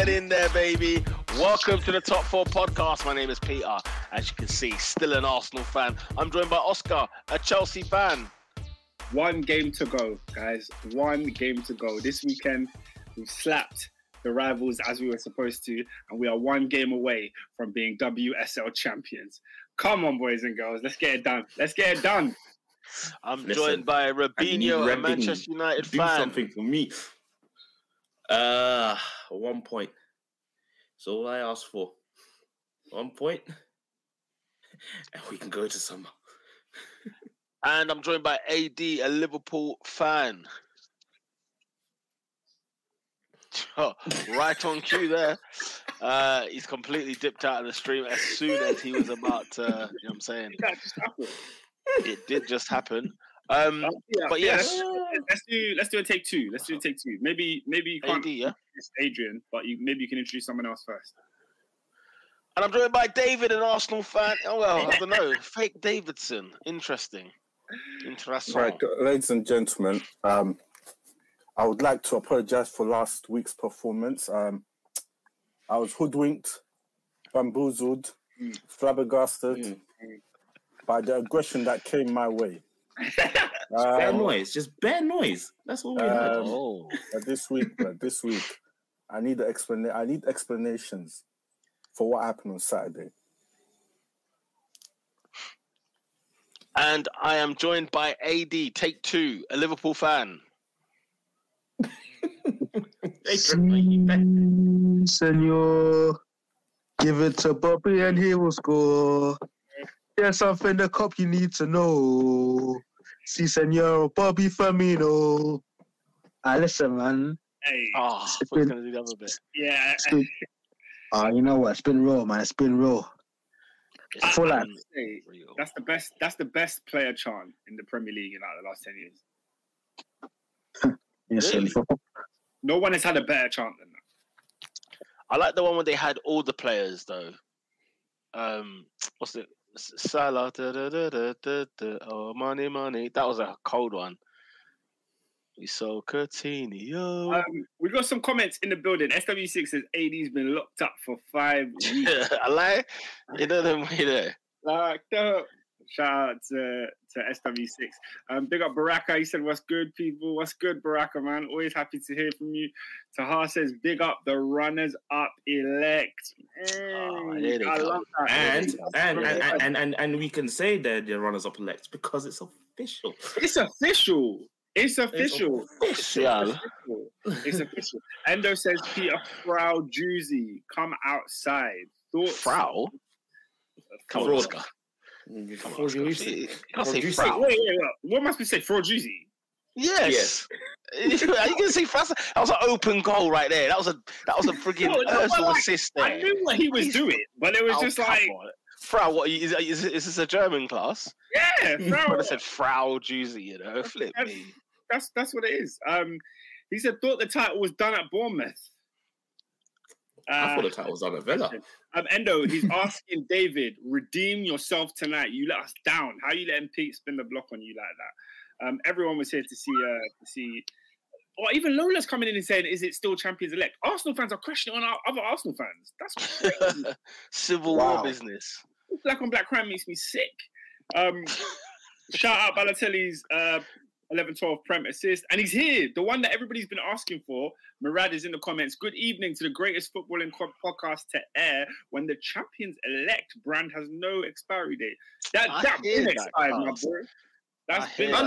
Get in there, baby. Welcome to the Top 4 Podcast. My name is Peter. As you can see, still an Arsenal fan. I'm joined by Oscar, a Chelsea fan. One game to go, guys. One game to go. This weekend, we've slapped the rivals as we were supposed to, and we are one game away from being WSL champions. Come on, boys and girls. Let's get it done. Let's get it done. I'm joined by Robinho, a Manchester United fan. Do something for me. 1 point. That's all I asked for. 1 point. And we can go to summer. And I'm joined by AD, a Liverpool fan. Right on cue there. He's completely dipped out of the stream as soon as he was about to, you know what I'm saying? It did just happen. But yes, let's do a take two. Let's do a take two. Maybe you can't AD, yeah? It's Adrian, but maybe you can introduce someone else first. And I'm joined by David, an Arsenal fan. Oh well, I don't know. Fake Davidson. Interesting. Right, ladies and gentlemen, I would like to apologise for last week's performance. I was hoodwinked, bamboozled, flabbergasted by the aggression that came my way. Just bad noise. That's all we heard. This week, I need explanations for what happened on Saturday. And I am joined by AD. Take two, a Liverpool fan. Senor, give it to Bobby and he will score. There's something the cop you need to know. Si, senor, Bobby Firmino. Listen, man. Hey. Oh, I was going to do the other bit. Yeah. You know what? It's been real, man. It's been real. Fulham. That's the best player chant in the Premier League in the last 10 years. Yes, really? No one has had a better chant than that. I like the one where they had all the players, though. What's it? Salah, da, da, da, da, da, da. Oh, money. That was a cold one. We saw Curtini, yo. We got some comments in the building. SW6 says AD's been locked up for 5 weeks. I lie. You know them way there. Locked up. Shout out to SW6. Big up Baraka. He said, "What's good, people? What's good, Baraka, man? Always happy to hear from you." Tahar says, "Big up the runners up elect." I love that. And we can say that the runners up elect because it's official. It's official. Endo says, "Peter Frau Juicy, come outside." Thoughts? Frau? Come on. What must we say? Fraud Juicy? Yes. You can see Fraser. That was an open goal right there. That was a freaking personal assist there. I knew what he was doing, but it was Frau, what is this a German class? Yeah, Frau. I said Frau Juicy, you know. Flip me. That's what it is. He said thought the title was done at Bournemouth. I thought the title was on a Villa. Endo, he's asking David, redeem yourself tonight. You let us down. How you letting Pete spin the block on you like that? Everyone was here to see, or even Lola's coming in and saying, "Is it still champions elect?" Arsenal fans are crashing on our other Arsenal fans. That's crazy. Civil war business. Black on black crime makes me sick. Shout out Balotelli's 11-12 Prem assist. And he's here. The one that everybody's been asking for. Murad is in the comments. Good evening to the greatest footballing podcast to air when the champions-elect brand has no expiry date. That's been expired, my boy.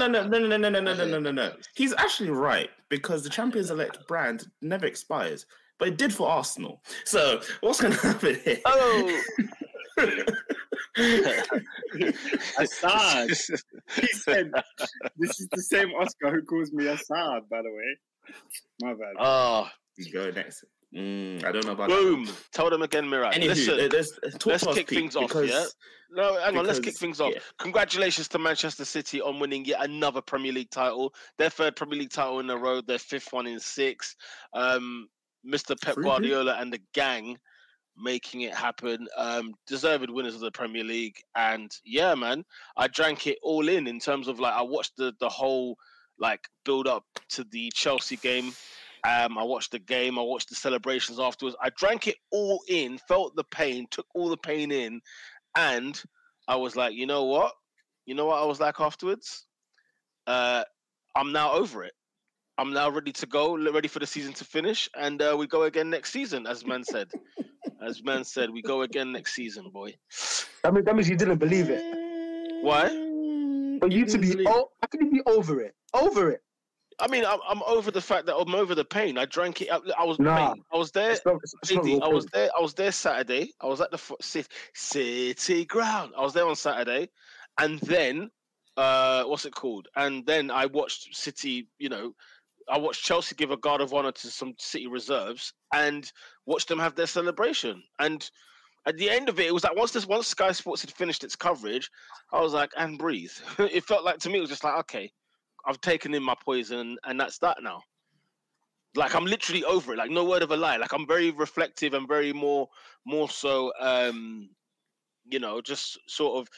No. He's actually right because the champions-elect brand never expires. But it did for Arsenal. So what's going to happen here? Oh... Assad. He said, "This is the same Oscar who calls me Assad." By the way, my bad. Oh, you go next. I don't know about. Boom! That. Tell them again, Mirai. Let's kick things off. Yeah. No, hang on. Let's kick things off. Yeah. Congratulations to Manchester City on winning yet another Premier League title. Their third Premier League title in a row. Their fifth one in six. Mr. Pep Guardiola and the gang. Making it happen, deserved winners of the Premier League, and yeah, man, I drank it all in terms of like I watched the whole like build up to the Chelsea game, I watched the game. I watched the celebrations afterwards. I drank it all in, felt the pain, took all the pain in. And I was like, you know what? You know what I was like afterwards? I'm now over it. I'm now ready to go, ready for the season to finish. And we go again next season, as man said. As man said, we go again next season, boy. That means you didn't believe it. Why? For you to be, how can you be over it? Over it. I mean, I'm over the fact that I'm over the pain. I drank it. I was pain. I was there. I was there. I was there Saturday. I was at the City Ground. I was there on Saturday, and then what's it called? And then I watched City. You know, I watched Chelsea give a guard of honor to some City reserves, and watched them have their celebration. And at the end of it, it was like once Sky Sports had finished its coverage, I was like, and breathe. It felt like to me, it was just like, okay, I've taken in my poison, and that's that now. Like, I'm literally over it. Like, no word of a lie. Like, I'm very reflective and very more so, you know, just sort of,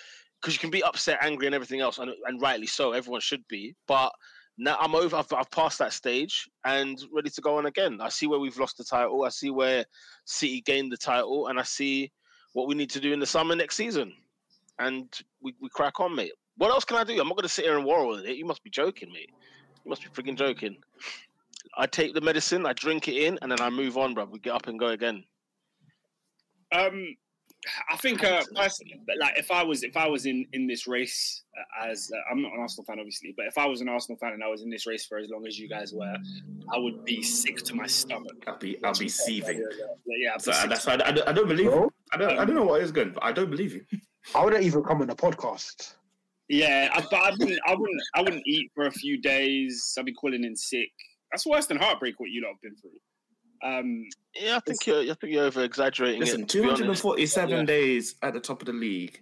because you can be upset, angry, and everything else, and rightly so. Everyone should be. But now I'm over. I've passed that stage and ready to go on again. I see where we've lost the title. I see where City gained the title, and I see what we need to do in the summer next season. And we crack on, mate. What else can I do? I'm not going to sit here and warble in it. You must be joking, mate. You must be freaking joking. I take the medicine, I drink it in, and then I move on, bro. We get up and go again. I think personally, but like if I was in this race as I'm not an Arsenal fan, obviously, but if I was an Arsenal fan and I was in this race for as long as you guys were, I would be sick to my stomach. I'd be seething. Yeah, so that's why I don't believe you. I don't know what is going, but I don't believe you. I wouldn't even come on the podcast. Yeah, I wouldn't eat for a few days. I'd be calling in sick. That's worse than heartbreak. What you lot have been through. Yeah, I think you're over exaggerating. Listen, it, 247 days at the top of the league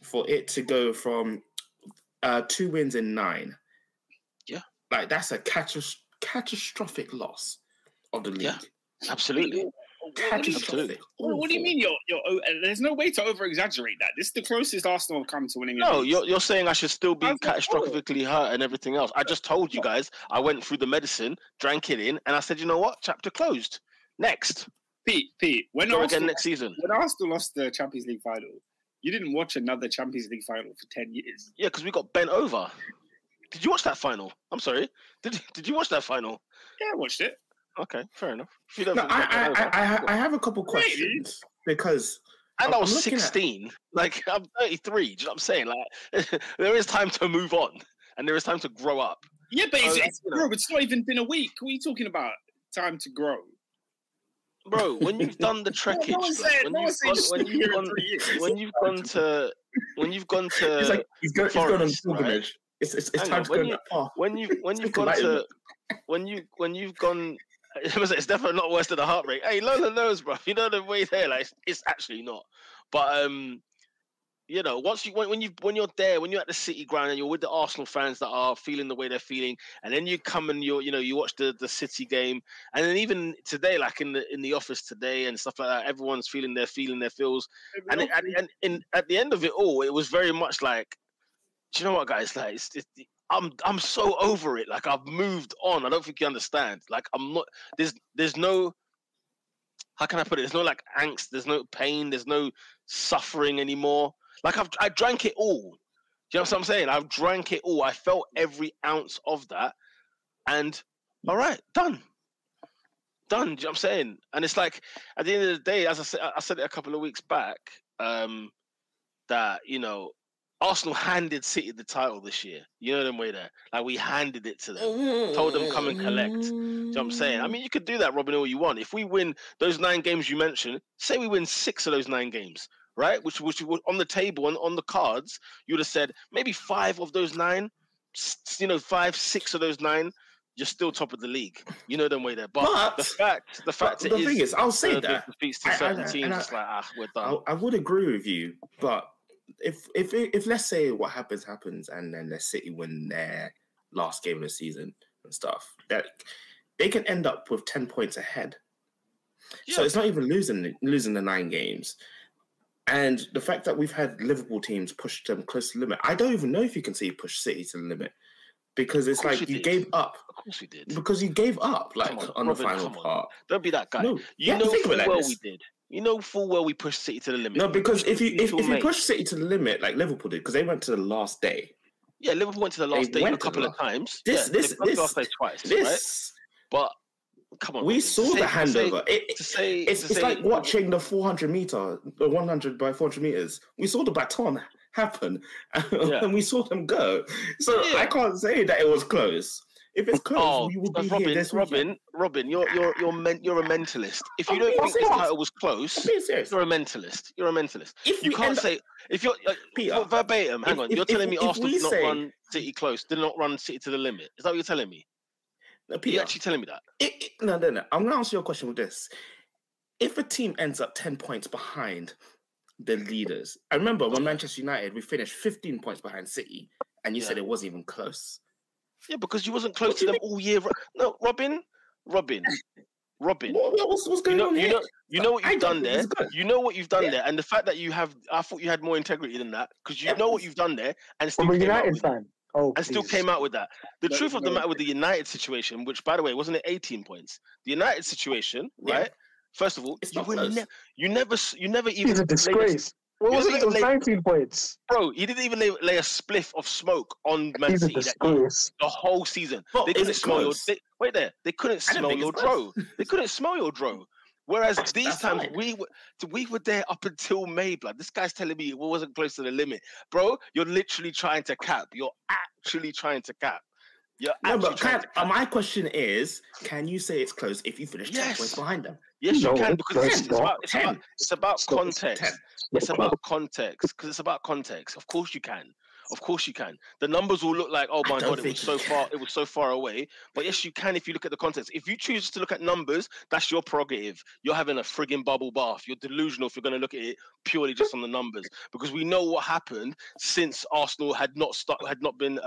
for it to go from 2 wins in 9. Yeah, like that's a catastrophic loss of the league. Yeah, absolutely. Absolutely. What do you mean? You're there's no way to over exaggerate that. This is the closest Arsenal have come to winning. No, you're saying I should still be catastrophically hurt and everything else. I just told you guys I went through the medicine, drank it in, and I said, you know what? Chapter closed. Next, Pete. When Arsenal, again next season. When Arsenal lost the Champions League final, you didn't watch another Champions League final for 10 years. Yeah, because we got bent over. Did you watch that final? I'm sorry. Did you watch that final? Yeah, I watched it. Okay, fair enough. I have a couple questions because and I was 16. Like I'm 33. Do you know what I'm saying? Like there is time to move on and there is time to grow up. Yeah, but it's not even been a week. What are you talking about? Time to grow, bro. When you've done the trekkage, when you've gone to he's gone on pilgrimage. It's time to go that far. When you've gone. It's definitely not worse than a heartbreak. Hey, Lola knows, bro. You know the way there. Like it's actually not. But you know, once you when you're at the City Ground and you're with the Arsenal fans that are feeling the way they're feeling, and then you come and you watch the City game, and then even today, like in the office today and stuff like that, everyone's feeling their feels, and at the end of it all, it was very much like, do you know what, guys? Like I'm so over it. Like I've moved on. I don't think you understand. Like I'm not. There's no. How can I put it? There's no like angst. There's no pain. There's no suffering anymore. Like I drank it all. Do you know what I'm saying? I've drank it all. I felt every ounce of that. And all right, done. Do you know what I'm saying? And it's like at the end of the day, as I said it a couple of weeks back, that you know. Arsenal handed City the title this year. You know them way there. Like we handed it to them. Told them come and collect. Do you know what I'm saying? I mean, you could do that, Robin, all you want. If we win those 9 games you mentioned, say we win 6 of those 9 games, right? Which on the table and on the cards, you would have said maybe 5 of those 9, 5, 6 of those 9, you're still top of the league. You know them way there. But the thing is, I'll say that defeats to certain teams. It's like we're done. I would agree with you, but. If let's say what happens, and then City win their last game of the season and stuff, that they can end up with 10 points ahead. Yeah. So it's not even losing the 9 games, and the fact that we've had Liverpool teams push them close to the limit. I don't even know if you can see push City to the limit. because it's like you gave up. Of course we did. Because you gave up, like, on the final part. Don't be that guy. You know full well we did. You know full well we pushed City to the limit. No, because if you push City to the limit, like Liverpool did, because they went to the last day. Yeah, Liverpool went to the last day a couple of times. This last day twice, right? But come on, we saw the handover. It's like watching the 100 by 400 meters. We saw the baton happen, and we saw them go. So I can't say that it was close. If it's close, you will be here this weekend. Robin, you're a mentalist. If you don't think this title was close, you're a mentalist. You're a mentalist. You can't say if you're verbatim. Hang on, you're telling me Arsenal did not run City close, did not run City to the limit. Is that what you're telling me? No, Peter, are you actually telling me that? No. I'm going to answer your question with this. If a team ends up 10 points behind the leaders, I remember when Manchester United, we finished 15 points behind City, and you said it wasn't even close. Yeah, because you wasn't close to them all year. No, Robin. What's going on here? You know what you've done there. You know what you've done there. And the fact that you have, I thought you had more integrity than that, because you know what you've done there. And still from a United fan. Oh, and still came out with that. The truth of the matter with the United situation, which, by the way, wasn't it 18 points? The United situation, right? First of all, you never even... It's a disgrace. What was it? It was 19 points. Bro, he didn't even lay a spliff of smoke on Man City the whole season. But they couldn't smell your... They couldn't smell your dro. They couldn't smell your dro. Whereas these times, we were there up until May, blood. This guy's telling me it wasn't close to the limit. Bro, you're literally trying to cap. You're actually trying to cap. My question is, can you say it's close if you finish 10 points behind them? Yes, you can, because it's about context. It's about context, because it's about context. Of course you can. Of course you can. The numbers will look like, oh my God, it was so far away. But yes, you can if you look at the context. If you choose to look at numbers, that's your prerogative. You're having a frigging bubble bath. You're delusional if you're going to look at it purely just on the numbers, because we know what happened since Arsenal had not been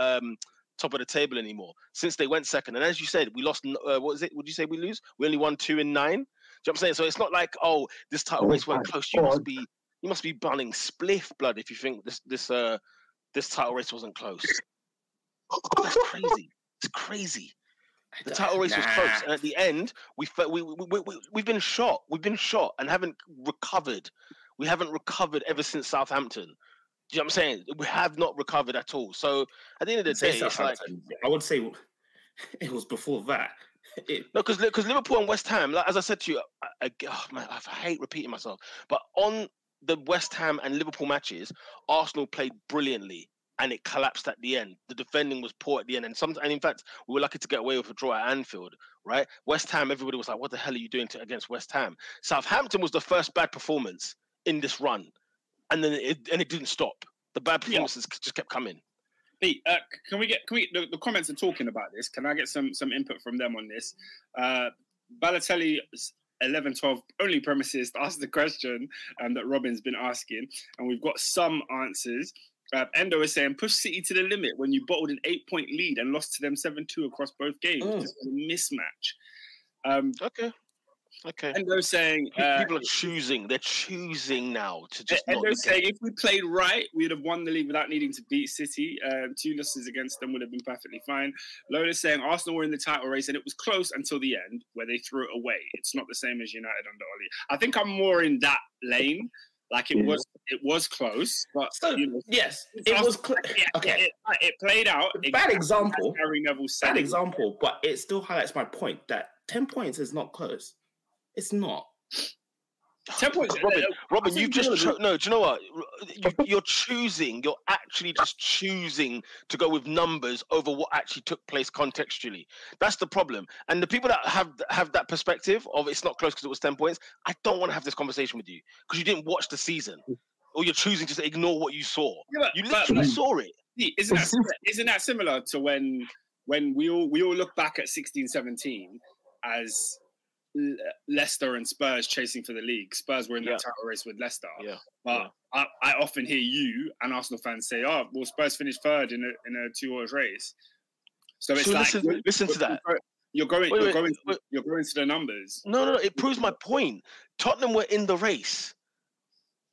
top of the table anymore, since they went second. And as you said, we lost. What is it? Would you say we lose? We only won 2 in 9. Do you know what I'm saying? So it's not like, oh, this title race went close. You must be bunning spliff, blood, if you think this title race wasn't close. That's crazy. It's crazy. The title race was close, and at the end, we've been shot. We've been shot and haven't recovered. We haven't recovered ever since Southampton. Do you know what I'm saying? We have not recovered at all. So at the end of the day, it's like, I would say it was before that. No, because Liverpool and West Ham, like, as I said to you, I hate repeating myself, but on the West Ham and Liverpool matches, Arsenal played brilliantly and it collapsed at the end. The defending was poor at the end. And in fact, we were lucky to get away with a draw at Anfield, right? West Ham, everybody was like, what the hell are you doing against West Ham? Southampton was the first bad performance in this run. And then it didn't stop. The bad performances just kept coming. Pete, can we get the comments are talking about this? Can I get some input from them on this? Balotelli 11-12 only premises to ask the question that Robin's been asking, and we've got some answers. Endo is saying, push City to the limit when you bottled an 8-point lead and lost to them 7-2 across both games. Just a mismatch. Okay. Endo saying people are choosing. They're choosing now to just. Endo saying if we played right, we'd have won the league without needing to beat City. 2 losses against them would have been perfectly fine. Lola saying Arsenal were in the title race and it was close until the end, where they threw it away. It's not the same as United under Oli. I think I'm more in that lane. Like it was close, but it played out. Bad example. Harry Neville said. Bad example, but it still highlights my point that 10 points is not close. It's not. 10 points, Robin, you just do you know what? You're actually just choosing to go with numbers over what actually took place contextually. That's the problem. And the people that have that perspective of it's not close because it was 10 points, I don't want to have this conversation with you because you didn't watch the season, or you're choosing just to ignore what you saw. Yeah, you literally saw it. Isn't that similar to when we all look back at 16-17 as Leicester and Spurs chasing for the league. Spurs were in that title race with Leicester. Yeah. But I often hear you and Arsenal fans say, "Oh, well, Spurs finished third in a 2-horse race." So it's listen to that. You're going to the numbers. No. It proves my point. Tottenham were in the race.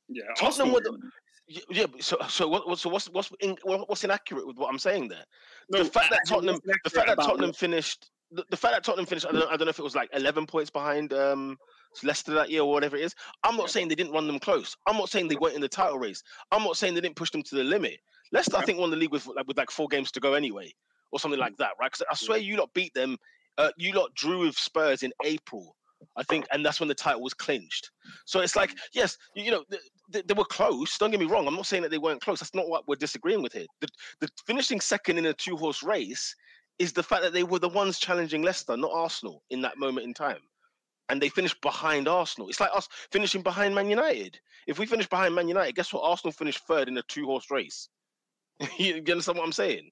Yeah, Tottenham were. Yeah, but what's inaccurate with what I'm saying there? No, the fact that Tottenham finished, I don't know if it was like 11 points behind Leicester that year or whatever it is. I'm not saying they didn't run them close. I'm not saying they weren't in the title race. I'm not saying they didn't push them to the limit. Leicester, I think, won the league with 4 games to go anyway, or something like that, right? Because I swear you lot beat them. You lot drew with Spurs in April, I think, and that's when the title was clinched. So it's like, yes, they were close. Don't get me wrong. I'm not saying that they weren't close. That's not what we're disagreeing with here. The finishing second in a 2-horse race is the fact that they were the ones challenging Leicester, not Arsenal, in that moment in time. And they finished behind Arsenal. It's like us finishing behind Man United. If we finish behind Man United, guess what? Arsenal finished third in a 2-horse race. You understand what I'm saying?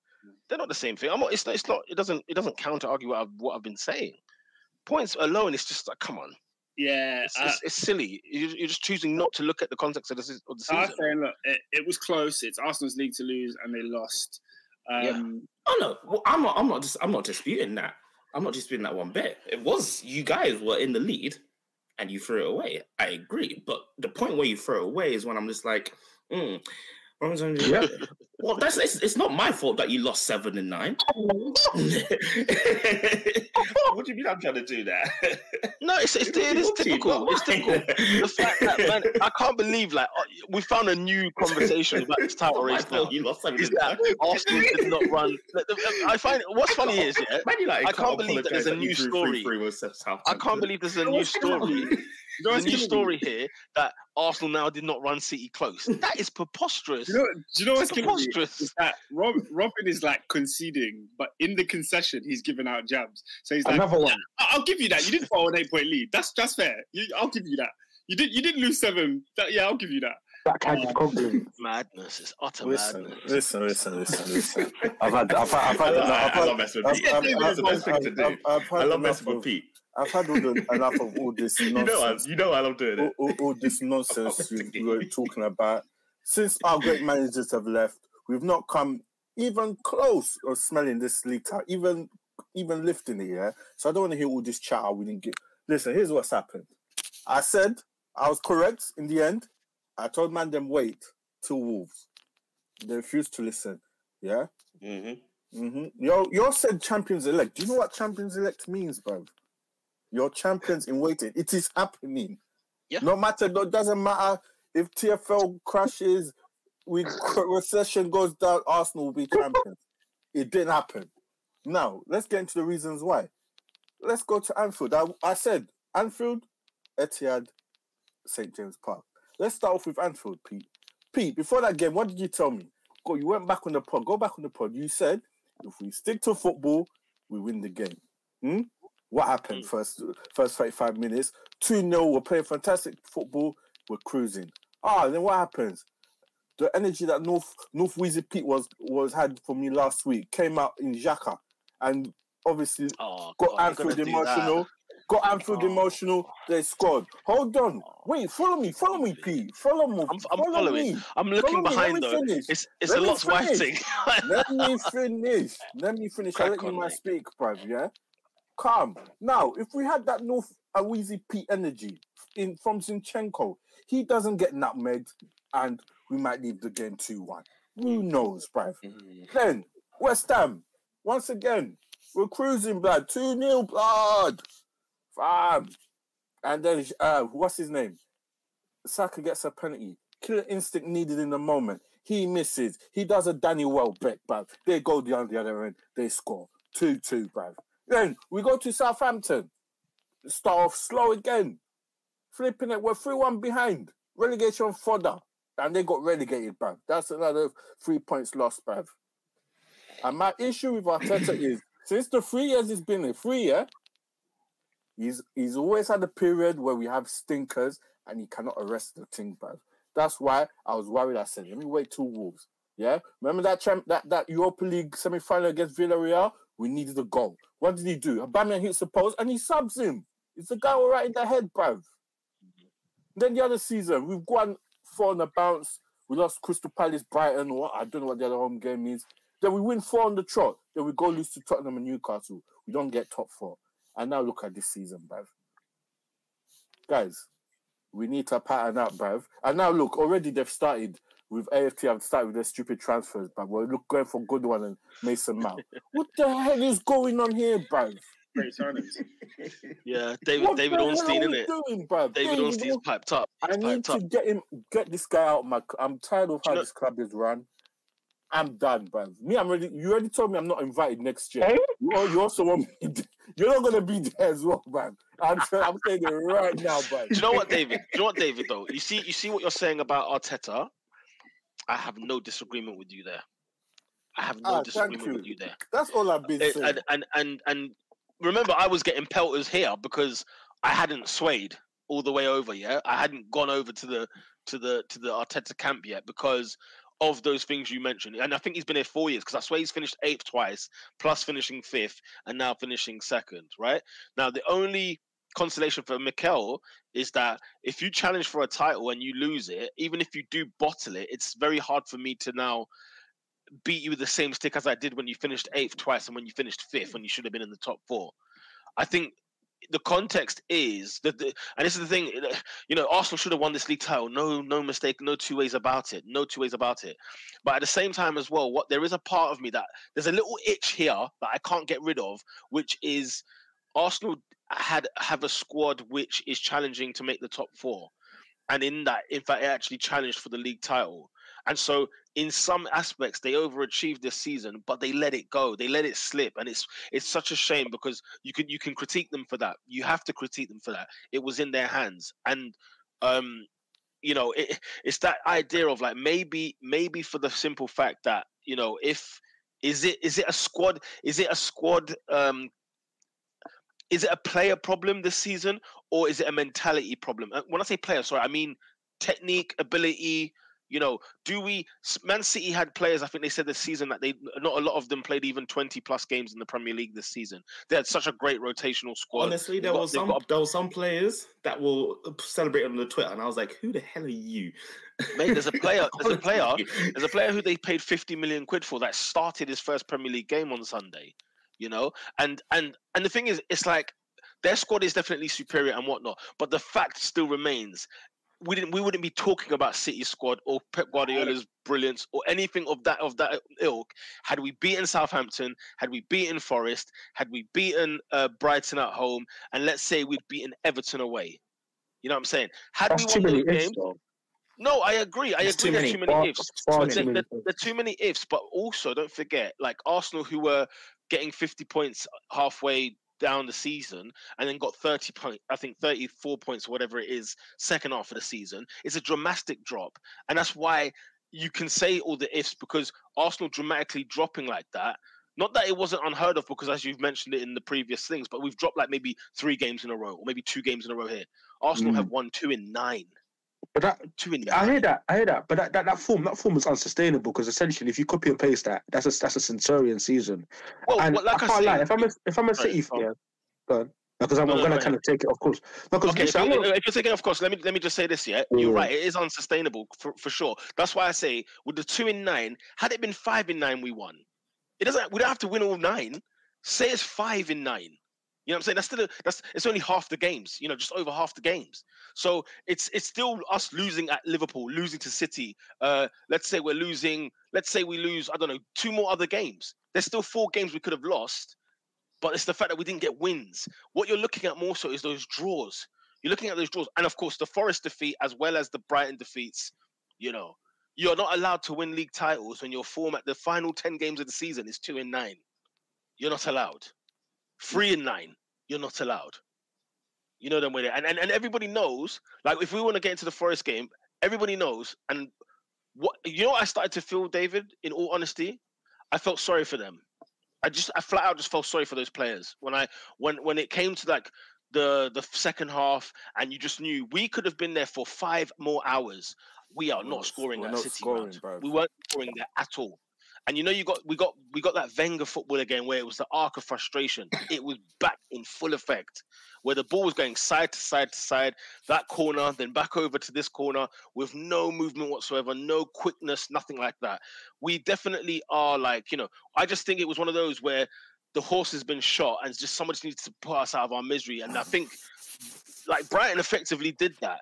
They're not the same thing. It doesn't counter argue what I've been saying. Points alone, it's just like, come on. Yeah, it's silly. You're just choosing not to look at the context of the season. I'm saying, look, it was close. It's Arsenal's league to lose, and they lost. Oh no, well, I'm not disputing that. I'm not disputing that one bit. It was, you guys were in the lead, and you threw it away. I agree, but the point where you throw it away is when I'm just like, well, it's not my fault that you lost 7 and 9. What do you mean I'm trying to do that? No, it's typical. It's typical. The fact that, man, I can't believe, like, we found a new conversation about this title race now. You lost 7 and 9. Arsenal did not run. I find what's funny is, yeah, I can't believe that there's a new story. I can't believe there's a new story. There's a new story here that Arsenal now did not run City close. That is preposterous. Do you know what's preposterous? Is that Robin is like conceding, but in the concession, he's giving out jabs. So he's like, another one. Yeah, I'll give you that. You didn't fall an 8-point lead. That's fair. I'll give you that. You did lose 7. Yeah, I'll give you that. That kind of madness. It's utter madness. Listen. I've had enough of all this nonsense. You know I love doing it. All this nonsense we were talking about. Since our great managers have left, we've not come even close of smelling this league title, even lifting it, yeah? So I don't want to hear all this chat. We didn't get... Listen, here's what's happened. I said I was correct in the end. I told man them wait till Wolves. They refused to listen. Yeah. You said champions elect. Do you know what champions elect means, bro? You're champions in waiting. It is happening. Yeah. It doesn't matter if TFL crashes, recession goes down. Arsenal will be champions. It didn't happen. Now let's get into the reasons why. Let's go to Anfield. I said Anfield, Etihad, St James Park. Let's start off with Anfield, Pete. Pete, before that game, what did you tell me? You went back on the pod. Go back on the pod. You said, if we stick to football, we win the game. What happened? First 35 minutes, 2-0, we're playing fantastic football, we're cruising. Then what happens? The energy that North Weezy Pete was had for me last week came out in Xhaka, and obviously got Anfield emotional. They scored. Hold on. Wait, follow me, Pete. I'm following. I'm looking behind, though. It's a lot writing. Let me finish. I'll let you my speak, bruv, yeah? Calm. Now, if we had that North Awizi Pete energy from Zinchenko, he doesn't get nutmegged, and we might leave the game 2-1. Who knows, bruv? Then, West Ham, once again, we're cruising, blood. 2-0, blood. And then what's his name? Saka gets a penalty. Killer instinct needed in the moment. He misses. He does a Danny Welbeck, bruv. They go down the other end. They score 2-2, bruv. Then we go to Southampton. Start off slow again. Flipping it. We're 3-1 behind. Relegation fodder. And they got relegated, bruv. That's another 3 points lost, bruv. And my issue with Arteta is since the 3 years he's been in, he's always had a period where we have stinkers and he cannot arrest the thing, bruv. That's why I was worried. I said, let me wait till Wolves. Yeah? Remember that Europa League semi-final against Villarreal? We needed a goal. What did he do? Aubameyang hits the post and he subs him. It's the guy all right in the head, bruv. Then the other season, we've gone 4 on the bounce. We lost Crystal Palace, Brighton. I don't know what the other home game is. Then we win 4 on the trot. Then we go lose to Tottenham and Newcastle. We don't get top 4. And now look at this season, bruv. Guys, we need to pattern up, bruv. And now look, already they've started with AFT, I've started with their stupid transfers, but we're going for Goodwin and Mason Mount. What the hell is going on here, bruv? Great signings. Yeah, David Ornstein, isn't it? Doing, David Ornstein's piped up. I need to get this guy out of my... I'm tired of how this club is run. I'm done, bruv. You already told me I'm not invited next year. You also want me... You're not going to be there as well, bruv. I'm saying it right now, bruv. Do you know what, David? Though? You see what you're saying about Arteta? I have no disagreement with you there. I have no disagreement with you there. That's all I've been saying. And remember, I was getting pelters here because I hadn't swayed all the way over yet. I hadn't gone over to the Arteta camp yet because of those things you mentioned. And I think he's been here 4 years because I swear he's finished 8th twice, plus finishing 5th and now finishing 2nd, right? Now, the only consolation for Mikel is that if you challenge for a title and you lose it, even if you do bottle it, it's very hard for me to now beat you with the same stick as I did when you finished 8th twice and when you finished 5th when you should have been in the top 4. I think the context is that, and this is the thing, you know, Arsenal should have won this league title. No mistake, no two ways about it. But at the same time as well, there is a part of me that there's a little itch here that I can't get rid of, which is Arsenal have a squad which is challenging to make the top 4, and in that, in fact, it actually challenged for the league title. And so, in some aspects, they overachieved this season, but they let it go, they let it slip, and it's such a shame because you can critique them for that. You have to critique them for that. It was in their hands, and you know, it's that idea of like maybe for the simple fact that, you know, is it a squad. Is it a player problem this season, or is it a mentality problem? When I say player, sorry, I mean technique, ability. You know, Man City had players, I think they said this season, that not a lot of them played even 20-plus games in the Premier League this season. They had such a great rotational squad. Honestly, there were some players that were celebrating on the Twitter, and I was like, who the hell are you? Mate, there's a player who they paid 50 million quid for that started his first Premier League game on Sunday. You know, and the thing is, it's like their squad is definitely superior and whatnot, but the fact still remains, we wouldn't be talking about City's squad or Pep Guardiola's brilliance or anything of that ilk had we beaten Southampton, had we beaten Forest, had we beaten Brighton at home, and let's say we'd beaten Everton away. You know what I'm saying? That's we won those games. No, I agree. There's too many ifs. There's too many ifs, but also don't forget, like Arsenal, who were getting 50 points halfway down the season and then got 34 points, whatever it is, second half of the season. It's a dramatic drop. And that's why you can say all the ifs, because Arsenal dramatically dropping like that, not that it wasn't unheard of, because as you've mentioned it in the previous things, but we've dropped like maybe 3 games in a row or maybe 2 games in a row here. Arsenal have won 2 in 9. But I hear that. But that form was unsustainable, because essentially, if you copy and paste that's a Centurion season. Well, and like I can't lie. If I'm a City fan, because I'm going to kind of take it off course. Okay, if you're taking it off course, let me just say this. Yeah, you're right. It is unsustainable for sure. That's why I say with the 2 in 9, had it been 5 in 9, we won. It doesn't. We don't have to win all 9. Say it's 5 in 9. You know what I'm saying? It's only half the games, you know, just over half the games. So it's still us losing at Liverpool, losing to City. Let's say we lose, I don't know, 2 more other games. There's still 4 games we could have lost, but it's the fact that we didn't get wins. What you're looking at more so is those draws. You're looking at those draws. And of course, the Forest defeat as well as the Brighton defeats, you know, you're not allowed to win league titles when your form at the final 10 games of the season is 2 in 9. You're not allowed. 3 in 9, you're not allowed. You know them with it. And everybody knows, like, if we want to get into the Forest game, everybody knows. And what I started to feel, David, in all honesty, I felt sorry for them. I flat out just felt sorry for those players. When it came to like the second half, and you just knew we could have been there for 5 more hours. We're not scoring at City. We weren't scoring there at all. And you know, we got that Wenger football again, where it was the arc of frustration. It was back in full effect, where the ball was going side to side to side, that corner, then back over to this corner with no movement whatsoever, no quickness, nothing like that. We definitely are like, you know, I just think it was one of those where the horse has been shot and just somebody needs to put us out of our misery. And I think like Brighton effectively did that.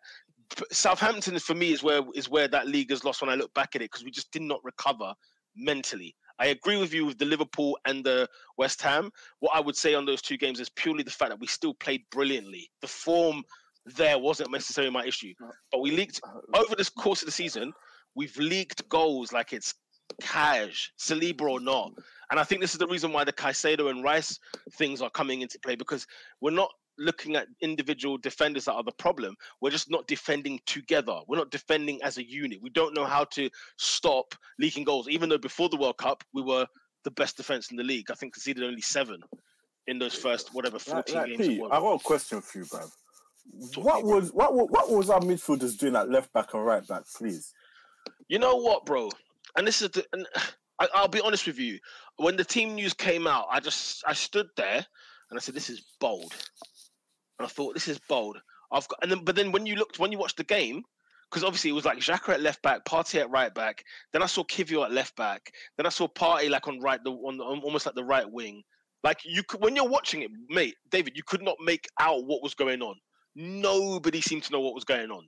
Southampton for me is where that league has lost when I look back at it, because we just did not recover mentally. I agree with you with the Liverpool and the West Ham. What I would say on those two games is purely the fact that we still played brilliantly. The form there wasn't necessarily my issue, but we leaked over the course of the season. We've leaked goals like it's cash, Saliba or not. And I think this is the reason why the Caicedo and Rice things are coming into play, because we're not looking at individual defenders that are the problem. We're just not defending together. We're not defending as a unit. We don't know how to stop leaking goals, even though before the World Cup, we were the best defence in the league. I think conceded only 7 in those first, 14 games. Pete, I got a question for you, bruv. What was our midfielders doing at left back and right back, please? You know what, bro? And this is the... And I'll be honest with you. When the team news came out, I stood there and I said, this is bold. And I thought, this is bold. But then when you watched the game, because obviously it was like Xhaka at left back, Partey at right back. Then I saw Kivio at left back. Then I saw Partey like almost like the right wing. Like when you're watching it, mate, David, you could not make out what was going on. Nobody seemed to know what was going on.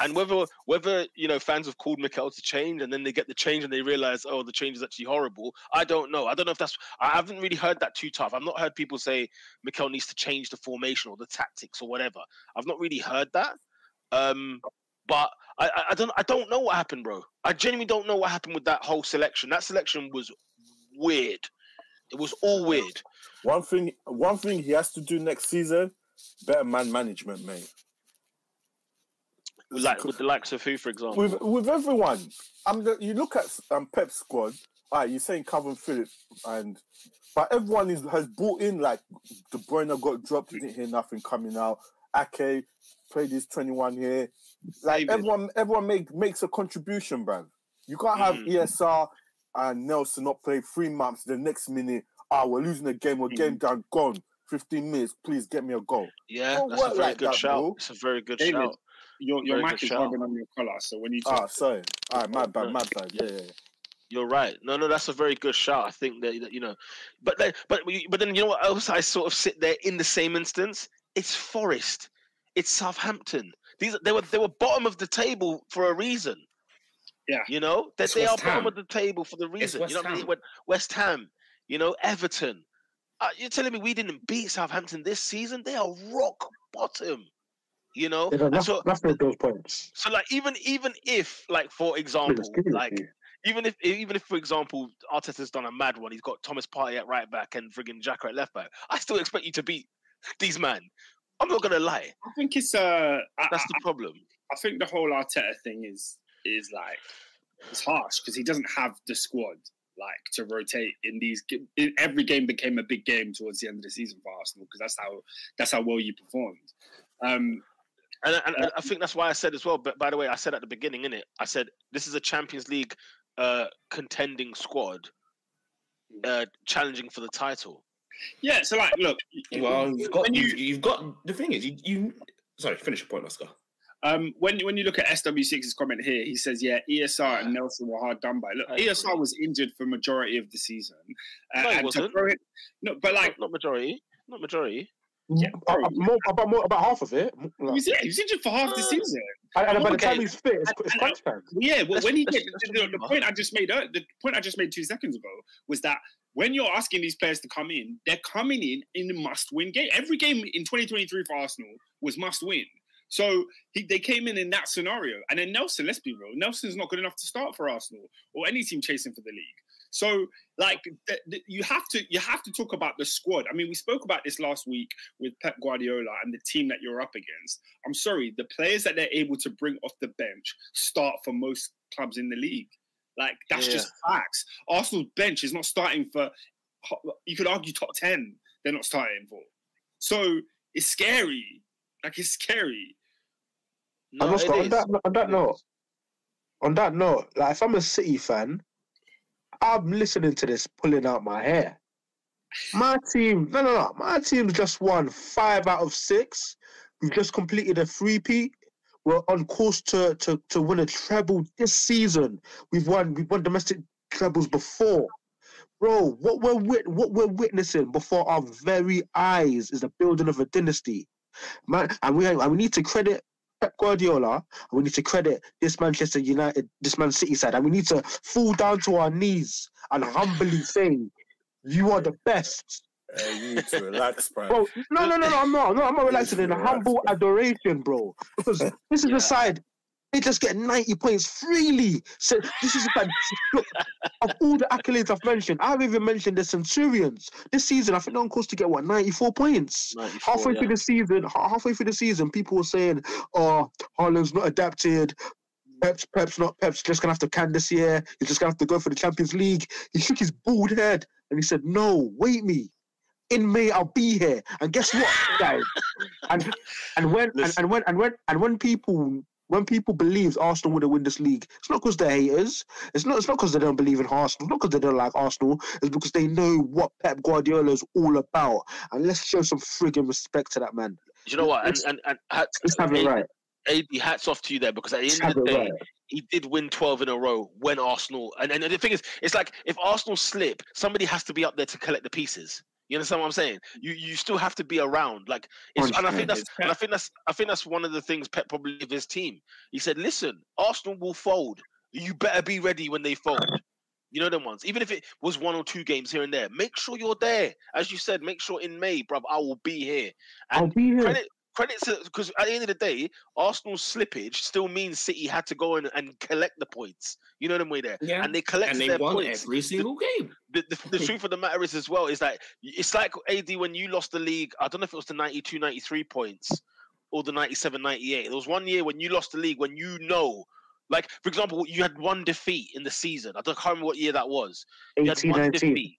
And whether you know fans have called Mikel to change, and then they get the change and they realise, oh, the change is actually horrible. I don't know. I don't know if that's... I haven't really heard that too tough. I've not heard people say Mikel needs to change the formation or the tactics or whatever. I've not really heard that. But I don't know what happened, bro. I genuinely don't know what happened with that whole selection. That selection was weird. It was all weird. One thing he has to do next season: better man management, mate. Like with the likes of who, for example? With everyone. You look at Pep's squad. All right, you're saying Calvin Phillips, but everyone has bought in. Like De Bruyne got dropped, didn't hear nothing coming out. Ake played his 21 here. Like everyone makes a contribution, bruv. You can't have ESR and Nelson not play 3 months. The next minute, we're losing a game. We're game down, gone. 15 minutes. Please get me a goal. Yeah, that's a very good shout. It's a very good shout. Your mic is rubbing on your collar, so when you talk... sorry. All right, my bad. Yeah. You're right. No, that's a very good shout. I think that you know, but then you know what else? I sort of sit there in the same instance. It's Forest, it's Southampton. They were bottom of the table for a reason. Yeah, you know that they are bottom of the table for the reason. You know what I mean? West Ham, you know, Everton. You're telling me we didn't beat Southampton this season? They are rock bottom. You know, those points. So, like, even if, like, for example, like, even if, for example, Arteta's done a mad one, he's got Thomas Partey at right back and friggin' Xhaka at left back. I still expect you to beat these man. I'm not gonna lie. I think it's that's the problem. I think the whole Arteta thing is like it's harsh because he doesn't have the squad like to rotate in these. Every game became a big game towards the end of the season for Arsenal because that's how well you performed. And I think that's why I said as well, but by the way, I said at the beginning, innit? I said, this is a Champions League contending squad challenging for the title. Yeah, so like, look... Well, you've got... The thing is, Sorry, finish your point, Oscar. When you look at SW6's comment here, he says, yeah, ESR and Nelson were hard done by. Look, ESR was injured for majority of the season. No, wasn't. No, but like... Not majority. Yeah, about half of it. He's injured for half the season. And by the time he's fit, it's crunch time. Yeah, well, when he gets the point I just made 2 seconds ago was that when you're asking these players to come in, they're coming in a must-win game. Every game in 2023 for Arsenal was must-win. So they came in that scenario. And then Nelson, let's be real, Nelson's not good enough to start for Arsenal or any team chasing for the league. So, like, you have to talk about the squad. I mean, we spoke about this last week with Pep Guardiola and the team that you're up against. I'm sorry, the players that they're able to bring off the bench start for most clubs in the league. Like, that's just facts. Arsenal's bench is not starting for, you could argue top 10, they're not starting for. So, it's scary. Like, it's scary. No, and also, on that note, like, if I'm a City fan, I'm listening to this, pulling out my hair. My team, no. My team's just won 5 out of 6. We've just completed a three-peat. We're on course to win a treble this season. We've won domestic trebles before, bro. What we're witnessing before our very eyes is the building of a dynasty, man. And we need to credit Pep Guardiola, and we need to credit this Manchester United, this Man City side, and we need to fall down to our knees and humbly say, you are the best. You need to relax, bro. Bro, no, I'm not relaxing in a humble adoration, bro. Because this is the side, they just get 90 points freely. So this is like, look, of all the accolades I've mentioned, I've even mentioned the Centurions. This season, I think they're on course to get, 94 points? 94, halfway through the season, people were saying, oh, Haaland's not adapted. Pep's just going to have to can this year. He's just going to have to go for the Champions League. He shook his bald head and he said, no, wait me. In May, I'll be here. And guess what, guys? When people believe Arsenal would win this league, it's not because they're haters. It's not because they don't believe in Arsenal. It's not because they don't like Arsenal. It's because they know what Pep Guardiola is all about. And let's show some frigging respect to that man. You know what? AB, hats off to you there, because at the end of the day, he did win 12 in a row when Arsenal... And the thing is, it's like, if Arsenal slip, somebody has to be up there to collect the pieces. You understand what I'm saying? You still have to be around, like, I think that's one of the things Pep probably gave his team. He said, "Listen, Arsenal will fold. You better be ready when they fold. You know them ones. Even if it was one or two games here and there, make sure you're there. As you said, make sure in May, bruv, I will be here. And I'll be here." Credit, because at the end of the day, Arsenal's slippage still means City had to go in and collect the points. You know them way there, yeah. And they collected their points. And they won every single game. The truth of the matter is as well is that it's like AD when you lost the league. I don't know if it was the 92, 93 points or the 97, 98. There was one year when you lost the league when you know, like for example, you had one defeat in the season. I can't remember what year that was. 18, 19.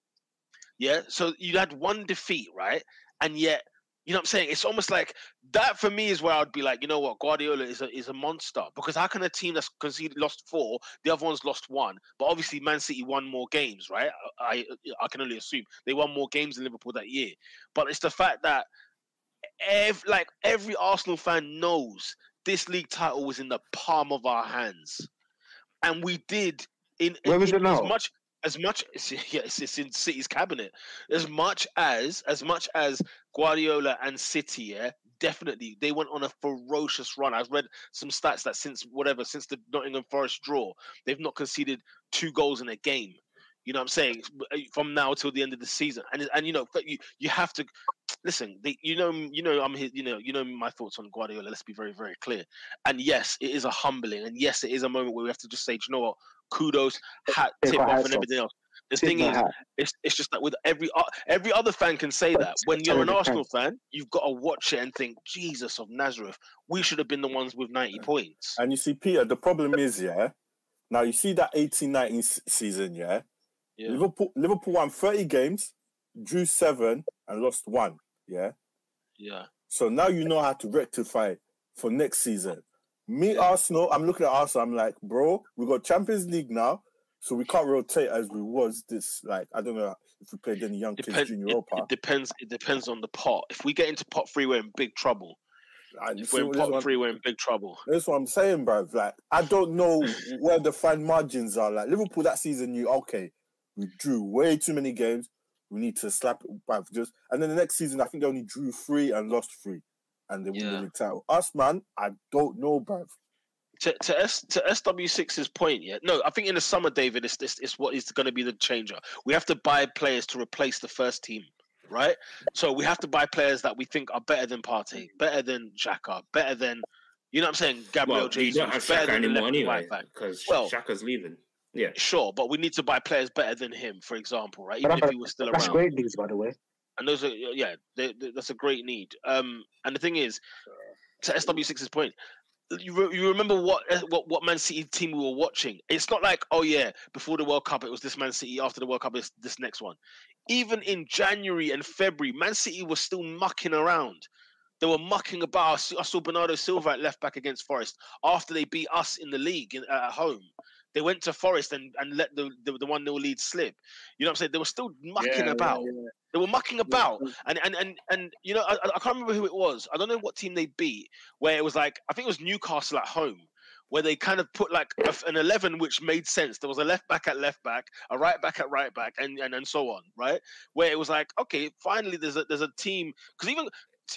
Yeah, so you had one defeat, right? And yet. You know what I'm saying? It's almost like that for me is where I'd be like, you know what? Guardiola is a monster, because how can a team that's conceded lost 4, the other one's lost 1, but obviously Man City won more games, right? I can only assume they won more games than Liverpool that year. But it's the fact that every Arsenal fan knows this league title was in the palm of our hands, and we did it's in City's cabinet. As much as Guardiola and City, definitely they went on a ferocious run. I've read some stats that since the Nottingham Forest draw, they've not conceded 2 goals in a game. You know what I'm saying? From now till the end of the season, and you know you have to listen. You know my thoughts on Guardiola. Let's be very, very clear. And yes, it is a humbling, and yes, it is a moment where we have to just say, do you know what? Kudos, hat, tip off, and everything else. The thing is, it's just that with every other fan can say that. When you're an Arsenal fan, you've got to watch it and think, Jesus of Nazareth, we should have been the ones with 90 points. And you see, Peter, the problem is, now you see that 18-19 season, Liverpool won 30 games, drew 7, and lost 1, Yeah. So now you know how to rectify for next season. Arsenal, I'm looking at Arsenal, I'm like, bro, we got Champions League now, so we can't rotate as we was this, like, I don't know if we played any young kids in Europa. It depends on the pot. If we get into pot 3, we're in big trouble. We're in big trouble. That's what I'm saying, bro. Like, I don't know where the fine margins are. Like, Liverpool that season knew, okay, we drew way too many games, we need to slap it back. And then the next season, I think they only drew 3 and lost 3. And they win the league title. Us, man, I don't know, bruv. To SW6's point, no, I think in the summer, David, it's what is going to be the changer. We have to buy players to replace the first team, right? So we have to buy players that we think are better than Partey, better than Xhaka, better than, you know what I'm saying, Gabriel Jesus. Don't have Xhaka anymore anyway, because Xhaka's leaving. Yeah, sure, but we need to buy players better than him, for example, right? Even if he was still around. That's great news, by the way. And those are, that's a great need. And the thing is, to SW6's point, you remember what Man City team we were watching. It's not like, before the World Cup, it was this Man City. After the World Cup, it's this next one. Even in January and February, Man City was still mucking around. They were mucking about. I saw Bernardo Silva at left-back against Forest after they beat us in the league at home. They went to Forest and let the 1-0 lead slip. You know what I'm saying? They were still mucking about. Yeah. They were mucking about. And you know, I can't remember who it was. I don't know what team they beat, where it was like, I think it was Newcastle at home, where they kind of put like an 11 which made sense. There was a left back, a right back at right back, and so on, right? Where it was like, okay, finally there's a team. Because even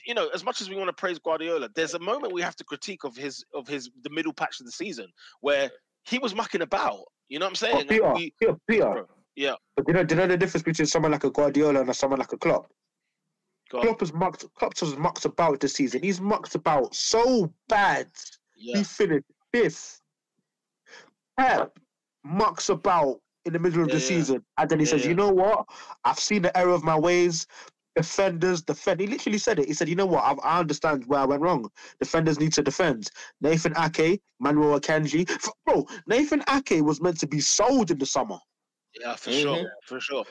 you know, as much as we want to praise Guardiola, there's a moment we have to critique of the middle patch of the season where he was mucking about. You know what I'm saying? Oh, like Peter. Yeah. But do you know the difference between someone like a Guardiola and someone like a Klopp? Klopp has mucked about this season. He's mucked about so bad. Yeah. He finished fifth. Pep mucks about in the middle of the season, and then he says, "You know what? I've seen the error of my ways. Defenders defend." He literally said it. He said, "You know what? I understand where I went wrong. Defenders need to defend." Nathan Ake, Manuel Akanji, bro. Nathan Ake was meant to be sold in the summer. Yeah, for sure.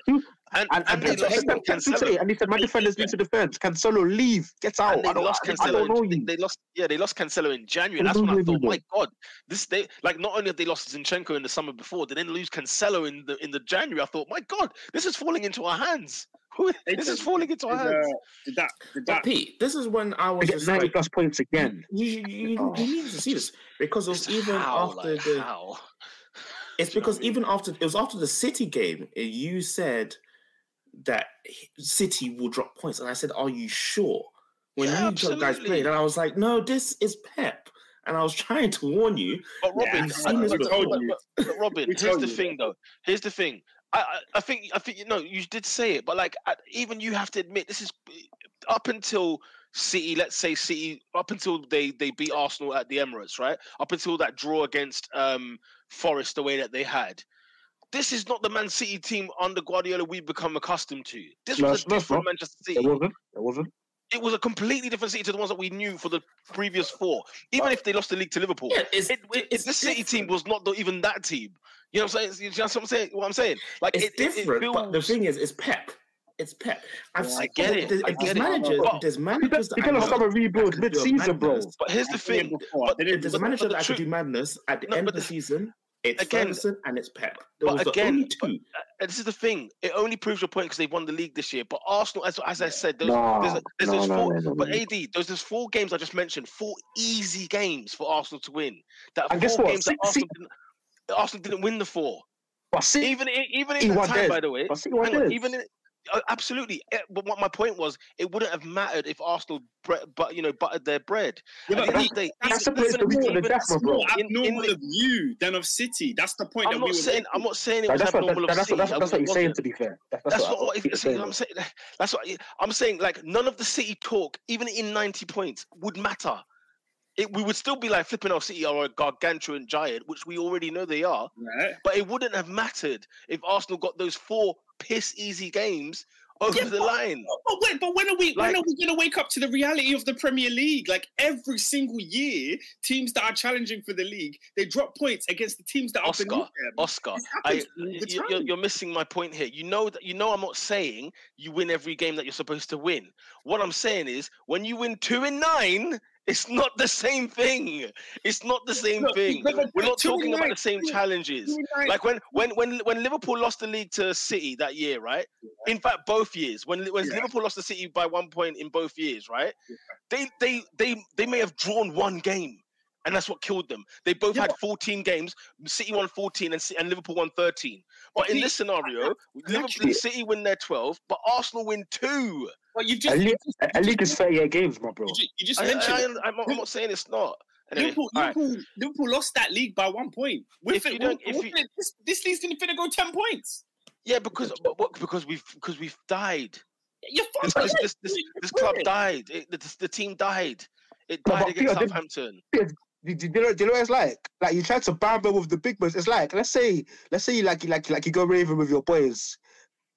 And he said, "My defenders need to defend. Cancelo, leave. Get out. They lost Cancelo in January. And that's when I thought, my God, not only have they lost Zinchenko in the summer before, they then lose Cancelo in the January. I thought, my God, this is falling into our hands. But Pete, this is when I was just 90 plus points again. You need to see this because it was even after the. It's because even after it was after the City game, you said that City will drop points, and I said, "Are you sure?" When you guys played, and I was like, "No, this is Pep," and I was trying to warn you. But Robin, here's the thing, though. Here's the thing. I think you know you did say it, but like even you have to admit this is up until City. Let's say City up until they beat Arsenal at the Emirates, right? Up until that draw against Forest the way that they had. This is not the Man City team under Guardiola we've become accustomed to. This was a different Manchester City. It wasn't. It was a completely different City to the ones that we knew for the previous four. Even if they lost the league to Liverpool, this City team was not even that team. You know what I'm saying? You know what I'm saying? Like it's different. But the thing is, it's Pep. It's Pep. There's managers. They're gonna start a rebuild mid-season, bro. But here's the thing: there's a manager that could do madness at the end of the season. It's Ferguson and it's Pep. This is the thing. It only proves your point because they won the league this year. But Arsenal, as I said, there's four games I just mentioned. Four easy games for Arsenal to win. Arsenal didn't win the four. Absolutely. But what my point was, it wouldn't have mattered if Arsenal, buttered their bread. That's abnormal of you than of City. That's the point. I'm not saying it was abnormal of City. That's what you're saying. To be fair, that's not what I'm saying. That's what I'm saying. Like none of the City talk, even in 90 points, would matter. We would still be like flipping our City are a gargantuan giant, which we already know they are. Right. But it wouldn't have mattered if Arsenal got those four piss-easy games over the line. But when are we going to wake up to the reality of the Premier League? Like, every single year, teams that are challenging for the league, they drop points against the teams that are beneath them. You're missing my point here. You know I'm not saying you win every game that you're supposed to win. What I'm saying is, when you win 2 in 9... It's not the same thing. We're not talking about the same challenges. Like when Liverpool lost the league to City that year, right? Yeah. In fact, both years. When Liverpool lost to City by 1 point in both years, right? Yeah. They may have drawn one game, and that's what killed them. They both had 14 games. City won 14 and Liverpool won 13. But in this scenario, City win their 12, but Arsenal win 2. Well, a league is 38 games, my bro. You just mentioned. I'm not saying it's not. Anyway, Liverpool lost that league by 1 point. This league's going to go 10 points. Yeah, because we've died. You're fucking this club died. The team died. It died against Southampton. Do you know what it's like? Like you try to bamble with the big boys. It's like let's say you go raving with your boys.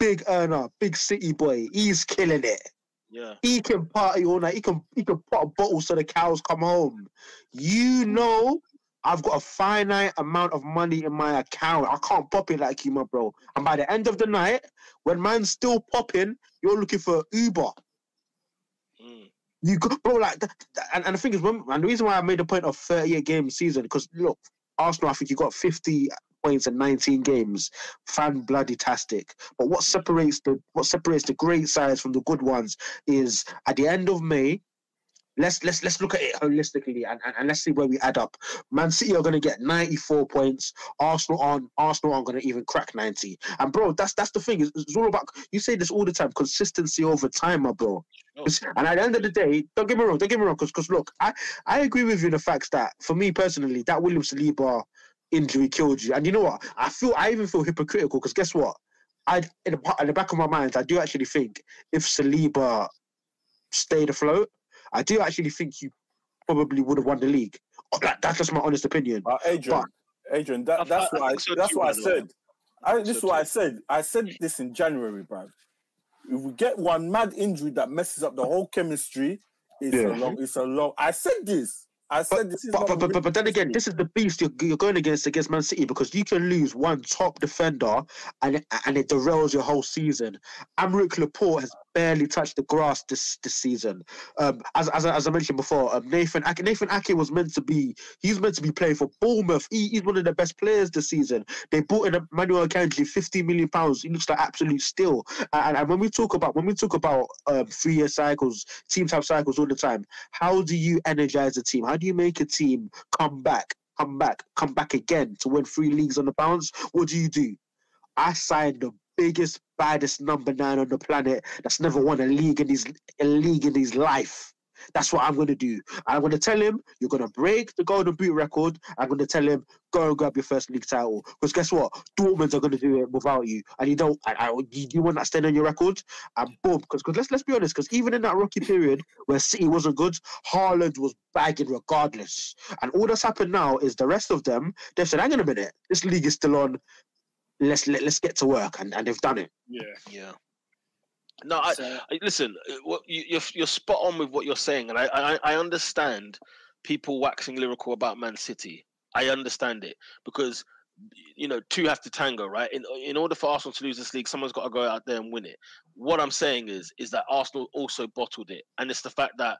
Big earner, big City boy. He's killing it. Yeah. He can party all night. He can put a bottle so the cows come home. You know, I've got a finite amount of money in my account. I can't pop it like you, my bro. And by the end of the night, when man's still popping, you're looking for Uber. Mm. You go, bro, like that. And the thing is, and the reason why I made the point of 38 game season, because look, Arsenal, I think you got 50 points in 19 games, fan bloody tastic. But what separates the great sides from the good ones is at the end of May, Let's look at it holistically and let's see where we add up. Man City are going to get 94 points. Arsenal aren't going to even crack 90. And bro, that's the thing. It's all about, you say this all the time, consistency over time, my bro. Oh. And at the end of the day, don't get me wrong, because look, I agree with you in the facts that for me personally, that William Saliba injury killed you. And you know what? I even feel hypocritical because guess what? In the back of my mind, I do actually think if Saliba stayed afloat, I do actually think you probably would have won the league. That's just my honest opinion. Adrian, that's what I said. This is what I said. I said this in January, bruv. If we get one mad injury that messes up the whole chemistry, it's a long. I said this. But then again, this is the beast you're going against Man City, because you can lose one top defender and it derails your whole season. Aymeric Laporte has barely touched the grass this season. As I mentioned before, Nathan Ake was meant to be playing for Bournemouth. He's one of the best players this season. They bought in Manuel Akanji, £50 million. He looks like absolute steel. And when we talk about 3-year cycles, teams have cycles all the time. How do you energize a team? How do you make a team come back again to win 3 leagues on the bounce? What do? I signed the biggest, baddest number 9 on the planet that's never won a league in his life. That's what I'm going to do. I'm going to tell him, you're going to break the Golden Boot record. I'm going to tell him, go and grab your first league title. Because guess what? Dortmund are going to do it without you. And you want that stand on your record? And boom. Because let's be honest, because even in that rocky period where City wasn't good, Haaland was bagging regardless. And all that's happened now is the rest of them, they've said, hang on a minute, this league is still on. Let's get to work. And they've done it. Yeah. No, listen. You're spot on with what you're saying, and I understand people waxing lyrical about Man City. I understand it because two have to tango, right? In order for Arsenal to lose this league, someone's got to go out there and win it. What I'm saying is that Arsenal also bottled it, and it's the fact that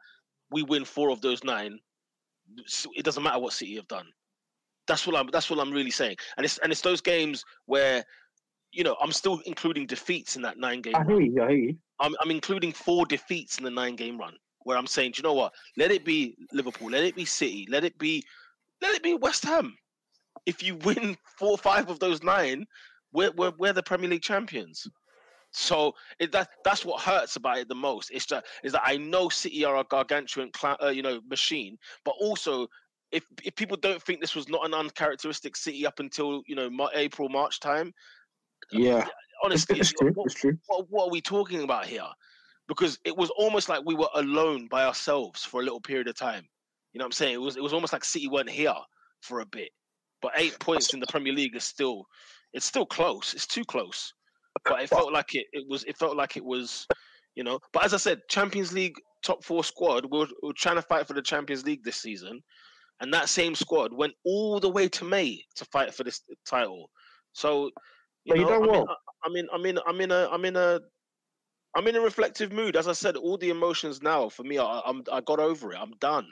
we win 4 of those 9. It doesn't matter what City have done. That's what I'm really saying, and it's those games where. I'm still including defeats in that 9-game run. I hear you. I'm including 4 defeats in the 9-game run where I'm saying, do you know what? Let it be Liverpool. Let it be City. Let it be West Ham. If you win 4 or 5 of those 9, we're the Premier League champions. So that's what hurts about it the most. Is that I know City are a gargantuan machine, but also. If people don't think this was not an uncharacteristic City up until April, March time. Yeah, honestly, it's true. What are we talking about here? Because it was almost like we were alone by ourselves for a little period of time. You know what I'm saying? It was almost like City weren't here for a bit. But 8 points in the Premier League is still close. It's too close. But it felt like it was. But as I said, Champions League top 4 squad. We're trying to fight for the Champions League this season, and that same squad went all the way to May to fight for this title. So. I'm in a reflective mood. As I said, all the emotions now for me, I got over it. I'm done.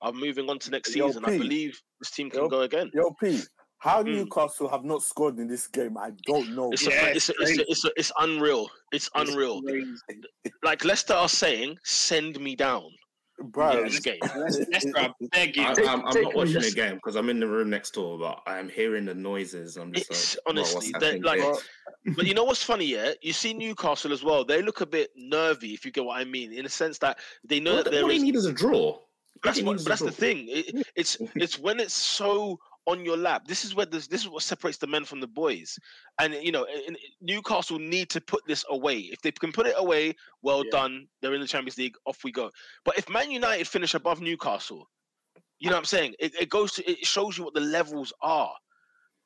I'm moving on to next season. I believe this team can go again. Yo, P, how Newcastle have not scored in this game? I don't know. It's unreal. It's unreal. Crazy. Like Leicester are saying, send me down. Bro, this game. Leicester, I beg you. I'm not watching the game because I'm in the room next door, but I'm hearing the noises. I'm just honestly, but you know what's funny? Yeah, you see Newcastle as well. They look a bit nervy, if you get what I mean, in a sense that they know that there is. What they need is a draw. That's the thing. It's when it's so on your lap. This is what separates the men from the boys. And Newcastle need to put this away. If they can put it away, well done. They're in the Champions League. Off we go. But if Man United finish above Newcastle, you know what I'm saying? It shows you what the levels are.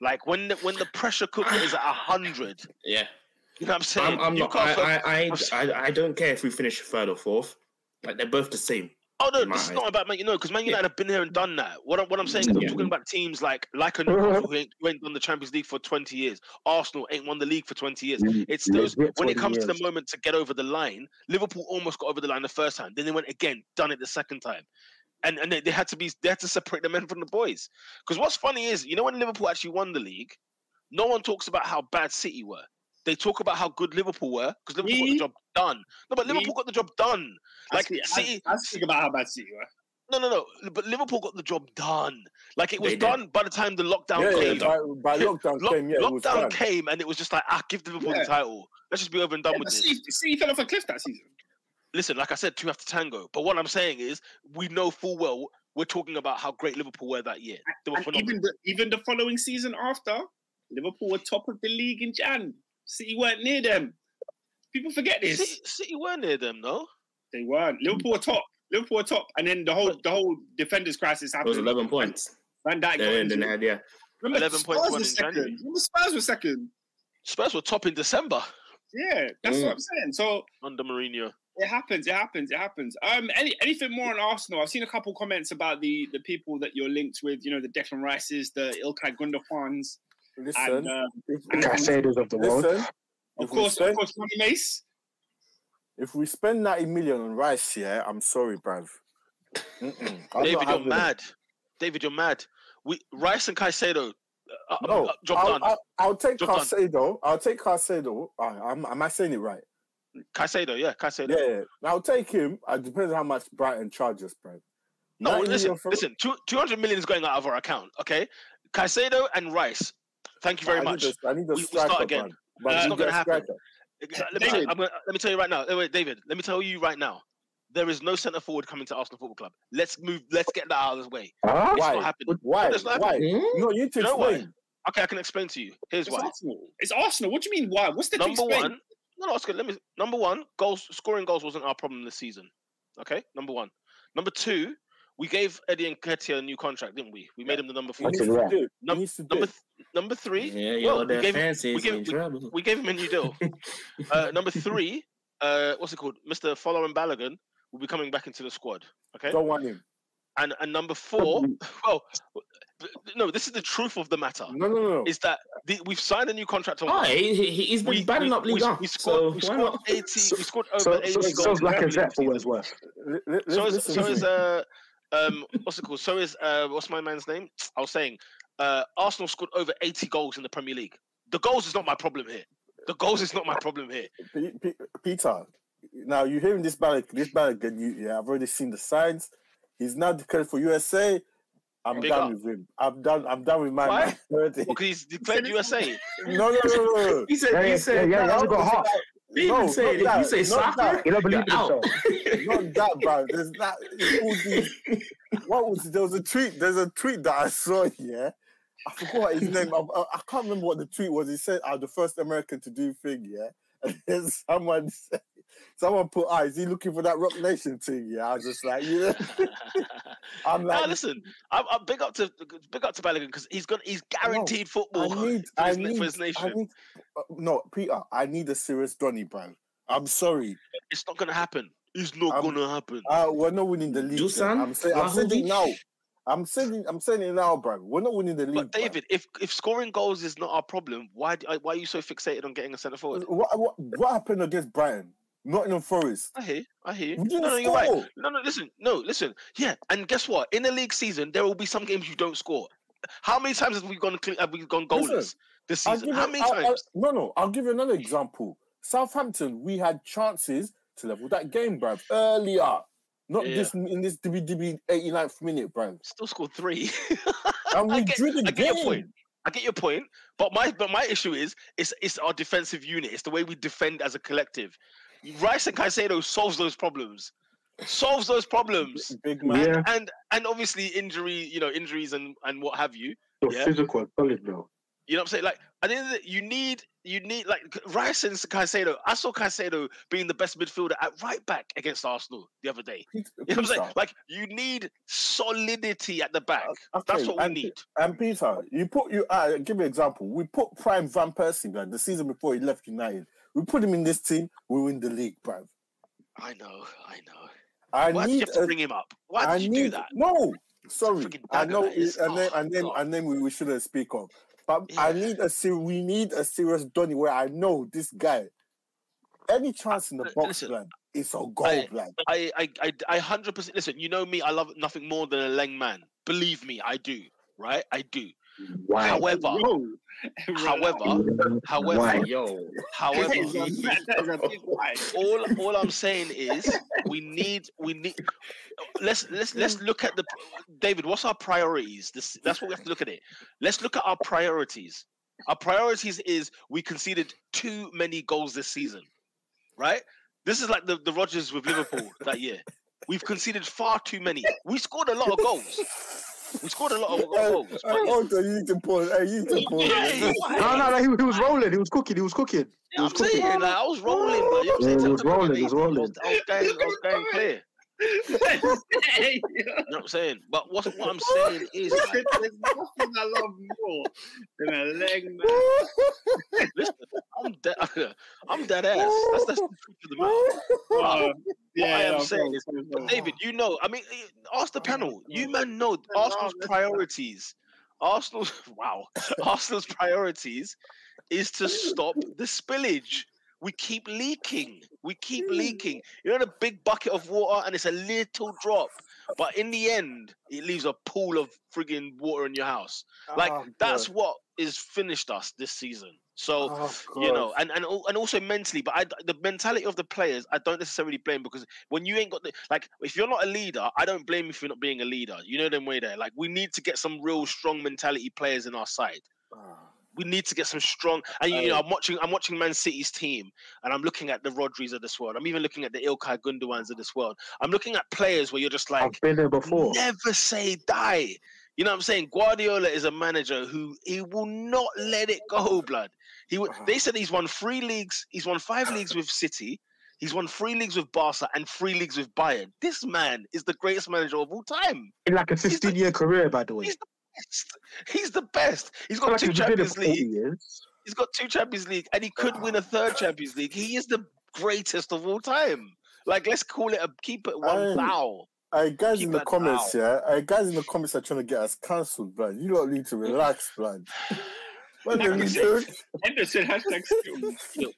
Like when the pressure cooker is at 100. Yeah, you know what I'm saying. I don't care if we finish 3rd or 4th. Like they're both the same. Oh no, this is not about Man United. Because Man United have been there and done that. What I'm saying is, I'm talking about teams like a Newcastle who ain't won the Champions League for 20 years. Arsenal ain't won the league for 20 years. It's those when it comes to the moment to get over the line. Liverpool almost got over the line the first time. Then they went again, done it the second time, and they had to separate the men from the boys. Because what's funny is, when Liverpool actually won the league, no one talks about how bad City were. they talk about how good Liverpool were because Liverpool got the job done. No, but Liverpool got the job done. Like City, I speak about how bad City were. No. But Liverpool got the job done. Like it was done by the time the lockdown came. Lockdown came, and it was just like, give Liverpool the title. Let's just be over and done with this. City fell off a cliff that season. Listen, like I said, two after tango. But what I'm saying is, we know full well we're talking about how great Liverpool were that year. They were phenomenal. Even the following season after, Liverpool were top of the league in Jan. City weren't near them. People forget this. City weren't near them, though. They weren't. Liverpool were top. And then the whole defenders crisis happened. It was 11 points. Van Dijk got injured. Remember 11 points won in January. Remember Spurs were second. Spurs were top in December. Yeah, that's what I'm saying. So under Mourinho. It happens. Anything more on Arsenal? I've seen a couple comments about the people that you're linked with, you know, the Declan Rices, the İlkay Gündofans. Listen, and Caicedos of the world. Of course, Johnny Mace. If we spend 90 million on Rice here, I'm sorry, bruv. David, you're mad. Rice and Caicedo. No, I'll take Caicedo. I'll take Caicedo. Am I saying it right? Caicedo, yeah, Caicedo. Yeah. I'll take him. It depends on how much Brighton charges, bruv. No, listen. 200 million is going out of our account, okay? Caicedo and Rice. Thank you very much. We'll start again. But it's not going to happen. Let me tell you right now. Wait, David, let me tell you right now. There is no centre forward coming to Arsenal Football Club. Let's move. Let's get that out of the way. Why? Not happening. Why? No, not happening. Why? No, you know why? Okay, I can explain to you. Here's why. It's Arsenal. What do you mean? Why? What's the number one? No, Oscar. Number one, scoring goals wasn't our problem this season. Okay, number one. Number two, we gave Eddie Nketiah a new contract, didn't we? We made him the number 4. Number three. Yeah, well, we gave him a new deal. Number three, what's it called? Mr. Follow and Balogun will be coming back into the squad. Okay. Don't want him. And number four, well, no, this is the truth of the matter. No. Is that we've signed a new contract on. He's been battling up league. We scored over 80 goals. Sounds like a vet for what it's worth. So is what's my man's name? I was saying. Arsenal scored over 80 goals in the Premier League. The goals is not my problem here. Peter, now you're hearing this Balogun. I've already seen the signs. He's now declared for USA. I'm done with him. I'm done with my man. Because he's declared USA. No. He said. Yeah, that's got hot. You say soccer? You don't believe out. Not that, bro. There's that. There's a tweet that I saw here. I forgot his name. I can't remember what the tweet was. He said, "I'm the first American to do thing." Yeah, and then someone put, "Is he looking for that Rock Nation thing?" Yeah, I was just like, I'm like, listen, I'm big up to Balogun because he's guaranteed football for his nation. No, Peter, I need a serious Donny, bro. I'm sorry, it's not gonna happen. It's not gonna happen. We're not winning the league. I'm saying it now, bro. We're not winning the league. But David, if scoring goals is not our problem, why are you so fixated on getting a centre forward? What happened against Brighton? Nottingham Forest. I hear. No, you're right. No, listen. Yeah, and guess what? In the league season, there will be some games you don't score. How many times have we gone goalless this season? How many times? I'll give you another example. Southampton, we had chances to level that game, bruv, earlier. In this DBDB 89th minute, bruv. Still scored 3. And we drew the game. I get your point. But my issue is, it's our defensive unit. It's the way we defend as a collective. Rice and Caicedo solves those problems. Big man. Yeah. And obviously injuries and what have you. Physical solid, bro. You know what I'm saying? Like, I think that you need like Rice and Caicedo. I saw Caicedo being the best midfielder at right back against Arsenal the other day. You know what I'm saying? Like, you need solidity at the back. Okay. That's what we need. And Peter, give me an example. We put Prime Van Persie, man, the season before he left United. We put him in this team, we win the league, bruv. I know. Why did you have to bring him up? Why did you do that? No, sorry. I know a name we shouldn't speak of. But yeah. We need a serious Donny where I know this guy. Any chance in the box, man, it's a goal, man. I 100%, listen, you know me, I love nothing more than a leng man. Believe me, I do, right? I do. Wow. However, all I'm saying is we need. Let's look at the David. What's our priorities? That's what we have to look at it. Let's look at our priorities. Our priorities is we conceded too many goals this season, right? This is like the Rodgers with Liverpool that year. We've conceded far too many. We scored a lot of goals. You need to pause. No, he was rolling. He was cooking. I was rolling. I was going clear. You know what I'm saying? But what I'm saying is like, there's nothing I love more than a leg man. Listen, I'm dead ass. That's the truth of the matter. What I am saying is, David, you know, I mean, ask the panel. You man know Arsenal's priorities. Arsenal's priorities is to stop the spillage. We keep leaking. You know, the big bucket of water, and it's a little drop, but in the end, it leaves a pool of frigging water in your house. That's what has finished us this season. So you know, and also mentally. But the mentality of the players, I don't necessarily blame, because when you ain't got if you're not a leader, I don't blame you for not being a leader. You know them way there. Like, we need to get some real strong mentality players in our side. We need to get some strong, and you know, I'm watching Man City's team, and I'm looking at the Rodriguez of this world. I'm even looking at the Ilkay Gundogan's of this world. I'm looking at players where you're just like, I've been there before. Never say die. You know what I'm saying? Guardiola is a manager who he will not let it go, blood. They said he's won 3 leagues. He's won 5 leagues with City. He's won 3 leagues with Barca and 3 leagues with Bayern. This man is the greatest manager of all time. In like a 15-year career, by the way. He's the best. He's got 2 Champions League. He's got 2 Champions League, and he could win a 3rd Champions League. He is the greatest of all time. Like, let's call it keep it one bow. Guys in the comments are trying to get us cancelled, blood. You don't need to relax, blood. Henderson # still.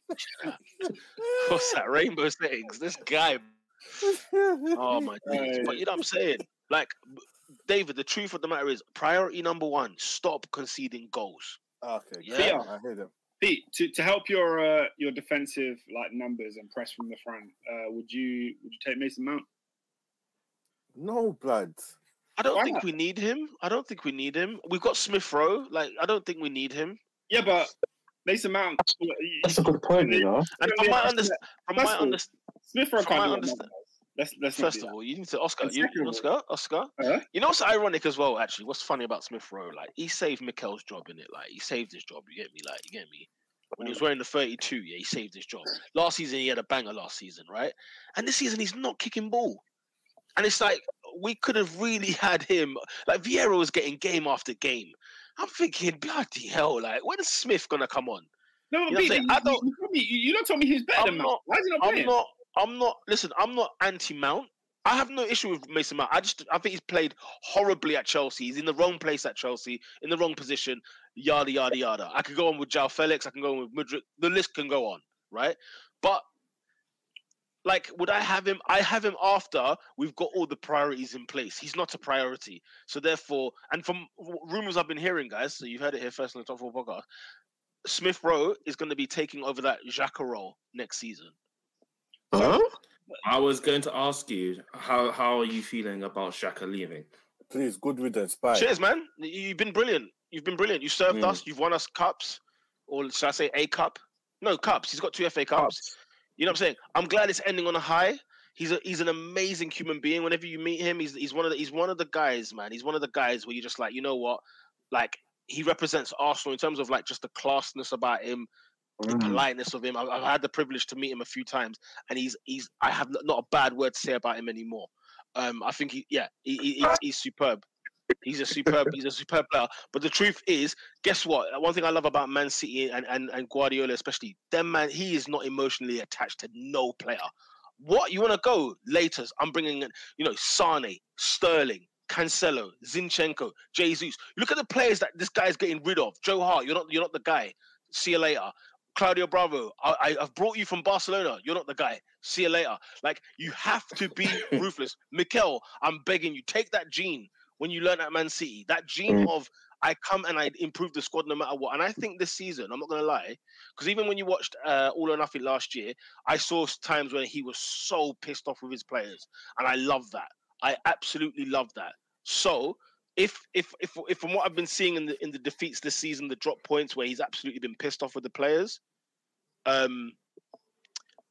What's that? Rainbow settings. This guy. Oh my goodness. But you know what I'm saying? Like, David, the truth of the matter is priority number 1: stop conceding goals. Okay, yeah, I hear them. Pete, to help your defensive numbers and press from the front, would you take Mason Mount? No, blood. I don't think we need him. We've got Smith Rowe. I don't think we need him. Yeah, but Mason Mount. That's a good point, you know. Smith Rowe can't understand. First of all, you need to Oscar. Uh-huh. You know what's ironic as well, actually? What's funny about Smith Rowe? He saved Mikel's job, innit? He saved his job. You get me? When he was wearing the 32, he saved his job. Last season, he had a banger. Right? And this season, he's not kicking ball. And it's like we could have really had him. Vieira was getting game after game. I'm thinking, bloody hell! When's Smith gonna come on? No, you don't tell me he's better than Mount. Why is he not playing? I'm not anti-Mount. I have no issue with Mason Mount. I think he's played horribly at Chelsea. He's in the wrong place at Chelsea, in the wrong position, yada, yada, yada. I could go on with João Felix. I can go on with Mudryk. The list can go on, right? But, would I have him? I have him after we've got all the priorities in place. He's not a priority. So, therefore, and from rumours I've been hearing, guys, so you've heard it here first on the Top 4 podcast, Smith Rowe is going to be taking over that Xhaka role next season. Huh? I was going to ask you how are you feeling about Xhaka leaving? Please, good riddance. Bye. Cheers, man. You've been brilliant. You served us. You've won us cups, or should I say a cup? No, cups. He's got 2 FA Cups. You know what I'm saying? I'm glad it's ending on a high. He's an amazing human being. Whenever you meet him, he's one of the guys, man. He's one of the guys where you're just like, you know what? He represents Arsenal in terms of just the classness about him. The politeness of him. I've had the privilege to meet him a few times, and he's. I have not a bad word to say about him anymore. I think he's superb. He's a superb player. But the truth is, guess what? One thing I love about Man City and Guardiola, especially, he is not emotionally attached to no player. What you want to go later? I'm bringing in, Sane, Sterling, Cancelo, Zinchenko, Jesus. Look at the players that this guy's getting rid of. Joe Hart, you're not the guy. See you later. Claudio Bravo, I've brought you from Barcelona. You're not the guy. See you later. You have to be ruthless. Mikel, I'm begging you, take that gene when you learn at Man City. That gene of, I come and I improve the squad no matter what. And I think this season, I'm not going to lie, because even when you watched All or Nothing last year, I saw times when he was so pissed off with his players. And I love that. I absolutely love that. So if from what I've been seeing in the defeats this season, the drop points where he's absolutely been pissed off with the players,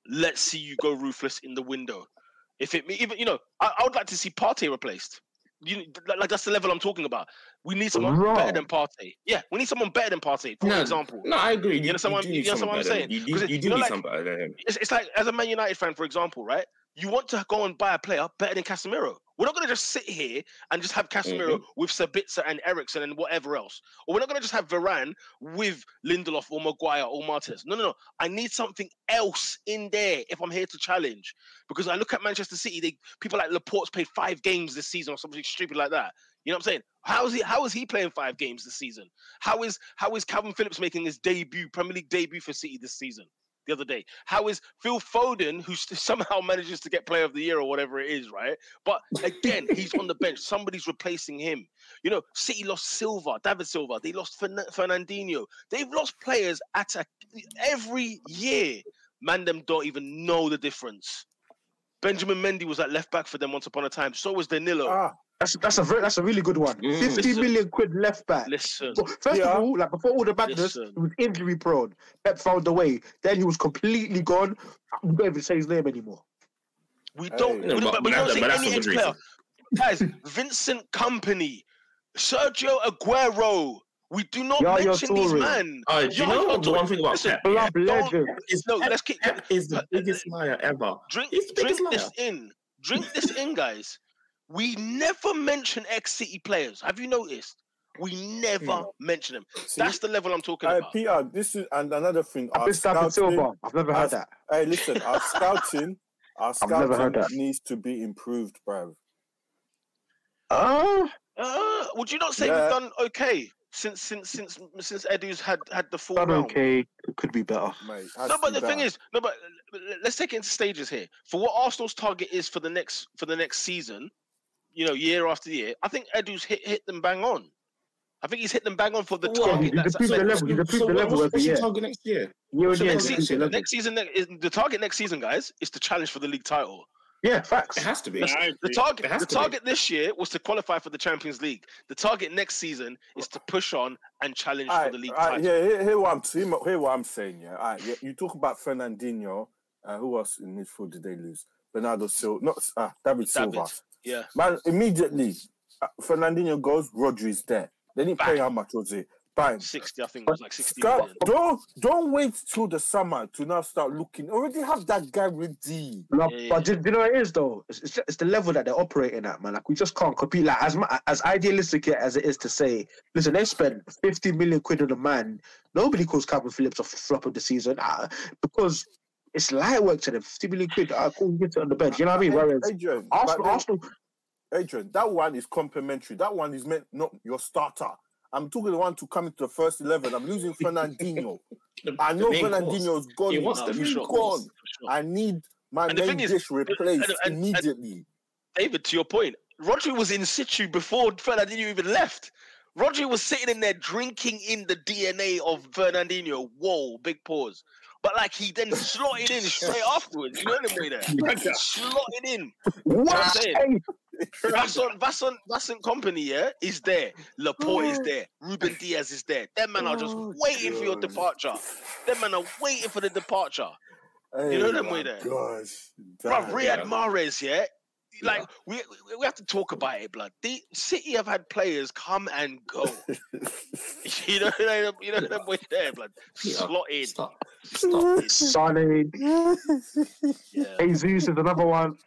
let's see you go ruthless in the window. If it even, you know, I would like to see Partey replaced. You, like that's the level I'm talking about. We need someone better than Partey. Yeah, we need someone better than Partey. For example, no, I agree. You understand what I'm saying? You do need someone better than him. It's like as a Man United fan, for example, right? You want to go and buy a player better than Casemiro. We're not going to just sit here and just have Casemiro with Sabitzer and Eriksen and whatever else. Or we're not going to just have Varane with Lindelof or Maguire or Martez. No. I need something else in there if I'm here to challenge. Because I look at Manchester City, people like Laporte's played 5 games this season or something stupid like that. You know what I'm saying? How is he playing 5 games this season? How is Calvin Phillips making his debut, Premier League debut for City this season? The other day, how is Phil Foden, who somehow manages to get Player of the Year or whatever it is, right? But again, he's on the bench. Somebody's replacing him. You know, City lost Silva, David Silva. They lost Fernandinho. They've lost players at every year. Man, them don't even know the difference. Benjamin Mendy was at left back for them once upon a time. So was Danilo. That's a really good one. 50 million quid left back. Listen. So first of all, like before all the madness, he was injury prone. Pep found a way. Then he was completely gone. We don't even say his name anymore. We don't say any ex-player. Guys, Vincent Kompany, Sergio Aguero. We do not mention these men. The one thing about Pep is the biggest liar ever. Drink this in, guys. We never mention ex-City players. Have you noticed? We never mention them. See? That's the level I'm talking about. Peter, this is another thing. I've never heard that. Hey, listen, our scouting needs to be improved, bruv. Would you not say we've done okay since Edu's had the full round? Okay, it could be better. Mate, but let's take it into stages here. For what Arsenal's target is for the next season. You know, year after year, I think Edu's hit them bang on. I think he's hit them bang on for the target. What's the target next year? The target next season, guys, is to challenge for the league title. Yeah, facts. It has to be. The target this year was to qualify for the Champions League. The target next season is to push on and challenge for the league title. Yeah, hear what I'm saying. Yeah, you talk about Fernandinho. Who else in midfield did they lose? Bernardo Silva, not David Silva. Yeah, man. Immediately, Fernandinho goes. Rodri's there. They didn't pay how much was it? Bang. 60. I think it was like 60. Don't wait till the summer to now start looking. Already have that guarantee. But do you know what it is though? It's the level that they're operating at, man. Like we just can't compete. Like as idealistic as it is to say, listen, they spent 50 million quid on a man. Nobody calls Calvin Phillips a flop of the season because. It's light work to them. 50 million quid. I couldn't get it on the bench. You know what I mean? Whereas Adrian, that one is complimentary. That one is meant not your starter. I'm talking the one to come into the first 11. I'm losing Fernandinho. I know Fernandinho's gone. He's gone. I need my main dish replaced immediately. David, to your point, Rodri was in situ before Fernandinho even left. Rodri was sitting in there drinking in the DNA of Fernandinho. Whoa, big pause. But like he then slotted in straight afterwards. You know what I mean? Slotted in. What? Vassant Company, yeah, is there. Laporte is there. Ruben Diaz is there. Them man are just waiting for your departure. Them man are waiting for the departure. You know what I mean? Gosh, bruv, Riyad Mahrez, yeah. Like we have to talk about it, blood. The City have had players come and go. you know them way there, blood. Slot in. Stop. Sonny. Yeah. Jesus is another one.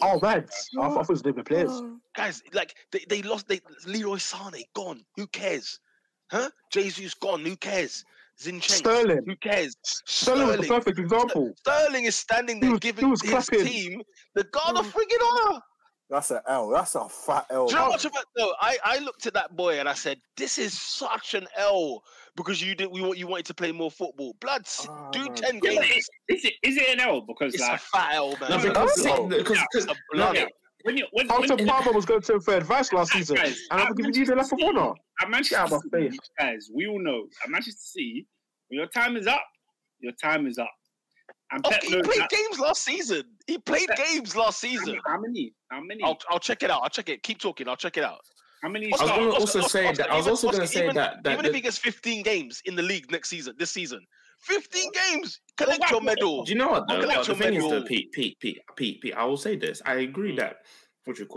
Oh man, I was doing the players. Guys, like they lost. Leroy Sané gone. Who cares? Huh? Jesus gone. Who cares? Zinchenko. Sterling. Who cares? Sterling was the perfect example. Sterling is standing there giving his team the guard of friggin' honor. That's an L. That's a fat L. Do you know much about though? I looked at that boy and I said, "This is such an L because you wanted to play more football." Bloods do 10 games. Is it an L because it's like a fat L, man? No, because When Palmer was going to him for advice last season, guys, and I'm giving you the left of honor. At Manchester City, guys, we all know at Manchester City, when your time is up, your time is up. And Pep he played games last season. He played games last season. How many? I'll check it out. I'll check it. Keep talking. I'll check it out. How many? I was also going to say that even if he gets 15 games in the league next season, this season, 15 games, collect your medal. Do you know what? Though? Collect your medal. Thing is, though, Pete, I will say this. I agree that once your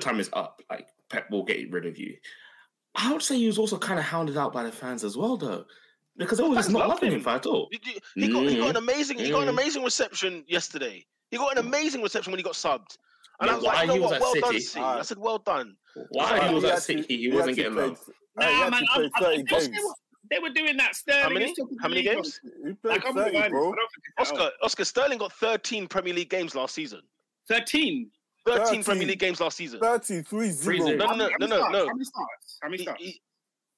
time is up, like Pep will get rid of you. I would say he was also kind of hounded out by the fans as well, though. Because they were just not loving him at all. He got an amazing reception yesterday. He got an amazing reception when he got subbed. And I was like, you know what? Well done, City. I said, well done. Why he was at City? He wasn't getting love. Nah, man. They were doing that. Sterling. How many games? He played 30, bro. Oscar, Sterling got 13 Premier League games last season. 13 Premier League games last season. 33-0. No. How many starts?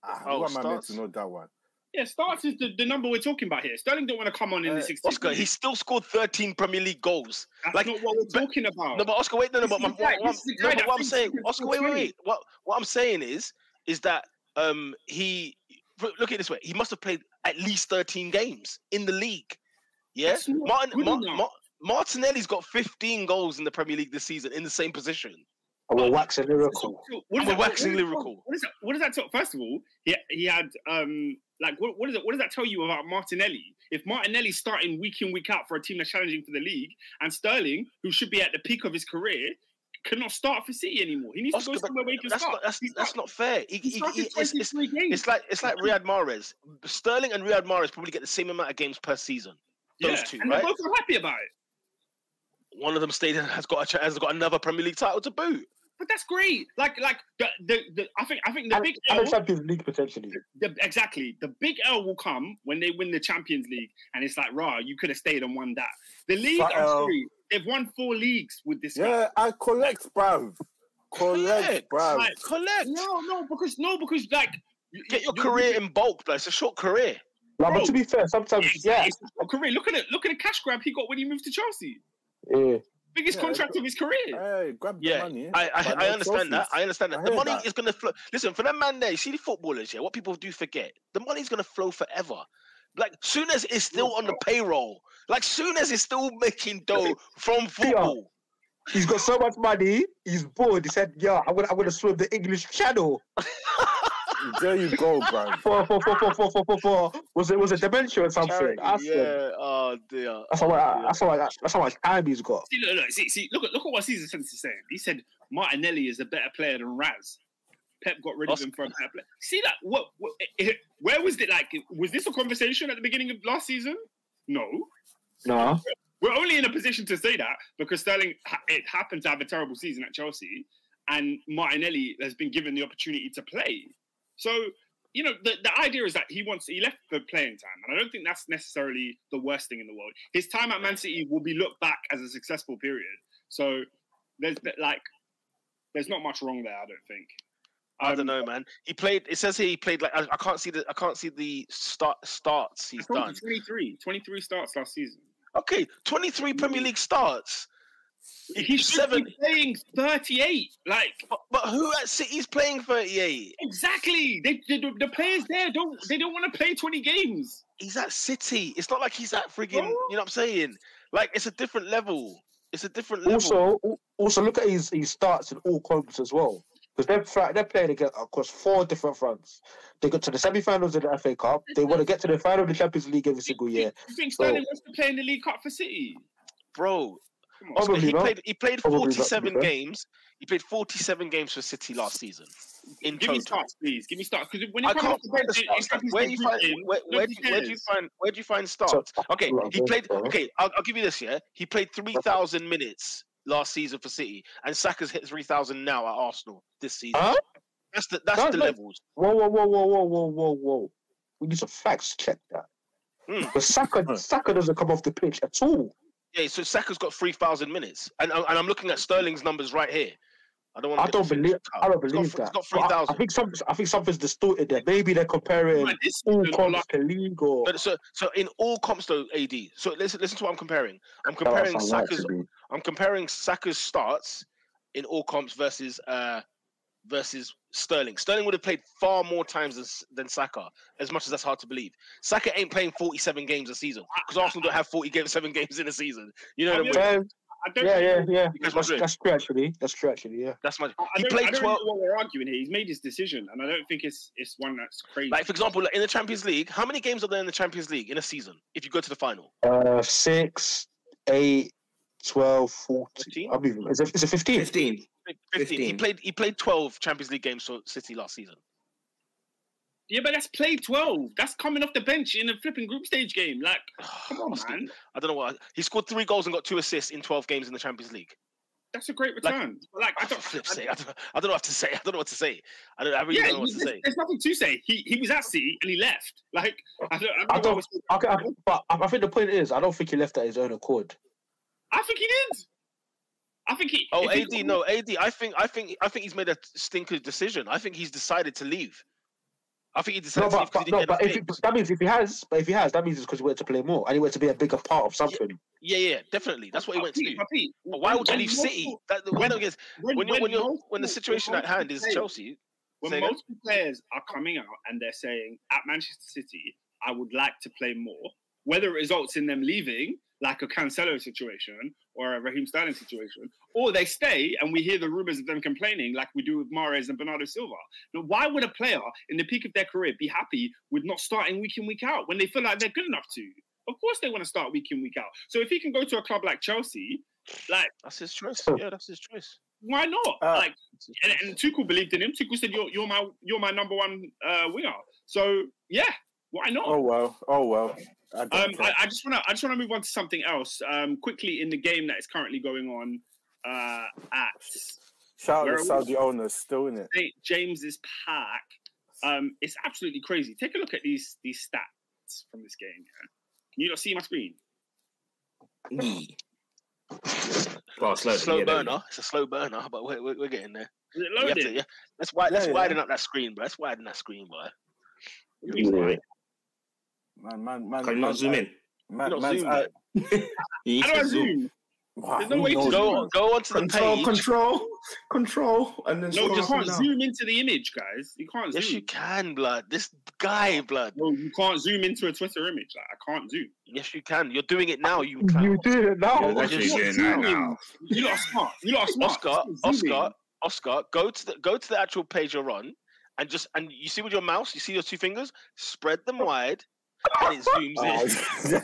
I want my man to know that one. Yeah, starts is the number we're talking about here. Sterling don't want to come on in the 16th. Oscar, he still scored 13 Premier League goals. That's not what we're talking about. No, but Oscar, wait. What I'm saying, Oscar, wait. What I'm saying is that he, look at it this way, he must have played at least 13 games in the league. Yeah? Martinelli's got 15 goals in the Premier League this season in the same position. We're waxing lyrical. What does that tell? First of all, he had... What does that tell you about Martinelli? If Martinelli's starting week in, week out for a team that's challenging for the league, and Sterling, who should be at the peak of his career, cannot start for City anymore. He needs to go somewhere where he can start. That's not fair. It's like Riyad Mahrez. Sterling and Riyad Mahrez probably get the same amount of games per season. Those two, and right? They're both happy about it. One of them stayed and has got another Premier League title to boot. But that's great. I think the big L, Champions League potentially. Exactly. The big L will come when they win the Champions League, and it's like, rah, you could have stayed and won that. The league, I'm sorry, they've won 4 leagues with this. Yeah, guy. I collect, bro. Collect. No, because get your career in bulk, bro. It's a short career. Like, but to be fair, sometimes it's a career. Look at the cash grab he got when he moved to Chelsea. Yeah. Biggest contract of his career. Hey, grab the money. I understand that. The money is going to flow. Listen, for that man there, you see the footballers here, what people do forget, the money's going to flow forever. Like, soon as it's still on the payroll, like, soon as it's still making dough from football. He's got so much money, he's bored. He said, I'm going to swim the English Channel. There you go, bro. Was it dementia or something? Oh dear. That's how much time he's got. Look at what Cesar Sanchez is saying. He said Martinelli is a better player than Raz. Pep got rid of him for a better player. See that? Where was it? Like, was this a conversation at the beginning of last season? No. We're only in a position to say that because Sterling it happened to have a terrible season at Chelsea, and Martinelli has been given the opportunity to play. So, you know, the idea is that he left for playing time. And I don't think that's necessarily the worst thing in the world. His time at Man City will be looked back as a successful period. So there's not much wrong there, I don't think. I don't know, man. He played I can't see the starts he's done. 23 starts last season. Okay, 23 Premier League starts. He should be playing 38. But who at City's playing 38? Exactly. The players there don't want to play 20 games. He's at City. It's not like he's at friggin'. You know what I'm saying? Like, it's a different level. Also, look at his starts in all comps as well. Because they're playing again across 4 different fronts. They got to the semi-finals of the FA Cup. They want to get to the final of the Champions League every single year. You think Sterling wants to play in the League Cup for City, bro? He played 47 games. He played 47 games for City last season. Give me starts, please. Give me starts. Because when where do you find starts? Okay, he played. Okay, I'll give you this. Yeah, he played 3,000 minutes last season for City, and Saka's hit 3,000 now at Arsenal this season. Huh? That's the levels. Whoa! We need to facts check that. But Saka doesn't come off the pitch at all. Yeah, so Saka's got 3,000 minutes, and I'm looking at Sterling's numbers right here. I don't believe that. It's got 3,000. I think something's distorted there. Maybe they're comparing all comps to league or. But so in all comps though, AD. So listen to what I'm comparing. I'm comparing Saka's starts in all comps versus Sterling. Sterling would have played far more times than Saka, as much as that's hard to believe. Saka ain't playing 47 games a season, because Arsenal don't have 47 games in a season. You know what I mean? That's true, actually. That's my. I don't know what we're arguing here. He's made his decision, and I don't think it's one that's crazy. Like, for example, in the Champions League, how many games are there in the Champions League in a season if you go to the final? 6, 8, 12, 14. Is it 15? 15. He played 12 Champions League games for City last season. Yeah, but that's play 12. That's coming off the bench in a flipping group stage game. Like, come on, man. I don't know why. He scored 3 goals and got 2 assists in 12 games in the Champions League. That's a great return. I don't know what to say. I really don't know what to say. There's nothing to say. He was at City and he left. Like, I think the point is, I don't think he left at his own accord. I think he did. I think he's made a stinker decision. I think he's decided to leave. I think he decided to leave that means it's because he wanted to play more and he wanted to be a bigger part of something. Yeah, definitely. That's what he went to do. But why would you leave City? When the situation at hand is Chelsea. When multiple players are coming out and they're saying, at Manchester City, I would like to play more, whether it results in them leaving, like a Cancelo situation or a Raheem Sterling situation, or they stay and we hear the rumours of them complaining like we do with Mahrez and Bernardo Silva. Now, why would a player in the peak of their career be happy with not starting week in, week out when they feel like they're good enough to? Of course they want to start week in, week out. So if he can go to a club like Chelsea... that's his choice. Yeah, that's his choice. Why not? And Tuchel believed in him. Tuchel said, you're my number one winger. So, yeah. Why not? Oh well. I just want to move on to something else quickly in the game that is currently going on at. Shout out to Saudi owners, still in it. St. James's Park. It's absolutely crazy. Take a look at these stats from this game. Yeah? Can you not see my screen? Well, slow burner. It's a slow burner, but we're getting there. Is it loaded? Let's widen up that screen, bro. Man, can you not zoom in? How do I zoom? Wow, there's no way to go onto the page. Control, and then you can't zoom into the image, guys. You can't zoom. Yes, you can, blood. This guy, blood. No, you can't zoom into a Twitter image. Like, I can't zoom. Yes, you can. You're doing it now. You're doing it now. You're doing it now. You lot are smart. Oscar, go to the actual page you're on. And you see with your mouse, you see your two fingers, spread them wide, and it zooms in.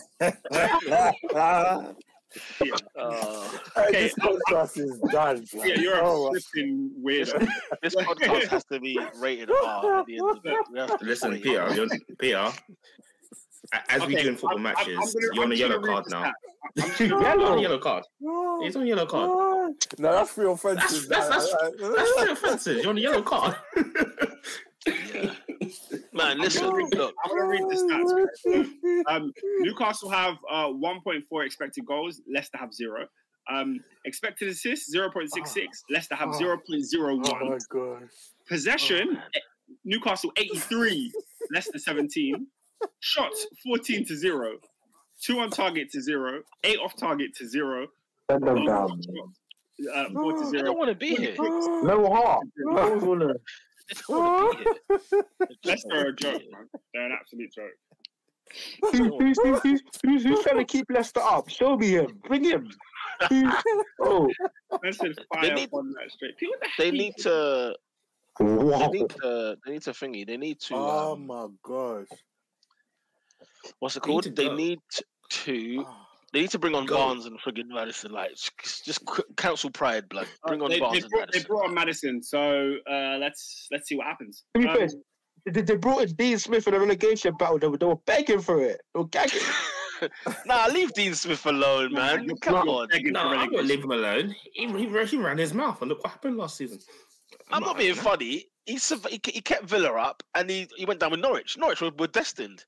Yeah. Okay, this podcast is done. Yeah, you're a flipping weirdo. This podcast has to be rated R at the end of it. Listen, Peter. As we do in football matches, you're on a yellow card now. You're on a yellow card. He's on a yellow card. No, that's real offensive. That's real offensive. You're on a yellow card. Yeah. Man, listen. Look, I'm going to read the stats. Newcastle have 1.4 expected goals. Leicester have 0. Expected assists 0.66. Leicester have 0.01. Oh my god. Possession. Newcastle 83. Leicester 17. Shots 14-0. 2 on target to 0. 8 off target to 0. Send them down. 4-0. I don't want to be here. No heart. No. Leicester are a joke, man. They're an absolute joke. Who's trying to keep Leicester up? Show me him. Bring him. They need to. Oh my gosh. What's it called? They need to bring on Barnes and friggin' Madison. Like, just council pride, blood. Bring on Barnes and Madison. They brought on Madison, so let's see what happens. They brought in Dean Smith for the relegation battle. They were begging for it. They were gagging. Nah, leave Dean Smith alone, man. Come on. I'm going to leave him alone. He ran his mouth, and look what happened last season. I'm not being funny. He kept Villa up, and he went down with Norwich. Norwich were destined.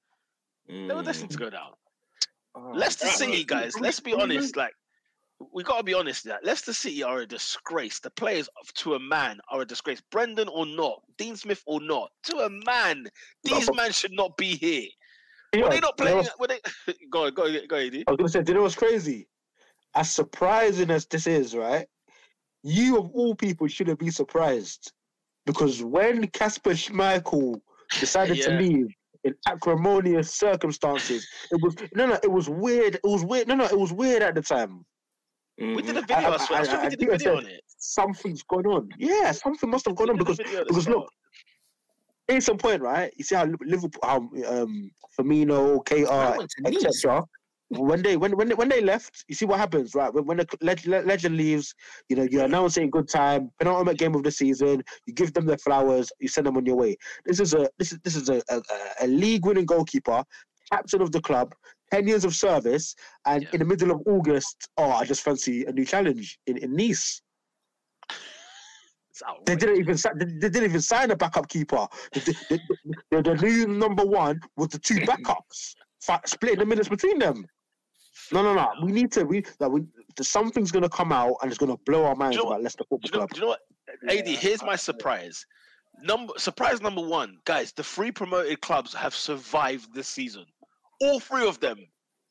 They were destined to go down. Leicester City, guys, let's be honest. Like, we got to be honest. Leicester City are a disgrace. The players to a man are a disgrace. Brendan or not, Dean Smith or not, to a man, these men should not be here. Were they not playing? Go, AD. I was going to say, you know what's crazy? As surprising as this is, right? you of all people shouldn't be surprised, because when Kasper Schmeichel decided to leave in acrimonious circumstances, it was weird at the time. Mm-hmm. We did a video, I swear, we did a video on it. Something's gone on. Yeah, something must have gone on, because look, it's a point, right? You see how Liverpool, how Firmino, KR, etc. When they left, you see what happens, right? When the legend leaves, you know, you announce it in good time, penultimate game of the season, you give them their flowers, you send them on your way. This is a league winning goalkeeper, captain of the club, 10 years of service, and in the middle of August, I just fancy a new challenge in Nice. They didn't even sign a backup keeper. The new number one was the two backups, splitting the minutes between them. No. We need to. Something's going to come out and it's going to blow our minds about Leicester Football Club. Do you know what, AD? Here's my surprise. Surprise number one, guys. The three promoted clubs have survived this season. All three of them.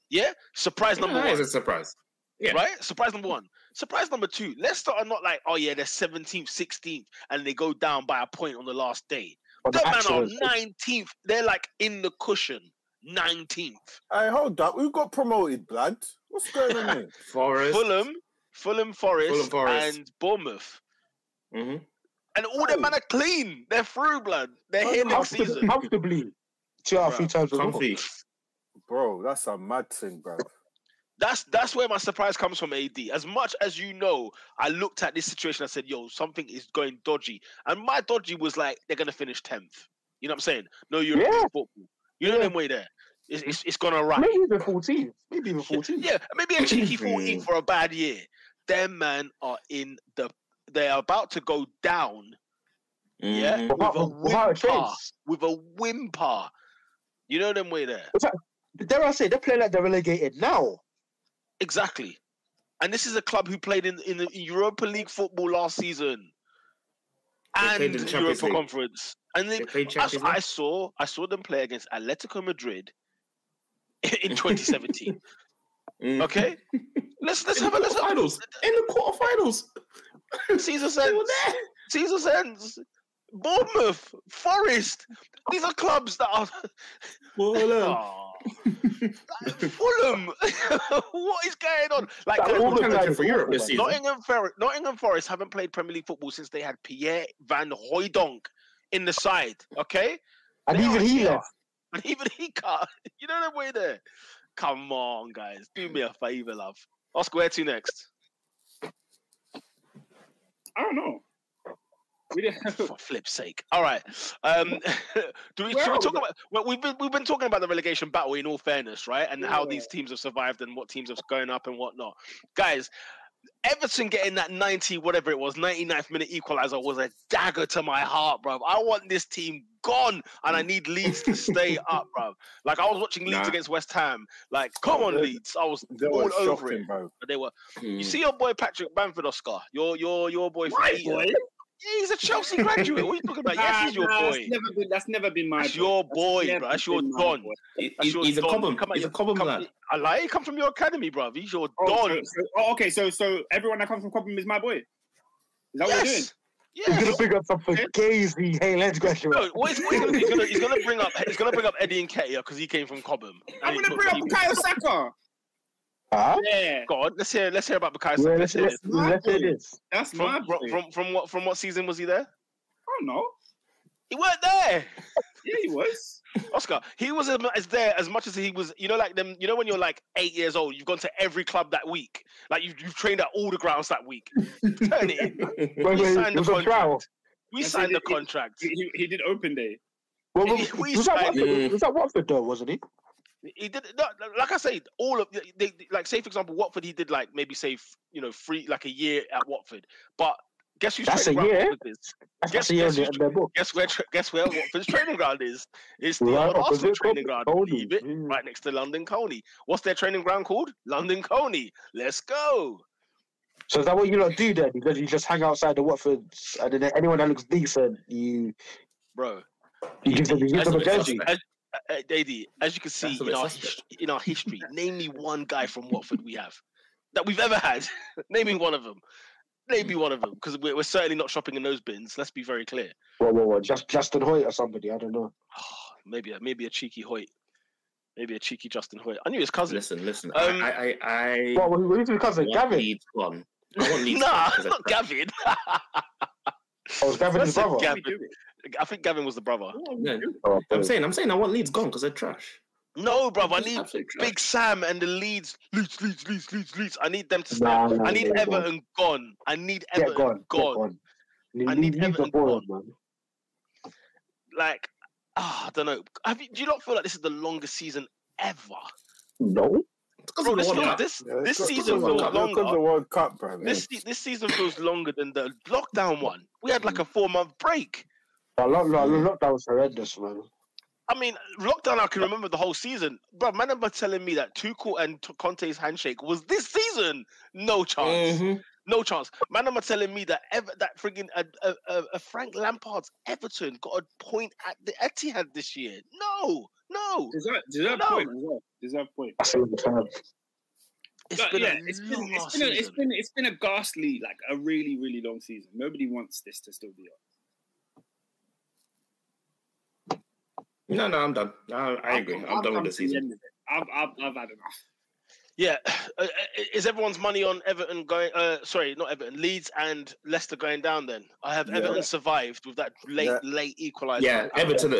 Yeah. Surprise number one. That is a surprise. Yeah. Right? Surprise number one. Surprise number two. Leicester are not like, they're 17th, 16th, and they go down by a point on the last day. That man are 19th. They're like in the cushion. 19th. Hey, hold up. Who got promoted, blood? What's going on here? Forest. Fulham, Forest, and Bournemouth. Mm-hmm. And all them men are clean. They're through, blood. They're here next season. Comfortably. 2 or 3 times a week. Bro, that's a mad thing, bro. That's where my surprise comes from, AD. As much as you know, I looked at this situation, I said, yo, something is going dodgy. And my dodgy was like, they're going to finish 10th. You know what I'm saying? No European football. You know them way there. It's going to run. Maybe even 14th. Yeah, maybe a cheeky 14th for a bad year. Them man are in the... They are about to go down, with a whimper. You know them way there. Dare I say, they're playing like they're relegated now. Exactly. And this is a club who played in the Europa League football last season. And they played in the Europa League Conference. And I saw them play against Atletico Madrid in 2017. Okay? Let's have a look. In the quarterfinals. Caesar Sands. Bournemouth, Forest. These are clubs that are... Fulham. What is going on? Like for Europe this season. Nottingham Forest haven't played Premier League football since they had Pierre van Hooijdonk in the side. Okay? And even he can't. You know that way there. Come on, guys. Do me a favour, love. Oscar, where to next? I don't know. For flip's sake. All right. We've been talking about the relegation battle, in all fairness, right? And how these teams have survived and what teams have gone up and whatnot. Guys, Everton getting that 99th minute equaliser was a dagger to my heart, bruv. I want this team gone, and I need Leeds to stay up, bruv. Like, I was watching Leeds against West Ham. Like, come on, Leeds. I was all over it. Bro. But they were... You see your boy Patrick Bamford, Oscar? Your boy... Yeah, he's a Chelsea graduate. What are you talking about? Yes, he's your boy. That's never been my boy. That's your boy, bro. That's your don. He's a Cobham. He's a Cobham lad. I lie. He comes from your academy, bro. He's your don. Okay, so everyone that comes from Cobham is my boy? Is that what you're doing? Yes. He's gonna bring up something crazy. Hey, let's go. No, what he's gonna do? He's gonna bring up Eddie Nketiah because he came from Cobham. I'm gonna bring up Bukayo Saka. Huh? Yeah, go on. Let's hear about Bukayo Saka. Let's hear this. That's my bro. From what season was he there? I don't know. He weren't there. Yeah, he was. Oscar, he was as there as much as he was. You know, like them. You know, when you're like 8 years old, you've gone to every club that week. Like you've trained at all the grounds that week. Turn it in. We signed the contract. He did open day. Was that Watford though? Wasn't he? He did, like I say, all of they, like, say for example, Watford. He did like maybe say, you know, a year at Watford. But guess who's training ground is? Guess where Watford's training ground is? It's the old Arsenal training ground, right next to London Coney. What's their training ground called? London Coney. Let's go. So is that what you lot do then? Because you just hang outside the Watfords, and then anyone that looks decent, you give them a jersey. Daddy, as you can see in our history, name me one guy from Watford we have that we've ever had. Name me one of them. Maybe one of them, because we're certainly not shopping in those bins. Let's be very clear. Well, Justin Hoyt or somebody, I don't know. Oh, maybe a cheeky Hoyt. Maybe a cheeky Justin Hoyt. I knew his cousin. Listen. I well, who's his cousin? Gavin? Leeds one. I want Leeds. Nah, one, not Gavin. Oh, was Gavin his brother? Gavin. I think Gavin was the brother. Yeah. Oh, I'm saying I want Leeds gone because they're trash. No, bruv, I need Big Sam and the Leeds. I need them to stop. I need Everton gone. I need Everton gone. I need Everton gone. Like, I don't know. Do you not feel like this is the longest season ever? No. Bro, this season feels longer. Because of the World Cup, bro. This season feels longer than the lockdown one. We had like a 4-month break. Lockdown was horrendous, man. I mean, lockdown, I can remember the whole season. Bro, man, remember telling me that Tuchel and Conte's handshake was this season. No chance. Mm-hmm. No chance. Man, remember telling me that Frank Lampard's Everton got a point at the Etihad this year. No. Does that point? That's a long time. It's been a ghastly, like a really, really long season. Nobody wants this to still be on. No, I'm done. I agree. I'm done with the season. I've had enough. Yeah. Is everyone's money on Everton going... sorry, not Everton. Leeds and Leicester going down then? I have Everton survived with that late equaliser. Yeah, Everton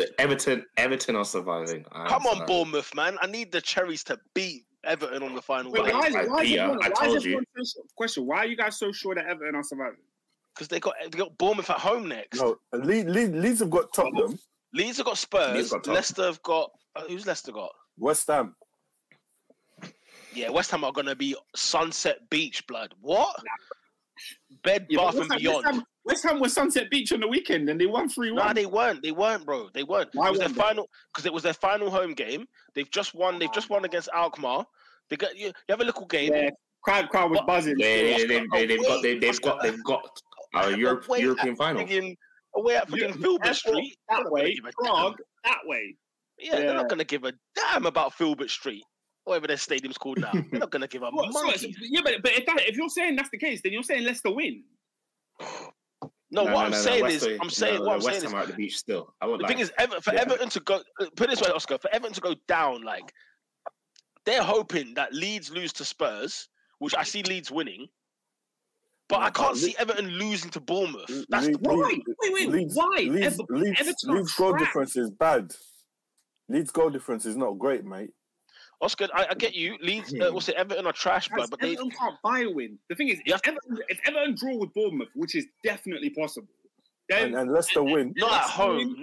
are surviving. Come on, Bournemouth, man. I need the Cherries to beat Everton on the final. Wait, why are you guys so sure that Everton are surviving? Because they got Bournemouth at home next. No, Leeds have got Tottenham. Leeds have got Spurs. Leicester have got... who's Leicester got? West Ham. Yeah, West Ham are going to be Sunset Beach, blood. What? Nah. Bed, bath and beyond. West Ham was Sunset Beach on the weekend and they won 3-1. Nah, they weren't, bro. They weren't. Why was their final? Because it was their final home game. They've just won against Alkmaar. You have a little game. Yeah, crowd was buzzing. They've got a European final. Away at freaking Filbert Street. That way. Yeah, they're not going to give a damn about Filbert Street, whatever their stadium's called now. They're not going to give a monkey. But if you're saying that's the case, then you're saying Leicester win. What I'm saying is... West Ham at the beach still. The thing is, for Everton to go... Put it this way, Oscar. For Everton to go down, like... They're hoping that Leeds lose to Spurs, which I see Leeds winning. But I can't see Everton losing to Bournemouth. That's the problem. Wait, why? Leeds' goal difference is bad. Leeds' goal difference is not great, mate. Oscar, I get you. Leeds, Everton are trash, bro, but Everton can't buy a win. The thing is, if Everton draw with Bournemouth, which is definitely possible, then and Leicester win. Not at home,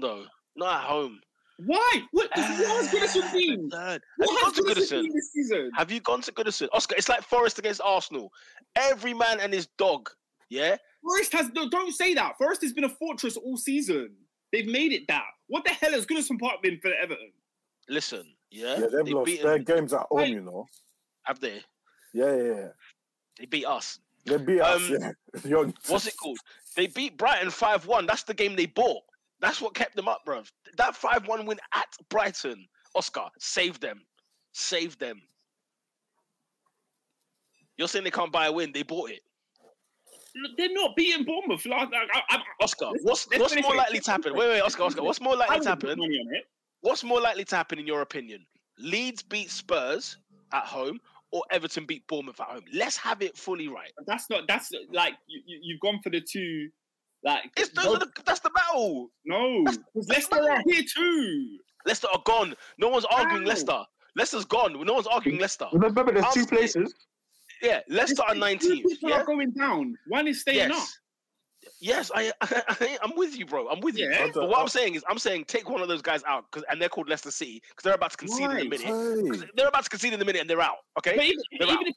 though. Not at home. Why? What has Goodison been? This season? Have you gone to Goodison? Oscar, it's like Forest against Arsenal. Every man and his dog, yeah? Don't say that. Forest has been a fortress all season. They've made it that. What the hell has Goodison Park been for Everton? Listen, yeah? They've lost their games at home, you know. Have they? Yeah. They beat us. They beat us. What's it called? They beat Brighton 5-1. That's the game they bought. That's what kept them up, bruv. That 5-1 win at Brighton, Oscar, saved them. You're saying they can't buy a win. They bought it. They're not beating Bournemouth. Oscar, what's more likely to happen? Wait, Oscar. What's more likely to happen? What's more likely to happen in your opinion? Leeds beat Spurs at home or Everton beat Bournemouth at home? Let's have it fully right. You've gone for the two... that's the battle. No, Leicester are here too. Leicester are gone. No one's arguing Leicester. Leicester's gone. No one's arguing Leicester. Remember, there's two places. Yeah, Leicester are 19th. People are going down. One is staying up. Yes, I'm with you, bro. I'm with you. Yeah. But what I'm saying is, take one of those guys out, and they're called Leicester City because they're about to concede in a minute. Hey. They're about to concede in a minute, and they're out. Okay. But even if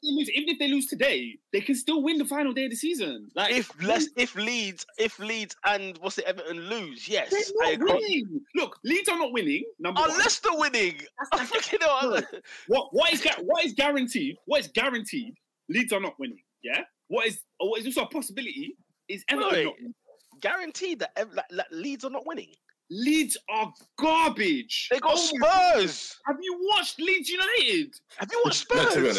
they lose today, they can still win the final day of the season. Like if Leeds and Everton lose, yes, they're not winning. Look, Leeds are not winning. Number one. Leicester winning. What is guaranteed? What is guaranteed? Leeds are not winning. Yeah. What is also a possibility? Is Everton not winning? Guaranteed that Leeds are not winning. Leeds are garbage. They got Spurs. Have you watched Leeds United? Have you watched Spurs? No, to be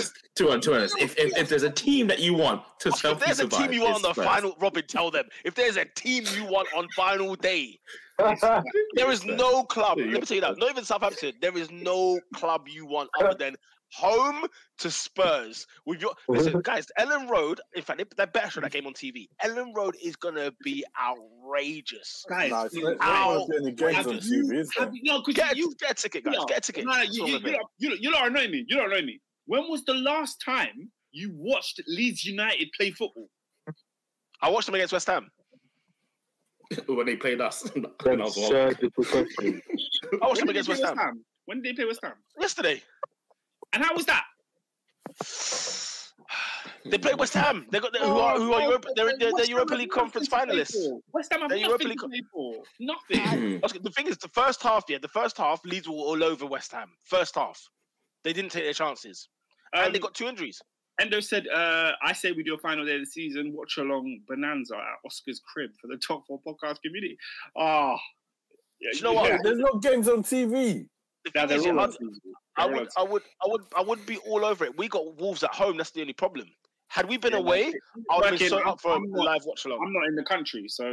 honest, if there's a team that you want to survive, if there's a team you want on the Spurs. Final, Robin, tell them. If there's a team you want on final day, there is no club. Let me tell you that. Not even Southampton. There is no club you want other than home to Spurs. With your listen, guys, Ellen Road. In fact, they're better that game on TV. Ellen Road is gonna be outrageous. Guys, outrageous. Get a ticket, guys. Get a ticket. No, you don't annoy me. You don't annoy me. When was the last time you watched Leeds United play football? I watched them against West Ham. When they played us. I watched them against West Ham. When did they play West Ham? Yesterday. And how was that? They played West Ham. They got they're Europa League conference finalists. West Ham have nothing to play for. Nothing. The thing is, the first half, Leeds were all over West Ham. First half, they didn't take their chances, and they got two injuries. Endo said, I say we do a final day of the season watch along bonanza at Oscar's crib for the top 4 podcast community. Ah, yeah, you know what? There's no games on TV. I would be all over it. We got Wolves at home. That's the only problem. Had we been away, I would have been so up for a live watch along. I'm not in the country, so.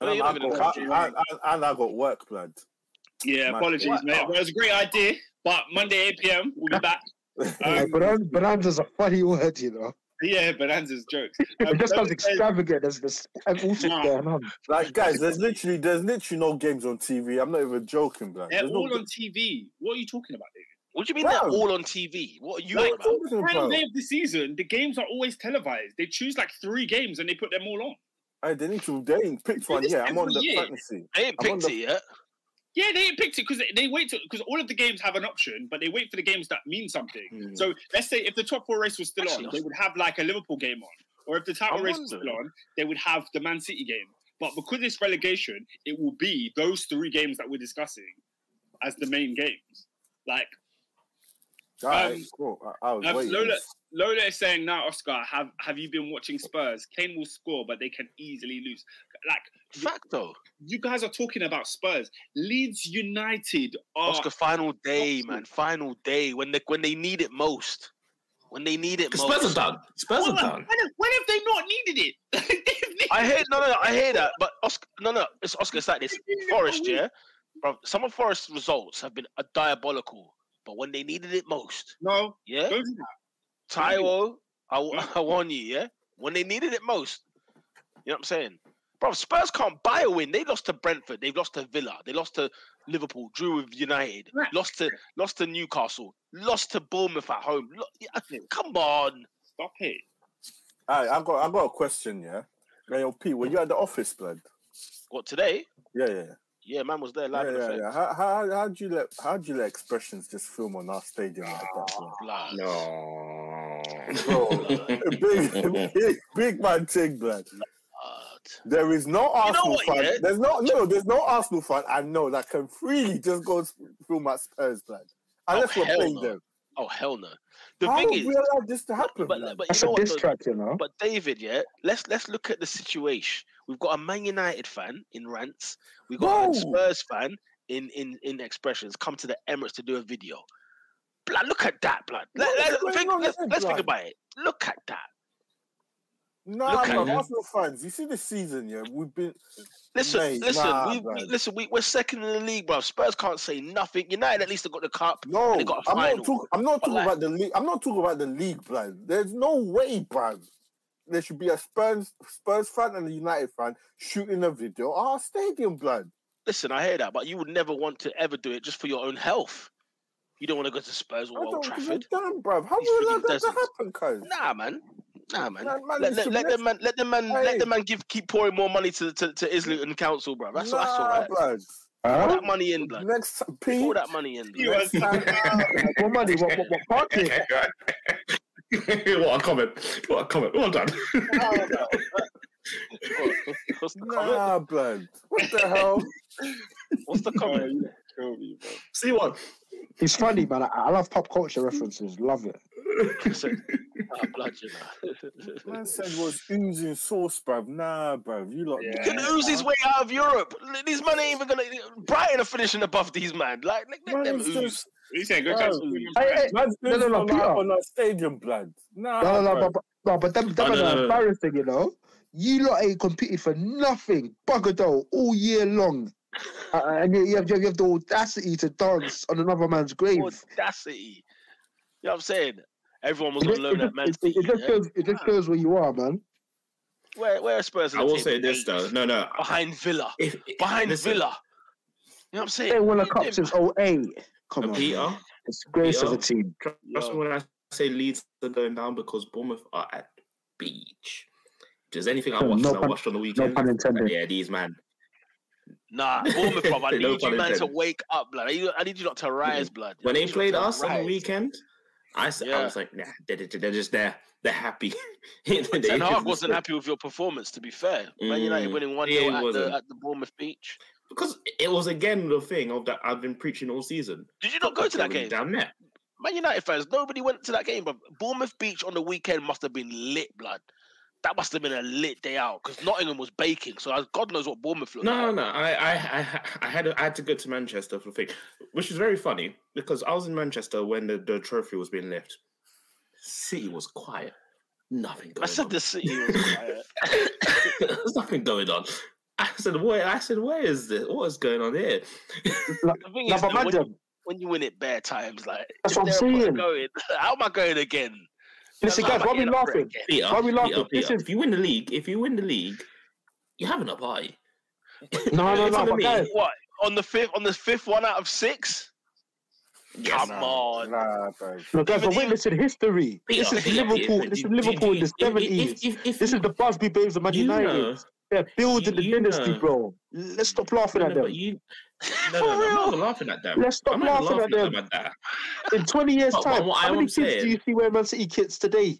And I got work planned. Yeah, apologies, mate. Well, it was a great idea, but Monday 8 PM we'll be back. Bonanza's a funny word, you know. Yeah, Bonanza's jokes. It just sounds extravagant. There's this bullshit going on. Like, guys, there's literally no games on TV. I'm not even joking, man. They're all on TV. What are you talking about, David? What do you mean they're all on TV? What are you talking about? The final day of the season, the games are always televised. They choose like 3 games and they put them all on. They ain't picked one yet. I'm on the fantasy. They ain't picked it yet. Yeah, they ain't picked it because they wait because all of the games have an option, but they wait for the games that mean something. So let's say if the top 4 race was still on, they would have like a Liverpool game on, or if the title race was still on, they would have the Man City game. But because it's relegation, it will be those 3 games that we're discussing as the main games. Like, guys, cool. I was waiting. Lola is saying now, Oscar, have you been watching Spurs? Kane will score, but they can easily lose. Like, facto. You guys are talking about Spurs. Leeds United are... Oscar, final day, man. Final day. When they need it most. When they need it most. Spurs are done. When have they not needed it? I hear that. But Oscar, it's like this. Forest, yeah? Bro, some of Forest's results have been diabolical. But when they needed it most. No. Yeah? Don't do that. Taiwo, I warn you, yeah? When they needed it most. You know what I'm saying? Bro, Spurs can't buy a win. They lost to Brentford. They've lost to Villa. They lost to Liverpool. Drew with United. Lost to Newcastle. Lost to Bournemouth at home. Come on. Stop it. All right, I've got a question, yeah? ALP, were you at the office, blood? What, today? Yeah. Yeah, man was there live in effect. Yeah. How'd you let expressions just film on our stadium like that? Blood. No. Bro, big man thing, blood. There is no Arsenal fan. Yeah? There's no Arsenal fan I know that can freely just go through my Spurs, blood. Unless we're playing them. Oh hell no! How we allow this to happen? But that's a diss track, you know. But David, yeah, let's look at the situation. We've got a Man United fan in rants. We've got a Spurs fan in expressions. Come to the Emirates to do a video. Blood, look at that, blood. Let's think about it. Look at that. Nah, Arsenal fans, you see this season, yeah, we've been... We're second in the league, bro. Spurs can't say nothing. United at least have got the cup. No, they got a final. I'm not talking about the league. I'm not talking about the league, bro. There's no way, bro. There should be a Spurs fan and a United fan shooting a video at our stadium, bro. Listen, I hear that, but you would never want to ever do it just for your own health. You don't want to go to Spurs or Old Trafford. Damn, bro. How will that happen, cuz? Nah, man. Let the man keep pouring more money to Islington Council, bro. That's all right. Blood. Put that money in, blood. Put that money in. What money? What party? What a comment. Well done. Nah, blood. What the hell? What's the comment? See what? It's funny, man. I love pop culture references. Love it. Man said was oozing sauce, bruv. Nah, bruv. You lot. Yeah. He can ooze his way out of Europe. These men ain't even gonna. Brighton are finishing above these man. Like, let them ooze. He's saying good chance. No, on that stadium, blood. Nah, but them are embarrassing, you know. You lot ain't competed for nothing, bugger all year long. And you have the audacity to dance on another man's grave. Audacity. You know what I'm saying? Everyone was on loan at Man City. It just goes where you are, man. Where are Spurs? I will say this, though. No. Behind Villa. Behind Villa. You know what I'm saying? They won a cup since 08. Come on. Peter. It's grace of the team. Trust me when I say Leeds are going down because Bournemouth are at beach. If there's anything I watched on the weekend, no pun intended. Yeah, these, man. Nah, Bournemouth, bro, I need you, man, to wake up, blood. I need you not to rise, blood. When they played us on the weekend, I was like, nah, they're just there. They're happy. Ten Hag wasn't happy with your performance, to be fair. Man United winning 1-0 at the Bournemouth beach. Because it was, again, the thing of that I've been preaching all season. Did you not go to that game? Damn it. Man United fans, nobody went to that game, but Bournemouth beach on the weekend must have been lit, blood. That must have been a lit day out because Nottingham was baking. So God knows what Bournemouth looked like. No. I had to go to Manchester for the thing, which is very funny because I was in Manchester when the trophy was being left. City was quiet. Nothing going on. I said the city was quiet. There's nothing going on. I said, where is this? What is going on here? The thing is, when you win it bare times, like, that's what I'm saying. How am I going again? Listen, guys, why are we laughing? Peter, if you win the league, you're having a party. No. Guys, what? On the fifth one out of six? Yes, Come on. Nah, bro. No, guys, we're witnessing history. Peter, this is Liverpool. This is Liverpool in the 70s. This is the Busby Babes of Man United. They're building the dynasty, bro. Let's stop laughing at them. No, I'm not laughing at that. Let's stop laughing at them. In 20 years' time, how many kids do you see wearing Man City kits today?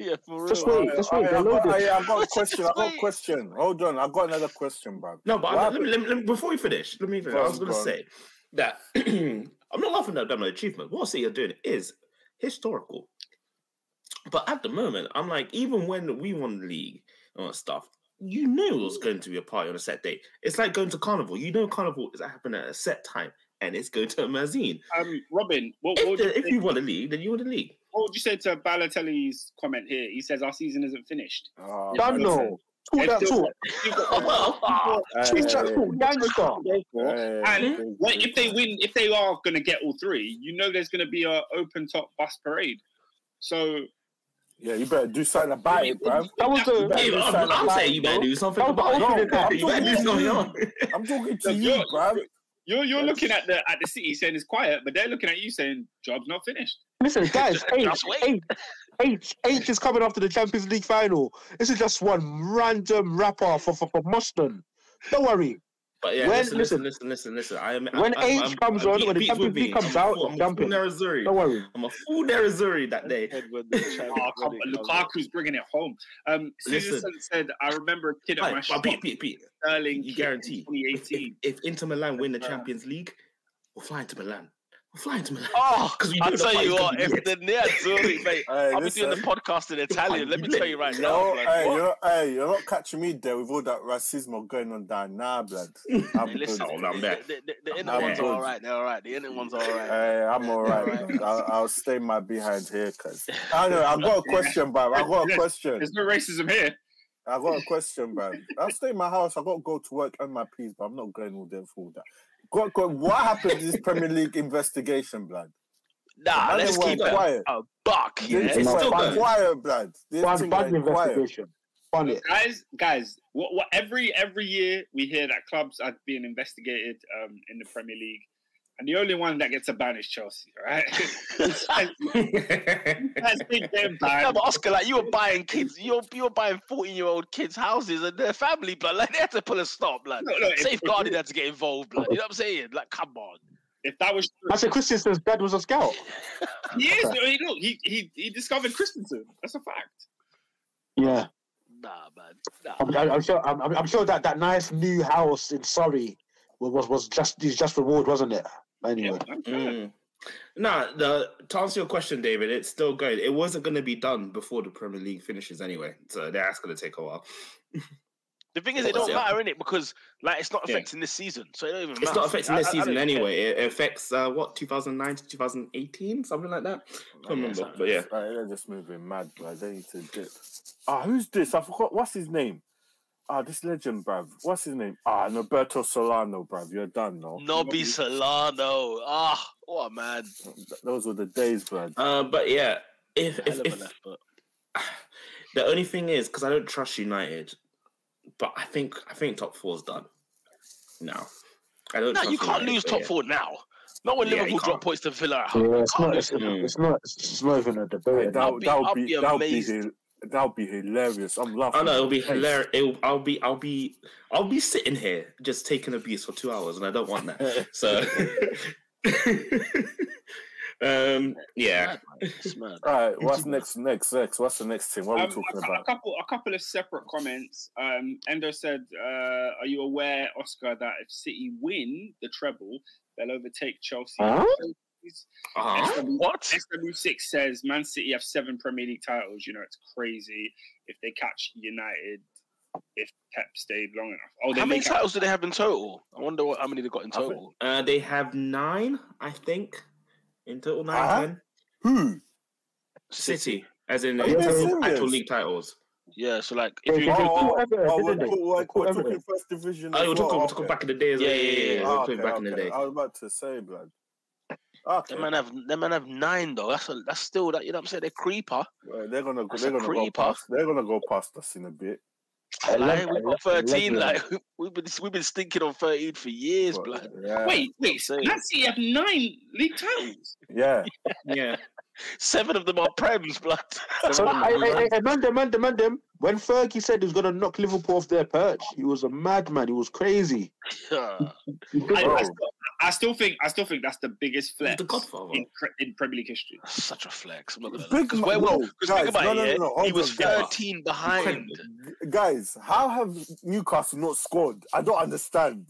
Yeah, for real. Just wait. I've got a question. Hold on, I've got another question, bro. No, but before we finish, I was going to say that I'm not laughing at them achievement. What City are doing is historical. But at the moment, I'm like, even when we won the league and stuff, you knew it was going to be a party on a set day. It's like going to Carnival. You know Carnival is happening at a set time and it's going to a magazine. Robin, if you want a league, then you want a league. What would you say to Balotelli's comment here? He says, our season isn't finished. Bando! And if they win, if they are going to get all three, you know there's going to be an open-top bus parade. So... yeah, you better do something about it, bro. I'm saying you better do something about it. I'm talking to you, bro. You're looking at the city saying it's quiet, but they're looking at you saying job's not finished. Listen, guys, H is coming after the Champions League final. This is just one random rapper for Mustang. Don't worry. But yeah, listen. When the Champions League comes out, I'm jumping. Don't worry. I'm a fool Nerazuri that day. Lukaku's bringing it home. Susan said, I remember a kid at my shop. Sterling, you guarantee. 2018. If Inter Milan win the Champions League, we're flying to Milan. Oh, I'll tell you what, if the Nerazzurri, mate, I'll be doing the podcast in Italian. Let me tell you right now. You're not catching me there with all that racism going on down now, blood. The inner ones are all right. They're all right. The inner ones are all right. Hey, I'm all right. I'll stay my behind here because I know I've got a question, bro. There's no racism here. I've got a question, bro. I'll stay in my house. I've got to go to work and my peace, but I'm not going all there for all that. What happened to this Premier League investigation, blood? Nah, let's keep quiet. Buck, it's still quiet, blood. One investigation. Funny. Guys, what? Every year we hear that clubs are being investigated in the Premier League, and the only one that gets a ban is Chelsea, right? That's big damn ban. No, but Oscar, like you were buying kids, you're buying 14-year-old kids' houses and their family, blood. Like they had to pull a stop, blood. No, Safeguarding had to get involved, blood. You know what I'm saying? Like, come on. If that was true, I said Christensen's dad was a scout. Yes, he discovered Christensen. That's a fact. Yeah. Nah, man. Nah. I'm sure that nice new house in Surrey was just reward, wasn't it? Anyway, yeah, Nah, to answer your question, David, it's still going. It wasn't going to be done before the Premier League finishes anyway, so that's going to take a while. The thing is, it doesn't matter, innit? Because like, it's not affecting this season, so it don't even matter. It's not affecting this season anyway. It affects, what, 2009 to 2018? Something like that? I can't remember, but yeah. They're just moving mad, bruv. They need to dip. Ah, who's this? I forgot. What's his name? Ah, this legend, bruv. What's his name? Ah, Roberto Solano, bruv. You're done, no? Nobby Solano. Ah, what a man. Those were the days, bruv. But yeah, the only thing is, because I don't trust United, but I think top four's done. No, I don't. No, you can't United, lose top four now. Not when Liverpool drop points to Villa. Yeah, it's not even a debate. That'll be hilarious. I'm laughing. I know it'll be hilarious. I'll be sitting here just taking abuse for 2 hours, and I don't want that. So, yeah. It's mad. All right. What's next? What's the next thing? What are we talking about? A couple of separate comments. Endo said, "Are you aware, Oscar, that if City win the treble, they'll overtake Chelsea?" What? SW6 says Man City have 7 Premier League titles. You know, it's crazy. If they catch United, if Pep stayed long enough. Oh, how many titles do they have in total? I wonder how many they got in total. They have 9, I think. In total, 9. Who? City. As in actual league titles. Yeah, so like... We're talking first division. Oh, we're talking back in the day as well. Yeah. We're talking back in the day. I was about to say, blood. Okay. They might have 9 though. That's still that. You know what I'm saying? They're creeper. Well, they're gonna go past us in a bit. We got 13. Like we've been stinking on 13 for years, blood. Yeah. Wait. Nancy have 9 league titles. Yeah. 7 of them are Prem's, blood. So man them. When Fergie said he was gonna knock Liverpool off their perch, he was a madman. He was crazy. I still think that's the biggest flex in Premier League history. That's such a flex. I'm not gonna lie. Because think about it, he was 13 behind. Guys, how have Newcastle not scored? I don't understand.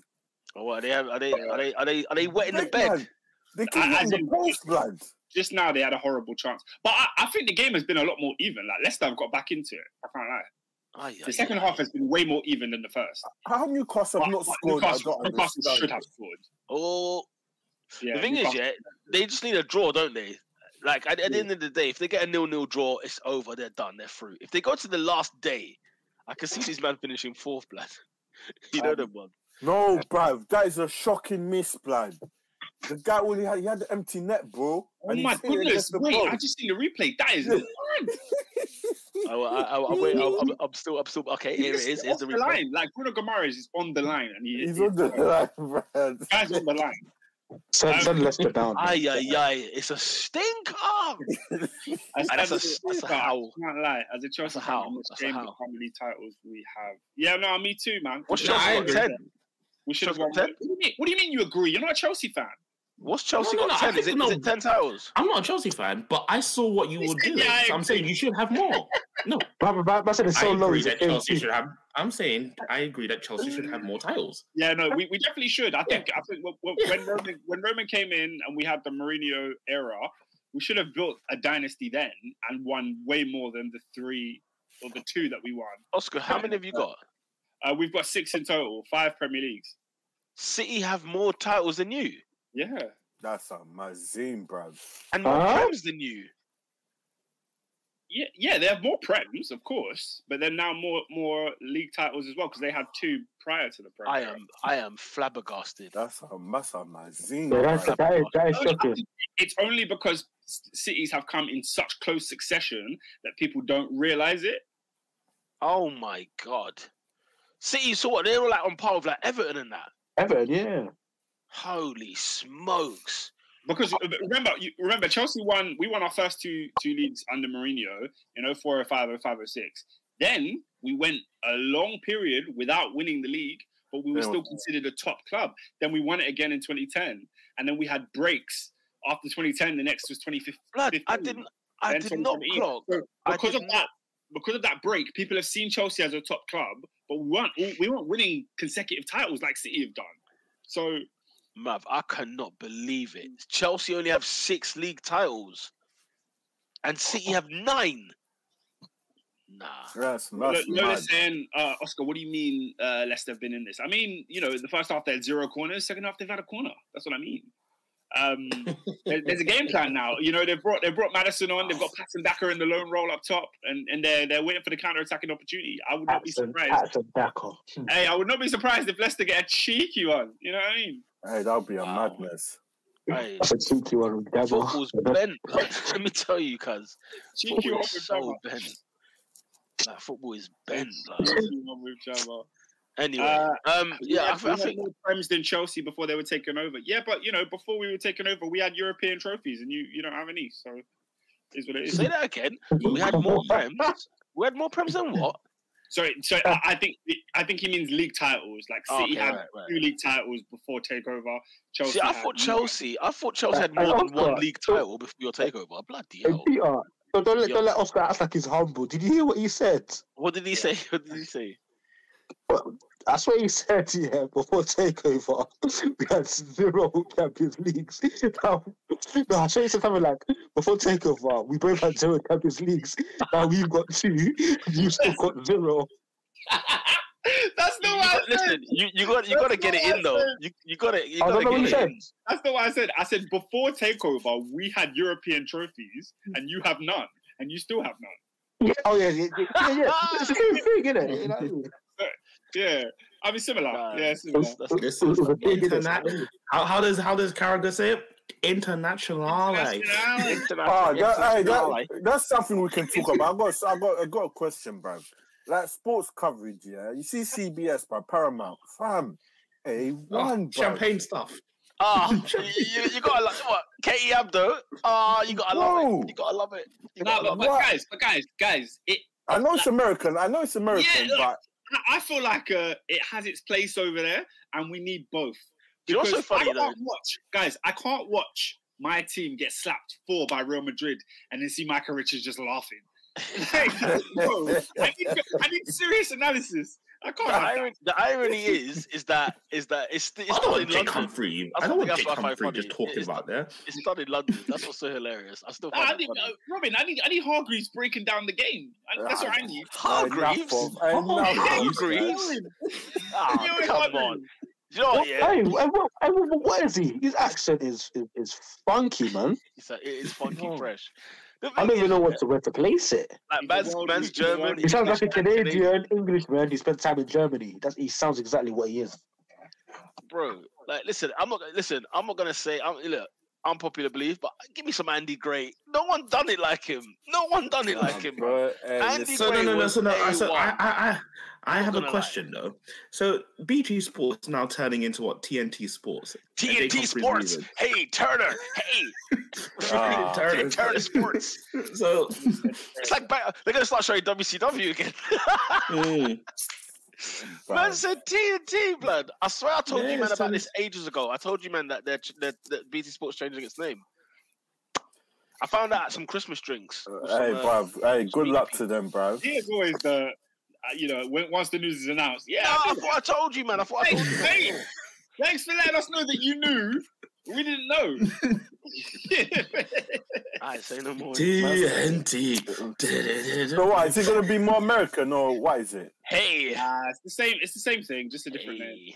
Oh, are they wet in the bed? They can't get the blood. Just now they had a horrible chance. But I think the game has been a lot more even. Like Leicester have got back into it. I can't lie. The second half has been way more even than the first. How Newcastle have not scored? Newcastle should have scored. Oh, yeah, the thing is, they just need a draw, don't they? Like at the end of the day, if they get a 0-0 draw, it's over. They're done. They're through. If they go to the last day, I can see this man finishing 4th, blood. You know the one. No, bruv, that is a shocking miss, blood. The guy, he had the empty net, bro. Oh my goodness! Wait, I just seen the replay. That is mad. I'm still. Okay, here it is. Here's the replay. Like Bruno Guimaraes is on the line, and he's on the line, bro. Guy's on the line. Send Leicester down. Aye. It's a stinker. That's a howl. I can't lie. As a Chelsea fan, how many titles we have? Yeah, no, me too, man. What's Chelsea 10? We should have won. What do you mean you agree? You're not a Chelsea fan. What's Chelsea got 10? Is it 10 titles? I'm not a Chelsea fan, but I saw what you were doing. Yeah, so I'm saying you should have more. No. But I said it's so low. I'm saying I agree that Chelsea should have more titles. Yeah, no, we definitely should. I think when Roman came in and we had the Mourinho era, we should have built a dynasty then and won way more than the 3 or the 2 that we won. Oscar, how many have you got? We've got 6 in total, 5 Premier Leagues. City have more titles than you. Yeah, that's amazing, bruv. And more Prems than you. Yeah, they have more Prems, of course, but they're now more league titles as well because they had 2 prior to the Prem. I am flabbergasted. That's amazing. Yeah, that is shocking. It's only because cities have come in such close succession that people don't realize it. Oh my god. City sort of, they were like on par with like Everton and that. Everton, yeah. Holy smokes! Because remember, Chelsea won. We won our first two leagues under Mourinho in 04, 05, 05, 06. Then we went a long period without winning the league, but we were still considered a top club. Then we won it again in 2010, and then we had breaks after 2010. The next was 2015. Blood, I did not clock. So because of that break, people have seen Chelsea as a top club, but we weren't winning consecutive titles like City have done. So Mav, I cannot believe it. Chelsea only have 6 league titles, and City have 9. Nah. That's Lola's saying, Oscar, what do you mean Leicester have been in this? I mean, you know, the first half they had 0 corners, second half they've had a corner. That's what I mean. There's a game plan now. You know, they've brought Maddison on. They've got Patson Daka in the lone roll up top, and they're waiting for the counter attacking opportunity. I would not be surprised. Hey, I would not be surprised if Leicester get a cheeky one. You know what I mean? Hey, that would be a madness. Hey, that's a cheeky one with devil. Football's bent. Let me tell you, cuz cheeky one with so bent. Like, football is bent. Cheeky one with Java. Anyway, I think more times than Chelsea before they were taken over. Yeah, but you know, before we were taken over, we had European trophies, and you don't have any, so is what it is. Say that again. We had more prems. We had more prems than what? Sorry. I think he means league titles. Like City had 2 league titles before takeover. Chelsea. See, I thought Chelsea had more than one league title before your takeover. Bloody hell. Don't let Oscar act like he's humble. Did you hear what he said? What did he say? Well, that's what he said, yeah, before takeover. We had 0 Champions Leagues. No, I showed you something like, before takeover, we both had 0 Champions Leagues. Now we've got 2, you've still got 0. That's not what I said. Listen, you gotta get it in though. You gotta get it in. That's not what I said. I said before takeover, we had European trophies and you have none. And you still have none. Yeah. Oh yeah. It's the same thing, isn't it? You know what I mean? Yeah, I mean similar. Yeah, similar. How does Carragher say it? International. That's something we can talk about. I got a question, bro. Like sports coverage, yeah. You see CBS, by Paramount, fam. Champagne stuff. You gotta like what? Katie Abdo. You gotta love it. You gotta love it. But guys, I know it's American, yeah, but. I feel like it has its place over there, and we need both. Because you're so funny, I can't watch my team get slapped 4 by Real Madrid and then see Michael Richards just laughing. I need serious analysis. I can't. The irony is that it's not in London. I don't want Jake Humphrey just talking about there. It's not in London. That's what's so hilarious. I need Hargreaves breaking down the game. That's what I need. Hargreaves. Come on. What is he? His accent is funky, man. It is funky fresh. I don't even know where to place it. Like, man's German. He sounds like a Canadian Englishman. He spent time in Germany. He sounds exactly what he is, bro. Like, I'm not gonna say. Look, unpopular belief, but give me some Andy Gray. No one done it like him, bro. I have a question though. So BT Sports now turning into what? TNT Sports. TNT Sports. Hey Turner. Hey. Turner Sports. So it's like they're gonna start showing WCW again. Man said TNT, blood. I swear I told you, man, about this ages ago. I told you, man, that they're BT Sports changing its name. I found out at some Christmas drinks. Good luck to them, bro. Yeah, it's always the, once the news is announced. Yeah, I thought I told you, man. Thanks for letting us know that you knew. We didn't know. I say no more. TNT. So what? Is it going to be more American or what is it? Hey, it's the same. It's the same thing, just a different name.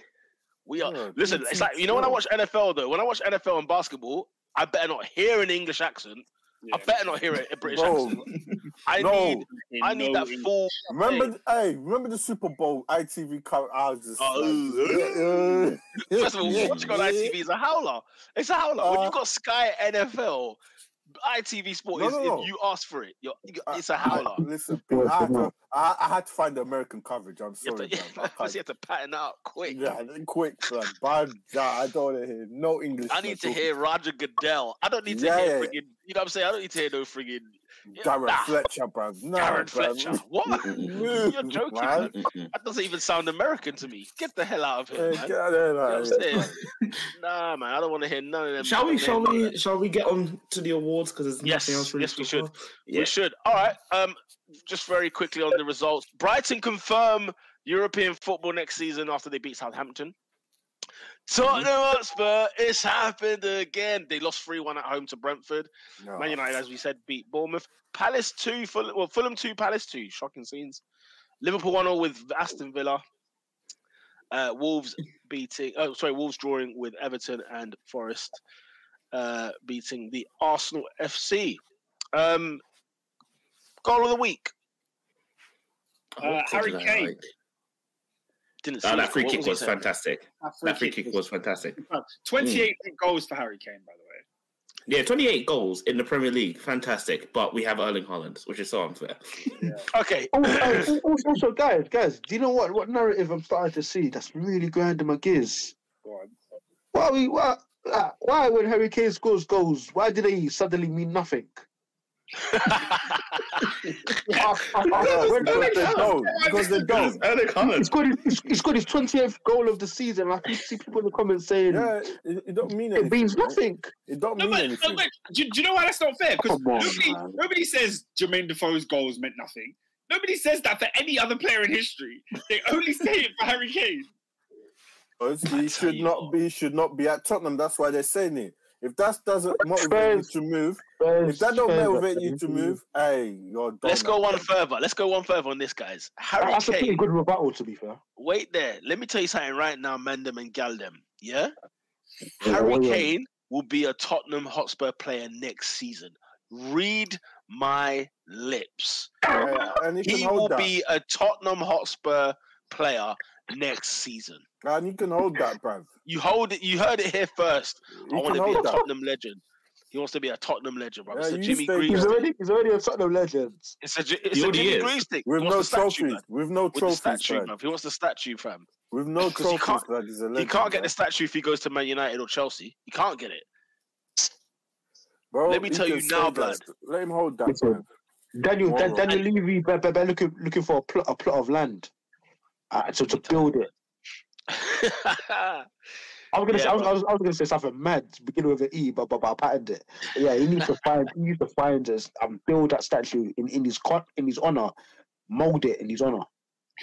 We are. Listen, it's like when I watch NFL though. When I watch NFL and basketball, I better not hear an English accent. Yeah. I better not hear a British accent. I need that full. Remember the Super Bowl ITV cover? First of all, what you got on ITV is a howler. It's a howler. When you got Sky NFL, ITV Sport if you ask for it, it's a howler. Listen, I had to find the American coverage. I'm sorry. You have to pattern out quick. Yeah, quick, man. I don't want to hear no English. I need to hear Roger Goodell. I don't need to hear friggin'. You know what I'm saying? I don't need to hear no friggin'. Fletcher, bro. No, Darren Fletcher. What? You're joking. Man. That doesn't even sound American to me. Get the hell out of here, man. Get out of here, man. Nah, man. I don't want to hear none of them. Shall we get on to the awards? Because there's nothing else really. Yes, we should. Yeah. We should. All right. Just very quickly on the results. Brighton confirm European football next season after they beat Southampton. Tottenham Hotspur, it's happened again. They lost 3-1 at home to Brentford. No. Man United, as we said, beat Bournemouth. Palace 2, Fulham 2, Palace 2. Shocking scenes. Liverpool 1-0 with Aston Villa. Wolves drawing with Everton, and Forest beating the Arsenal FC. Goal of the week. Harry Kane. That free kick was fantastic. That free kick was fantastic. 28 goals for Harry Kane, by the way. Yeah, 28 goals in the Premier League. Fantastic. But we have Erling Haaland, which is so unfair. Yeah. Okay. Also, guys, do you know what narrative I'm starting to see that's really grinding my gears? Go on. Why when Harry Kane scores goals, why do they suddenly mean nothing? He's got his 28th goal of the season. I can see people in the comments saying, yeah, it don't mean anything. It means nothing. It don't mean anything. Do you know why that's not fair? Because nobody says Jermaine Defoe's goals meant nothing. Nobody says that for any other player in history. They only say it for Harry Kane. He should not be at Tottenham. That's why they're saying it. If that doesn't motivate you to move, hey, you're done. Let's go one further on this, guys. Harry Kane, a pretty good rebuttal, to be fair. Wait there. Let me tell you something right now, Mandem and Galdem. Yeah? Harry Kane will be a Tottenham Hotspur player next season. Read my lips. And he will be a Tottenham Hotspur player next season. Man, you can hold that, bruv. You hold it. You heard it here first. I want to be a Tottenham legend. He wants to be a Tottenham legend, bruv. It's a Jimmy Greaves. He's already a Tottenham legend. It's a Jimmy Greaves thing. With no trophies. He wants the statue, fam. With no trophies, bruv. He's a legend. He can't get the statue if he goes to Man United or Chelsea. He can't get it. Bro, let me tell you now, blood. Let him hold that, bruv. Daniel Levy, looking for a plot of land. To build it. I was gonna say something mad, beginning with an E, but I patterned it. Yeah, he needs to find us and build that statue in his honor, mold it in his honor.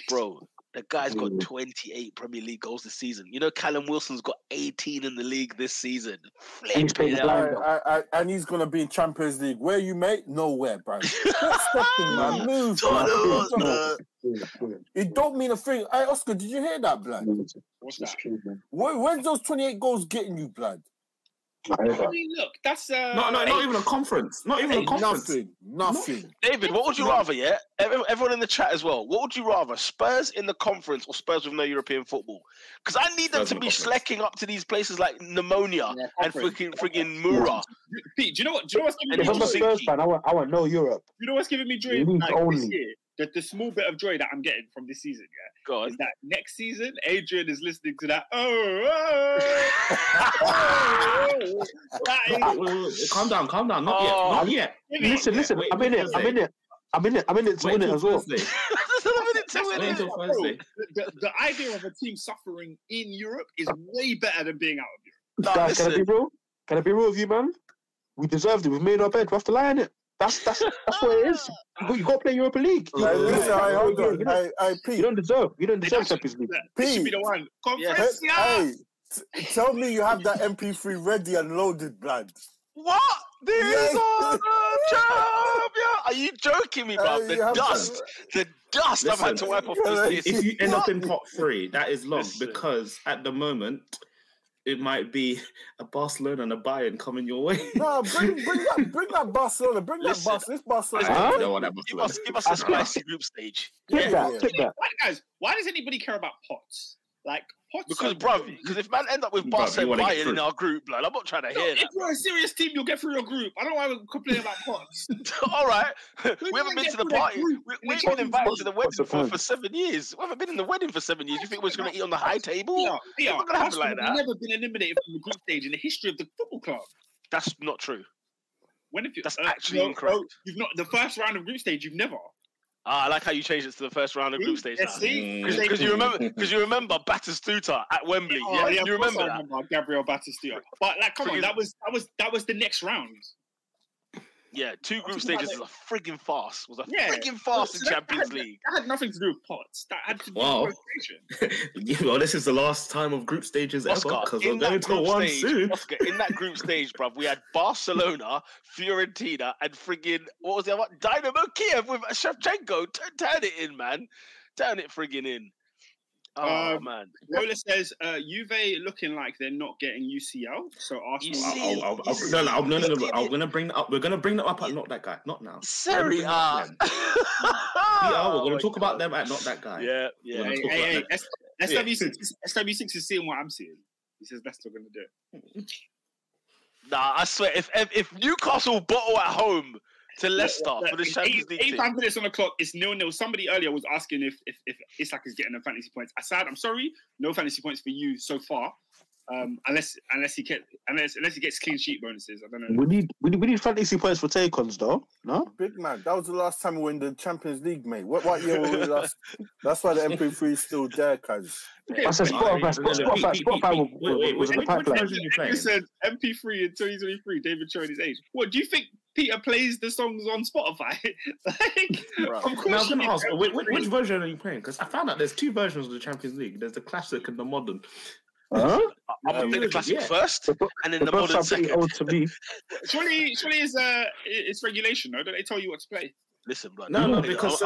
Bro, the guy's got 28 Premier League goals this season. You know, Callum Wilson's got 18 in the league this season. And he's gonna be in Champions League. Where you, mate? Nowhere, bro. Move. It don't mean a thing. Hey, Oscar, did you hear that, blood? What's that? When's those 28 goals getting you, blood? I mean, look, that's not even a conference. Not even a conference. Nothing. David, what would you rather? Yeah, everyone in the chat as well. What would you rather, Spurs in the conference or Spurs with no European football? Because I need them to be slecking up to these places like Pneumonia and freaking Mura. Pete, do you know what's giving me? If I'm a Spurs fan, I want no Europe. You know what's giving me joy this year? The small bit of joy that I'm getting from this season, is that next season, Adrian is listening to that. Calm down. Not yet. Listen. Wait, I'm in it to win it as well. The idea of a team suffering in Europe is way better than being out of Europe. Guys, can I be real with you, man? We deserved it. We've made our bed. We have to lie in it. That's what it is. You got to play Europa League. You don't deserve. You don't deserve Champions League. Pete should be the one. Conference. Tell me you have that MP3 ready and loaded, blood. What? These are the champions. Are you joking me, bruv? The dust. Listen, I've had to wipe off this. If you end up in pot 3, that is long because at the moment. It might be a Barcelona and a Bayern coming your way. No, bring that Barcelona. Bring that Barcelona. I don't want that Barcelona. Give us a spicy group stage. Take that. Guys, why does anybody care about pots? Like, pots? Because if man end up with Barcelona and Bayern in our group, like, I'm not trying to hear that. If you're a serious team, you'll get through your group. I don't want to complain about pots. All right. We haven't been to the party. We've been invited to the wedding for 7 years. We haven't been in the wedding for 7 years. You think we're just going to eat on the high table? No, it's not going to happen like that. We've never been eliminated from the group stage in the history of the football club. That's not true. That's actually incorrect. The first round of group stage, you've never... I like how you changed it to the first round of group stage. Because you remember Batistuta at Wembley. Yeah, you remember that. Gabriel Batistuta. But come on, that was the next round. Yeah, two group stages is a frigging farce. Was a frigging farce in Champions League. That had nothing to do with pots. That had to do with rotation. Well, this is the last time of group stages ever, because we're going to one soon. Oscar, in that group stage, bruv, we had Barcelona, Fiorentina, and frigging, what was the other one? Dynamo Kiev with Shevchenko. Turn it in, man. Turn it frigging in. Oh, man. Rola says, Juve looking like they're not getting UCL, so Arsenal... No, I'm going to bring that up. We're going to bring that up at Not That Guy. Not now. Serie A. We're going to talk about them at Not That Guy. Yeah. Hey, SW6 is seeing what I'm seeing. He says that's not going to do it. Nah, I swear, if Newcastle bottle at home... to Leicester for the Champions League. 85 minutes on the clock, it's 0-0. Somebody earlier was asking if Isak is getting the fantasy points. Asad, I'm sorry, no fantasy points for you so far. Unless he gets clean sheet bonuses. I don't know. We need fantasy points for take-ons though. No? Big man, that was the last time we were in the Champions League, mate. What year were we last? That's why the MP3 is still there, cuz. I said Spotify was in the pipeline. You said MP3 in 2023, David showing his age. What do you think Peter plays the songs on Spotify? Now I was going to ask, which version are you playing? Because I found out there's two versions of the Champions League. There's the classic and the modern. Uh-huh. I'm playing the classic first, and then the modern second. Surely it's regulation, though. Don't they tell you what to play? Listen, bro. No, because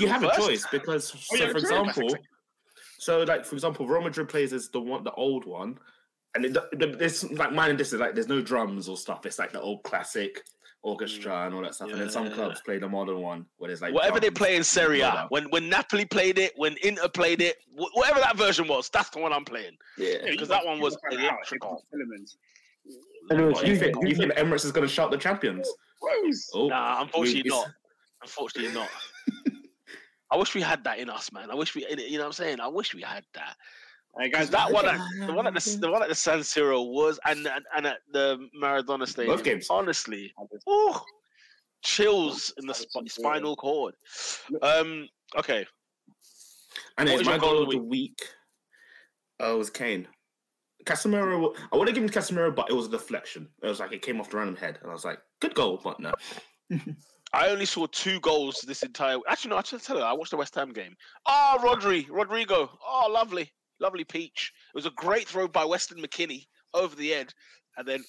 you have a choice. Because, for example, Real Madrid plays as the old one. And it's like mine and this is like there's no drums or stuff. It's like the old classic orchestra and all that stuff. Yeah. And then some clubs play the modern one where there's like whatever they play in Serie A. When Napoli played it, when Inter played it, whatever that version was, that's the one I'm playing. Yeah, because that one was electrical. You think Emirates is going to shout the champions? Oh, nah, unfortunately not. I wish we had that in us, man. I wish we, you know what I'm saying? I wish we had that. Guys, the one at the San Siro was, and at the Maradona Stadium. Both games. Honestly, ooh, chills in the spinal cord. Okay. And it's my goal of the week. It was Kane. Casemiro. I would have given Casemiro, but it was a deflection. It was like it came off the random head, and I was like, good goal, but no. I only saw two goals this entire. Actually, no. I should tell you, I watched the West Ham game. Rodrigo. Oh, lovely. Lovely peach. It was a great throw by Weston McKennie over the head, and then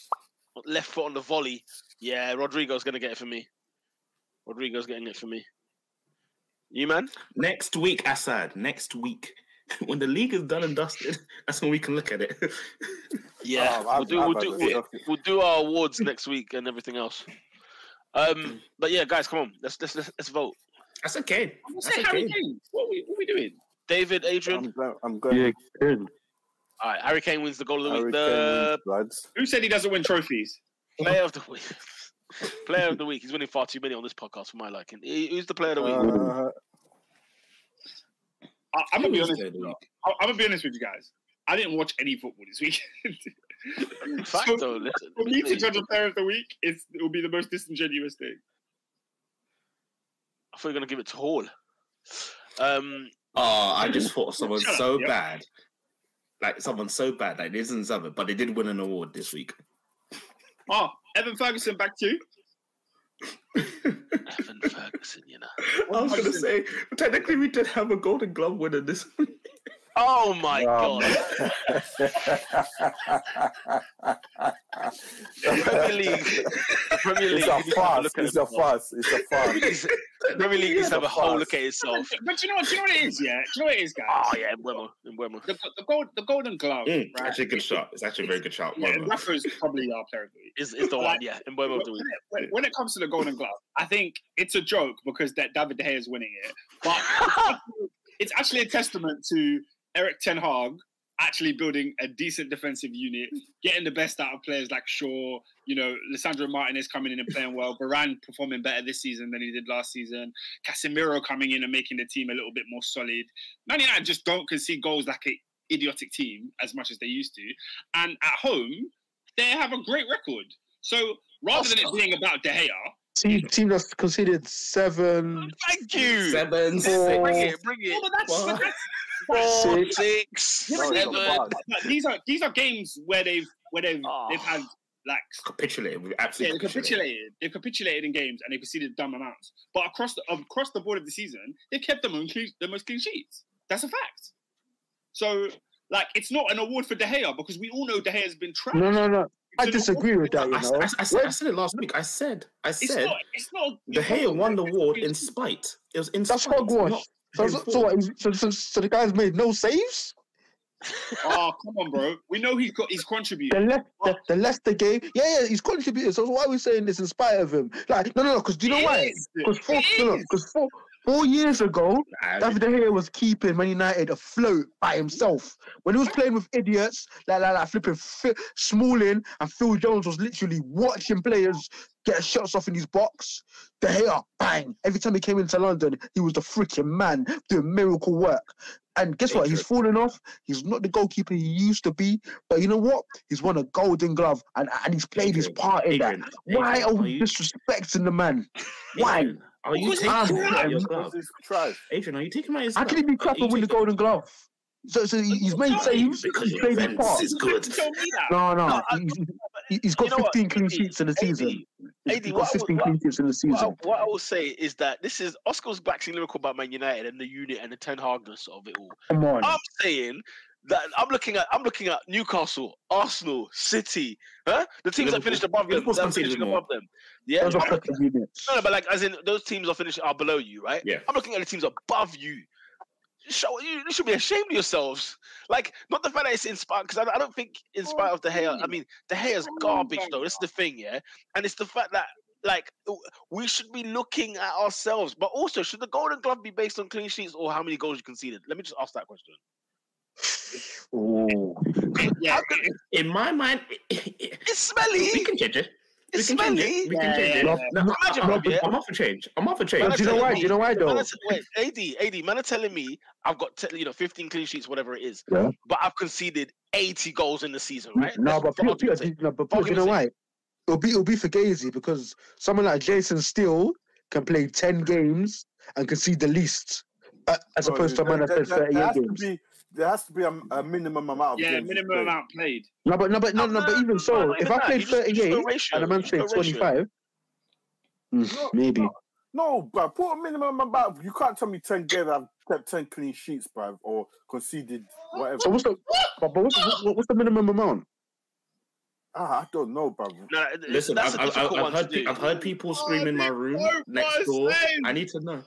left foot on the volley. Yeah, Rodrigo's going to get it for me. Rodrigo's getting it for me. You, man? Next week, Asad. Next week. When the league is done and dusted, that's when we can look at it. Yeah, we'll do our awards next week and everything else. But yeah, guys, come on. Let's vote. That's okay. I'm going to say Harry Kane. What are we doing? David, Adrian. I'm going. Yeah. All right, Harry Kane wins the goal of the week. Who said he doesn't win trophies? Player of the week. Player of the week. He's winning far too many on this podcast for my liking. Who's the player of the week? I'm gonna be honest. I'm gonna be honest with you guys. I didn't watch any football this weekend. For me to judge a player of the week, it will be the most disingenuous thing. I thought you were gonna give it to Hall. Oh, I just thought of someone so bad. Like, someone so bad. Like, this isn't something, but they did win an award this week. Oh, Evan Ferguson, back to you. Evan Ferguson, you know. I was going to say, technically, we did have a Golden Glove winner this week. Oh, my God. Premier League. It's a farce. Premier League needs to have a whole look at itself. But do you know what it is, yeah? Do you know what it is, guys? Oh, yeah, Wemmer. The Golden Glove, right? Actually a good shot. It's actually a very good shot. Yeah, Rafa's probably our player of the week. It's the one, yeah. And Wemmer doing it. When it comes to the Golden Glove, I think it's a joke because that David De Gea is winning it. But it's actually a testament to Erik ten Hag actually building a decent defensive unit, getting the best out of players like Shaw, Lissandro Martinez coming in and playing well, Varane performing better this season than he did last season, Casemiro coming in and making the team a little bit more solid. Man United just don't concede goals like an idiotic team as much as they used to. And at home, they have a great record. So rather than it being about De Gea, team that's conceded 7. Thank you. 7, 4. Bring it. Oh, but that's 4, 6, 7. These are games where they've had like capitulated. Absolutely, capitulated. They capitulated in games and they conceded dumb amounts. But across the board of the season, they kept the most clean sheets. That's a fact. So, like, it's not an award for De Gea because we all know De Gea has been trapped. No. I disagree with that. I said it last week. I said De Gea won the award in spite. It was in spite. That's hogwash. So the guy's made no saves. Oh, come on, bro. We know he's contributed. The Leicester game. Yeah, he's contributed. So why are we saying this in spite of him? Like, no. Because do you know why? Because four years ago, David De Gea was keeping Man United afloat by himself. When he was playing with idiots, like flipping Smalling and Phil Jones was literally watching players get shots off in his box. De Gea, bang. Every time he came into London, he was the freaking man doing miracle work. And guess what? He's fallen off. He's not the goalkeeper he used to be. But you know what? He's won a Golden Glove and he's played his part in that. Why are we disrespecting the man? Why? Are you taking out your glove? Adrian, are you taking out his glove? How can he be crapper with the Golden Glove? So he's made saves because he played his part. No. He's got 15 clean sheets in the season. What I will say is that this is Oscar's waxing lyrical about Man United and the unit and the Ten Hagness of it all. Come on. I'm saying that I'm looking at Newcastle, Arsenal, City, the teams Liverpool that finished above them. Yeah, but like as in those teams are below you, right? Yeah. I'm looking at the teams above you. You should be ashamed of yourselves. Like, not the fact that it's inspired, because I don't think in spite of De Gea, I mean, De Gea's garbage, though. That's the thing, yeah? And it's the fact that, like, we should be looking at ourselves. But also, should the Golden Glove be based on clean sheets or how many goals you conceded? Let me just ask that question. Oh. Yeah, in my mind, it's smelly. We can change it. It's smelly. We can change it. I'm off for change. Do you know why? Though? Wait, AD, man are telling me I've got 15 clean sheets, whatever it is, but I've conceded 80 goals in the season, right? But do you know why? It'll be for Gazy because someone like Jason Steele can play 10 games and concede the least. As opposed to a man that plays 38 games, there has to be a minimum amount. Amount played. But even so, if I played 38 and a man played 25, maybe. No, bruv, put a minimum amount. You can't tell me 10 games I've kept 10 clean sheets, bruv, or conceded whatever. So what's the minimum amount? I don't know, brother. Listen, I've heard people scream in my room next door. I need to know.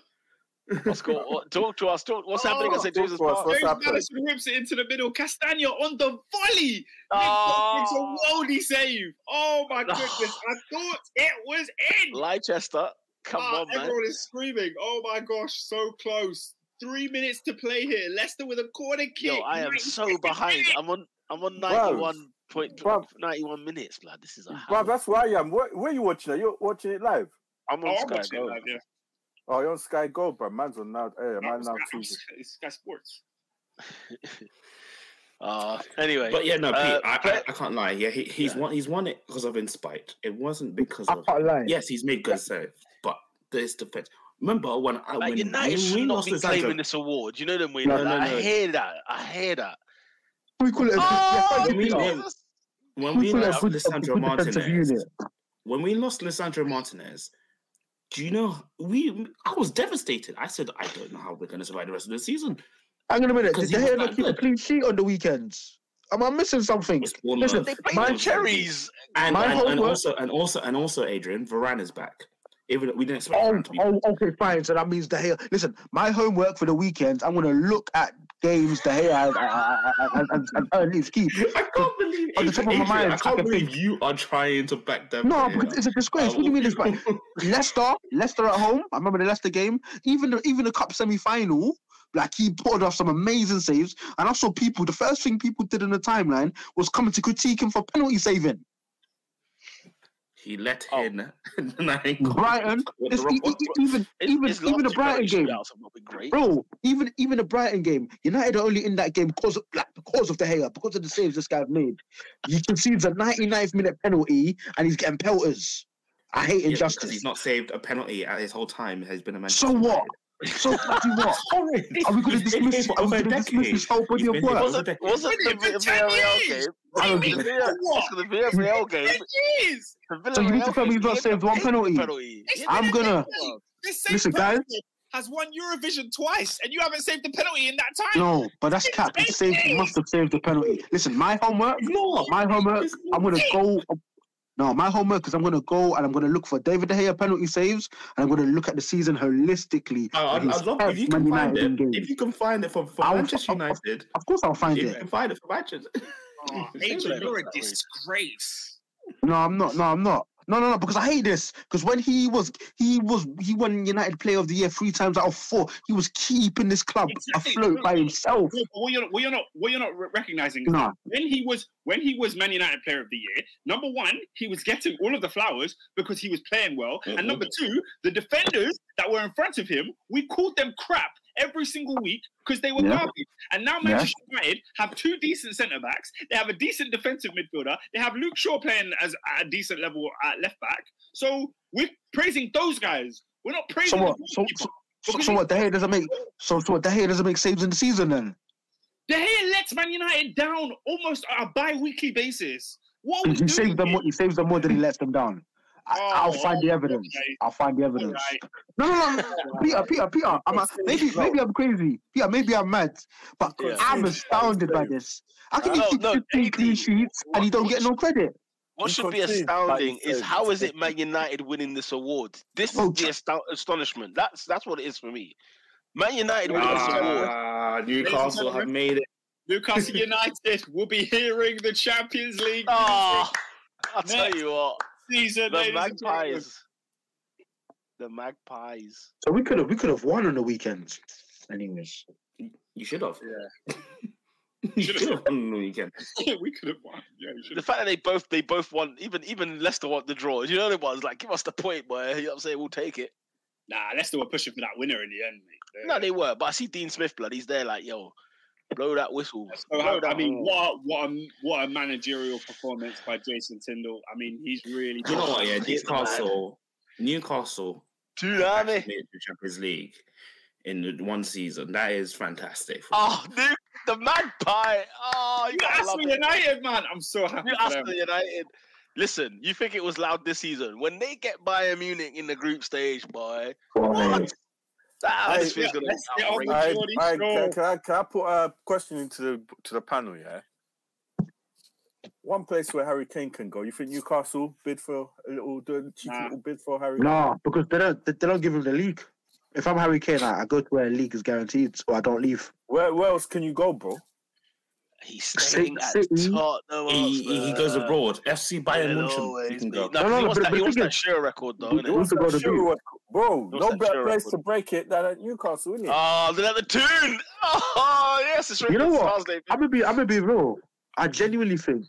Talk to us. What's happening at St. James's Park? Madison whips it into the middle. Castagna on the volley. Nick makes a worldy save. Oh my goodness! I thought it was in. Leicester, come on, man! Everyone is screaming. Oh my gosh! So close. 3 minutes to play here. Leicester with a corner kick. Yo, I am so behind. I'm on 91 minutes, lad. This is a. That's where I am. Where are you watching it? You're watching it live. I'm on Sky. Yeah. Oh, you're on Sky Gold, but man's on now. Hey, man's now TV. It's Sky Sports. Anyway, but yeah, no, Pete, I can't lie. Yeah, he's won it because of in spite. It wasn't because of. I can't lie. Yes, he's made good saves, but there's defense. Remember when United should not be claiming this award? You know them we. No. I hear that. We call it. When we lost Lisandro Martinez. Do you know, I was devastated. I said, I don't know how we're going to survive the rest of the season. Hang on a minute. Did De Gea not keep a clean sheet on the weekends? Am I missing something? Listen, my cherries. And also, Adrian, Varane is back. Even we didn't expect Varane to be back. Okay, fine. So that means De Gea. Listen, my homework for the weekend, I'm going to look at games De Gea and earn his keep. I can't believe you are trying to back them. No, but it's a disgrace. What do you mean it's like Leicester at home? I remember the Leicester game. Even the cup semi-final, like he pulled off some amazing saves. And I saw the first thing people did in the timeline was coming to critique him for penalty saving. He let in Brighton. Even the Brighton game, bro. Even the Brighton game, United are only in that game because of De Gea, because of the saves this guy made. He concedes a 99th minute penalty, and he's getting pelters. I hate injustice. Because he's not saved a penalty at his whole time. He's been a man. So what? So bloody what? Are we going to dismiss? Are we going to dismiss his whole body of work? Wasn't the Villarreal game? The Villarreal game. So you mean to tell me he's not saved one penalty? I'm gonna listen, guys. Has won Eurovision twice, and you haven't saved the penalty in that time. No, but that's cap. He must have saved the penalty. Listen, my homework. I'm gonna go. No, my homework is I'm going to go and I'm going to look for David De Gea penalty saves and I'm going to look at the season holistically. I'd love if you can find it. If you can find it for Manchester United. Of course I'll find it. If you can find it for Manchester. Oh, Angel, you're a disgrace. No, I'm not. No, because I hate this. Because when he won United Player of the Year 3 times out of 4. He was keeping this club afloat by himself. What you're not recognizing is that when he was Man United Player of the Year, number one, he was getting all of the flowers because he was playing well, and number two, the defenders that were in front of him, we called them crap every single week because they were garbage. And now Manchester United have 2 decent centre-backs. They have a decent defensive midfielder. They have Luke Shaw playing at a decent level at left-back. So we're praising those guys. We're not praising So what? De Gea doesn't make saves in the season then? De Gea lets Man United down almost on a bi-weekly basis. What are we doing? He saves them more than he lets them down. I'll find the evidence. Right. No. Peter. Maybe I'm crazy. Peter, maybe I'm mad. But I'm astounded by this. How can you keep 15 clean sheets and you don't get no credit? What should be astounding is how is it Man United winning this award? This is the astonishment. That's what it is for me. Man United winning this award. Newcastle have made it. Newcastle United will be hearing the Champions League. I'll tell you what. Season, the Magpies. So we could have won on the weekend. Anyways, you should have. Yeah. You should have won on the weekend. Yeah, we could have won. Yeah, the fact that they both won. Even Leicester want the draw. You know what it was like. Give us the point, boy. You know what I'm saying? We'll take it. Nah, Leicester were pushing for that winner in the end, mate. No, they were. But I see Dean Smith blood. He's there, like yo. Blow that whistle. What a managerial performance by Jason Tindall. I mean, he's really... You know what, yeah, Newcastle made the Champions League in 1 season. That is fantastic. The Magpie! You asked me United, man! I'm so happy. You asked me United. Listen, you think it was loud this season. When they get Bayern Munich in the group stage, boy... What? Can I put a question into the panel? Yeah, one place where Harry Kane can go. You think Newcastle bid for a cheeky little bid for Harry? No, because they don't give him the league. If I'm Harry Kane, I go to where a league is guaranteed, so I don't leave. Where else can you go, bro? He's staying at Tottenham. He goes abroad. FC Bayern Munich. He wants that Shearer record, though. He wants that Shearer record. Bro, no better place to break it than at Newcastle, isn't it? Oh, they're at the tune. Oh, yes. It's really you know what? I'm going to be real. I genuinely think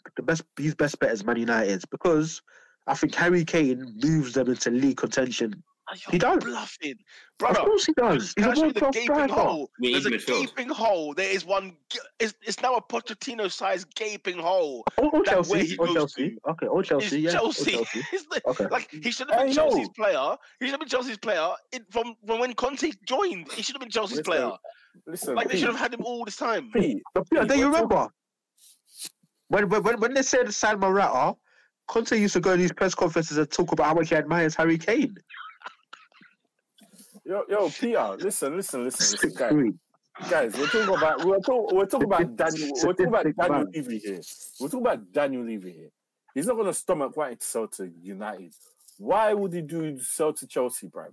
his best bet is Man United because I think Harry Kane moves them into league contention. He does. Bluffing. Brother, of course he does. He's a gaping hole. There's a gaping hole. There is one. It's now a Pochettino-sized gaping hole. Chelsea. Yeah. Chelsea. Like he should have been Chelsea's player. He should have been Chelsea's player from when Conte joined. He should have been Chelsea's player. Listen, like they should have had him all this time. Do you remember when they said sign Morata? Conte used to go to these press conferences and talk about how much he admires Harry Kane. Yo, Peter, listen, guys. We're talking about Daniel Levy here. He's not going to stomach wanting to sell to United. Why would he sell to Chelsea, bruv?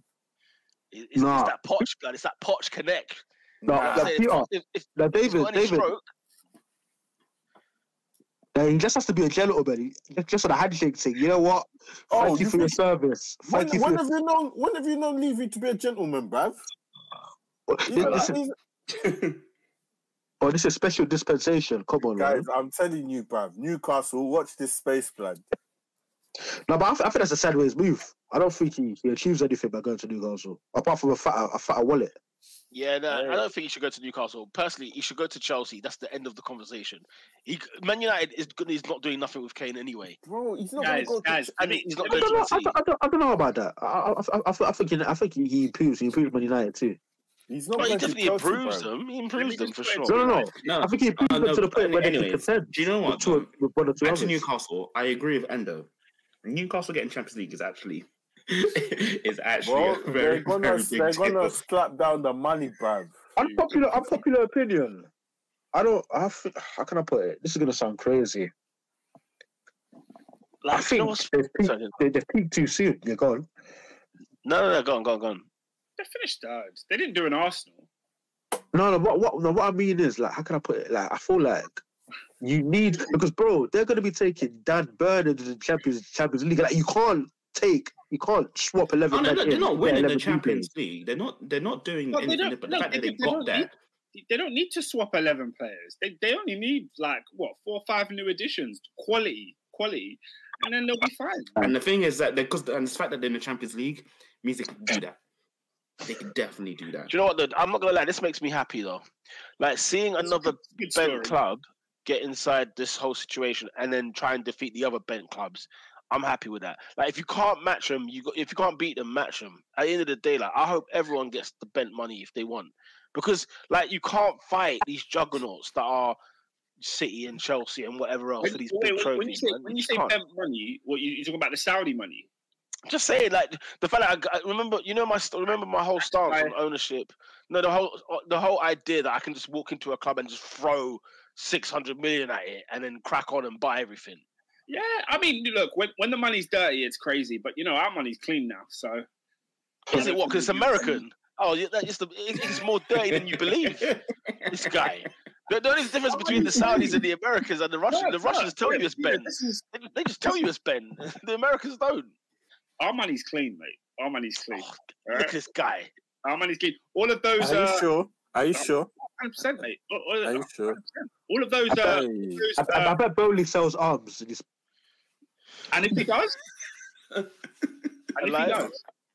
It's that Poch blood. It's that Poch connect. David. He just has to be a jello buddy. Just on a handshake thing. You know what? Thank you for your service. When have you known Levy to be a gentleman, bruv? This is a special dispensation. Come on, guys. Man. I'm telling you, bruv. Newcastle, watch this space, blood. No, but I think that's a sideways move. I don't think he achieves anything by going to Newcastle, apart from a fatter wallet. Yeah, no, I don't think he should go to Newcastle. Personally, he should go to Chelsea. That's the end of the conversation. Man United is not doing nothing with Kane anyway. Bro, he's not going to go to... I mean, he's not going to Chelsea. I don't know about that. I think he improves Man United too. He's not. But he definitely improves them. He improves them for sure. No. I think he improves them to the point where they can contend. Do you know what? Back to Newcastle, I agree with Endo. Newcastle getting Champions League is actually they're gonna slap down the money, bruv. Unpopular opinion. How can I put it? This is gonna sound crazy. Like, I think they've peaked too soon. They're gone. No, go on. They finished third. They didn't do an Arsenal. No. What I mean is, like, how can I put it? Like, I feel like you need, because, bro, they're gonna be taking Dan Burn into the Champions League. Like, you can't swap 11. They're not winning the Champions League. They're not doing anything. But the fact that they got that. They don't need to swap 11 players. They only need, like, 4 or 5 new additions. Quality, and then they'll be fine. And the thing is that the fact that they're in the Champions League means they can do that. They can definitely do that. Do you know what? I'm not gonna lie. This makes me happy though. Like, seeing another bent club get inside this whole situation and then try and defeat the other bent clubs. I'm happy with that. Like, if you can't match them, if you can't beat them, match them. At the end of the day, like, I hope everyone gets the bent money if they want. Because, like, you can't fight these juggernauts that are City and Chelsea and whatever else for these big trophies. When you say bent money, you're talking about the Saudi money? Just saying, like, the fact that I remember, my whole stance on ownership. No, the whole idea that I can just walk into a club and just throw 600 million at it and then crack on and buy everything. Yeah, I mean, look, when the money's dirty, it's crazy. But, our money's clean now, so... Is it what? Because it's American? Oh, it's more dirty than you believe. This guy. The only difference between the Saudis and the Americans and the Russians, the Russians tell you it's Ben. They just tell you it's Ben. The Americans don't. Our money's clean, mate. Our money's clean. Oh, look at this guy. Our money's clean. All of those... Are you sure? 100%, mate. Are you sure? All of those... I bet Bowley sells arms. And if he does...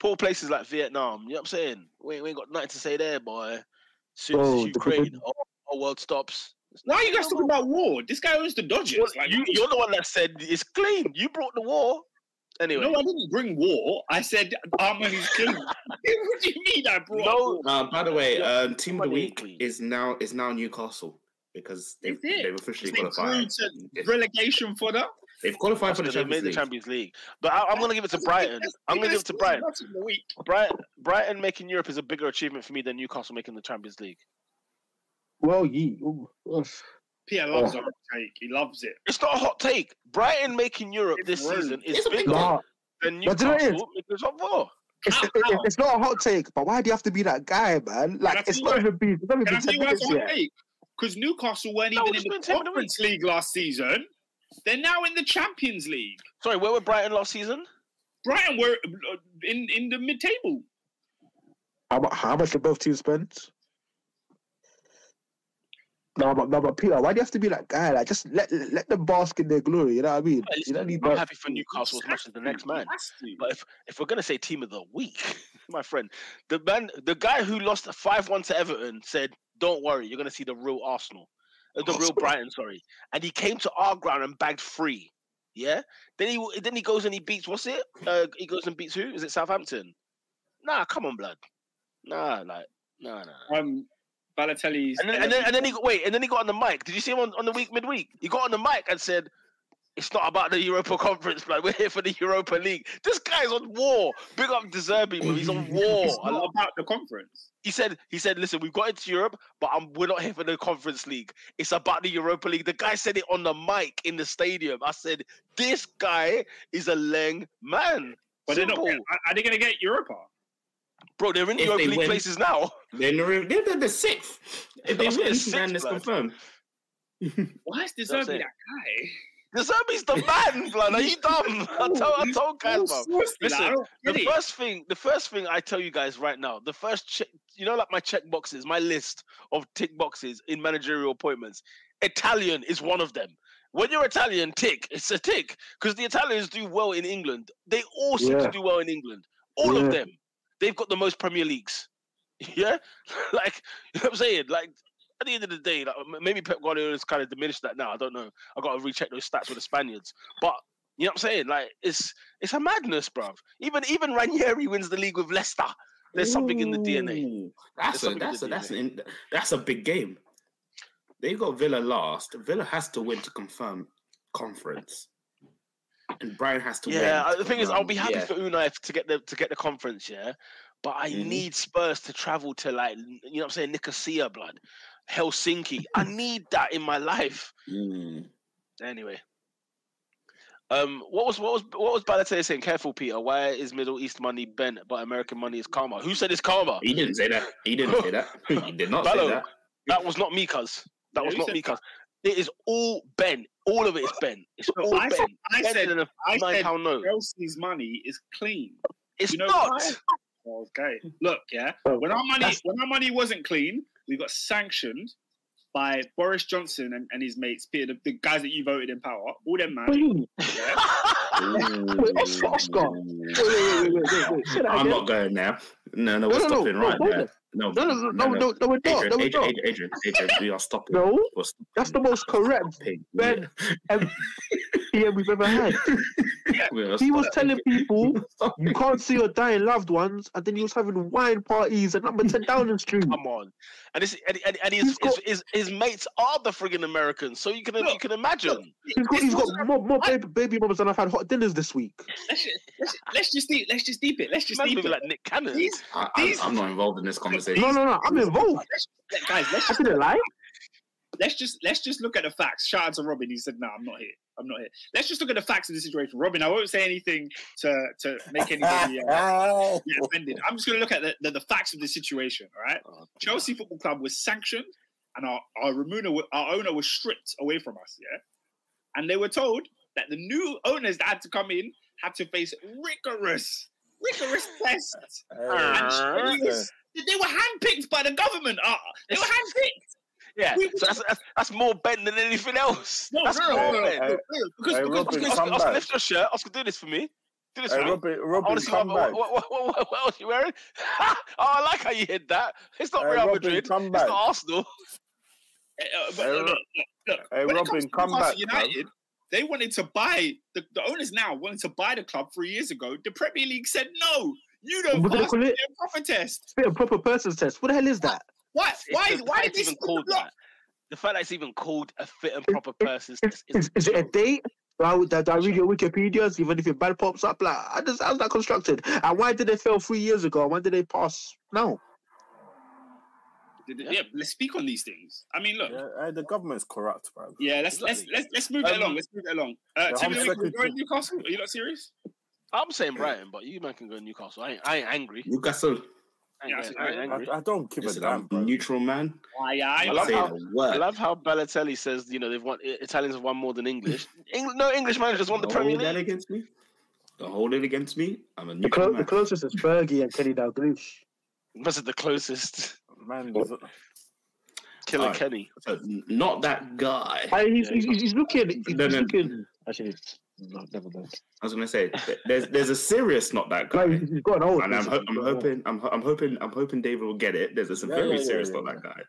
Poor places like Vietnam, you know what I'm saying? We ain't got nothing to say there, boy. Soon as Ukraine, our world stops. Why are you guys talking about war? This guy owns the Dodgers. Well, like, you're the one that said it's clean. You brought the war. Anyway. No, I didn't bring war. I said our money's clean. What do you mean I brought war? By the way, Team of the Week is now Newcastle because they've officially qualified. Relegation fodder. They've qualified for the Champions League. But I'm going to give it to Brighton. I'm going to give it to Brighton. Brighton making Europe is a bigger achievement for me than Newcastle making the Champions League. Well, Pierre loves a hot take. He loves it. It's not a hot take. Brighton making Europe this season is bigger than Newcastle making the top four. It's not a hot take, but why do you have to be that guy, man? Like, it's not even been 10 minutes yet. Because Newcastle weren't even in the Conference League last season. They're now in the Champions League. Sorry, where were Brighton last season? Brighton were in the mid-table. How much did both teams spend? No, but Peter, why do you have to be that guy? Like, just let them bask in their glory. You know what I mean? You don't need. I'm happy for Newcastle as much as the next man. But if we're gonna say Team of the Week, my friend, the guy who lost a 5-1 to Everton said, "Don't worry, you're gonna see the real Arsenal." The real Brighton, sorry. And he came to our ground and bagged 3. Yeah? Then he goes and he beats, what's it? He goes and beats who? Is it Southampton? Nah, come on, blood. Nah. Balotelli's... And then he got on the mic. Did you see him on the week, midweek? He got on the mic and said, it's not about the Europa Conference, blood. We're here for the Europa League. This guy's on war. Big up De Zerbi, but he's on war. It's not about the conference. He said, listen, we've got into Europe, but we're not here for the Conference League. It's about the Europa League. The guy said it on the mic in the stadium. I said, this guy is a leng man. But simple. Are they going to get Europa? Bro, they're in the Europa League places now. They're the sixth. If they win, then it's confirmed. Why is this only that guy? The Zerbi's the man, blood. Are you dumb? I told guys, bro. Listen, the first thing I tell you guys right now, the first check, like my check boxes, my list of tick boxes in managerial appointments, Italian is one of them. When you're Italian, tick. It's a tick. Because the Italians do well in England. They all seem to do well in England. All of them. They've got the most Premier Leagues. Yeah? Like, you know what I'm saying? Like, at the end of the day, like, maybe Pep Guardiola's kind of diminished that now. I don't know. I've got to recheck those stats with the Spaniards. But, you know what I'm saying? Like, it's a madness, bruv. Even Ranieri wins the league with Leicester. There's something in the DNA. That's a big game. They got Villa last. Villa has to win to confirm conference, and Brian has to win. Yeah, the thing is, I'll be happy for Unai to get the conference. Yeah, but I need Spurs to travel to, like, you know what I'm saying, Nicosia, blood, Helsinki. I need that in my life. Mm. Anyway. What was Balotelli saying? Careful, Peter. Why is Middle East money bent, but American money is karma? Who said it's karma? He didn't say that. He didn't say that. He did not say that. That was not me, cuz. That was not me, cuz. It is all bent. All of it is bent. It's all bent. I said Chelsea's money is clean. It's not. Okay. Look, yeah. When our money wasn't clean, we got sanctioned by Boris Johnson and his mates, Peter, the guys that you voted in power, all them man. Oscar. I'm not going now. No, we're stopping right now. No, we're not. Adrian, we are stopping. No, that's the most correct Ben we've ever had. He was telling people you can't see your dying loved ones, and then he was having wine parties at number 10 Downing Street. Come on, and his mates are the friggin' Americans, so you can imagine. Look, he's got more baby mamas than I've had hot dinners this week. Let's just deep it. Let's just deep it like Nick Cannon. I'm not involved in this conversation. No, I'm involved. Let's just look at the facts. Shout out to Robin. He said, "No, I'm not here. I'm not here." Let's just look at the facts of the situation, Robin. I won't say anything to make anybody offended. I'm just going to look at the facts of the situation. All right, Chelsea Football Club was sanctioned, and our owner was stripped away from us. Yeah, and they were told that the new owners that had to come in had to face rigorous tests. They were handpicked by the government. They were handpicked. Yeah, so that's more bent than anything else. Because Oscar, lift your shirt. Oscar, do this for me. Do this for me. Robin, what else are you wearing? Oh, I like how you hid that. It's not Real Madrid. It's not Arsenal. Robin, come back. United, they wanted to buy the owners now wanted to buy the club 3 years ago. The Premier League said no. You don't pass the proper test. A proper person's test. What the hell is that? What? Why is even called that? The fact that it's even called a fit and proper person is it a date? I read your Wikipedias, even if your bad pops up, like, how's that constructed? And why did they fail 3 years ago? Why did they pass now? Yeah, let's speak on these things. I mean, look, the government's corrupt, bro. Yeah, let's move it along. Let's move it along. Tim, you're in Newcastle. Are you not serious? I'm saying Brighton, but you man can go to Newcastle. I ain't angry. Newcastle. I don't give a damn. Neutral man. I love how Balotelli says, you know, they've won. Italians have won more than English. No English managers won the Premier League. Don't hold it against me. I'm a neutral man. The closest is Fergie and Kenny Dalglish. That's the closest. Man, Killer Kenny. Not that guy. He's looking. He's looking. Actually. No, never mind. I was going to say there's a serious not that guy. No, he's got an old. And I'm hoping David will get it. There's a very serious not that guy.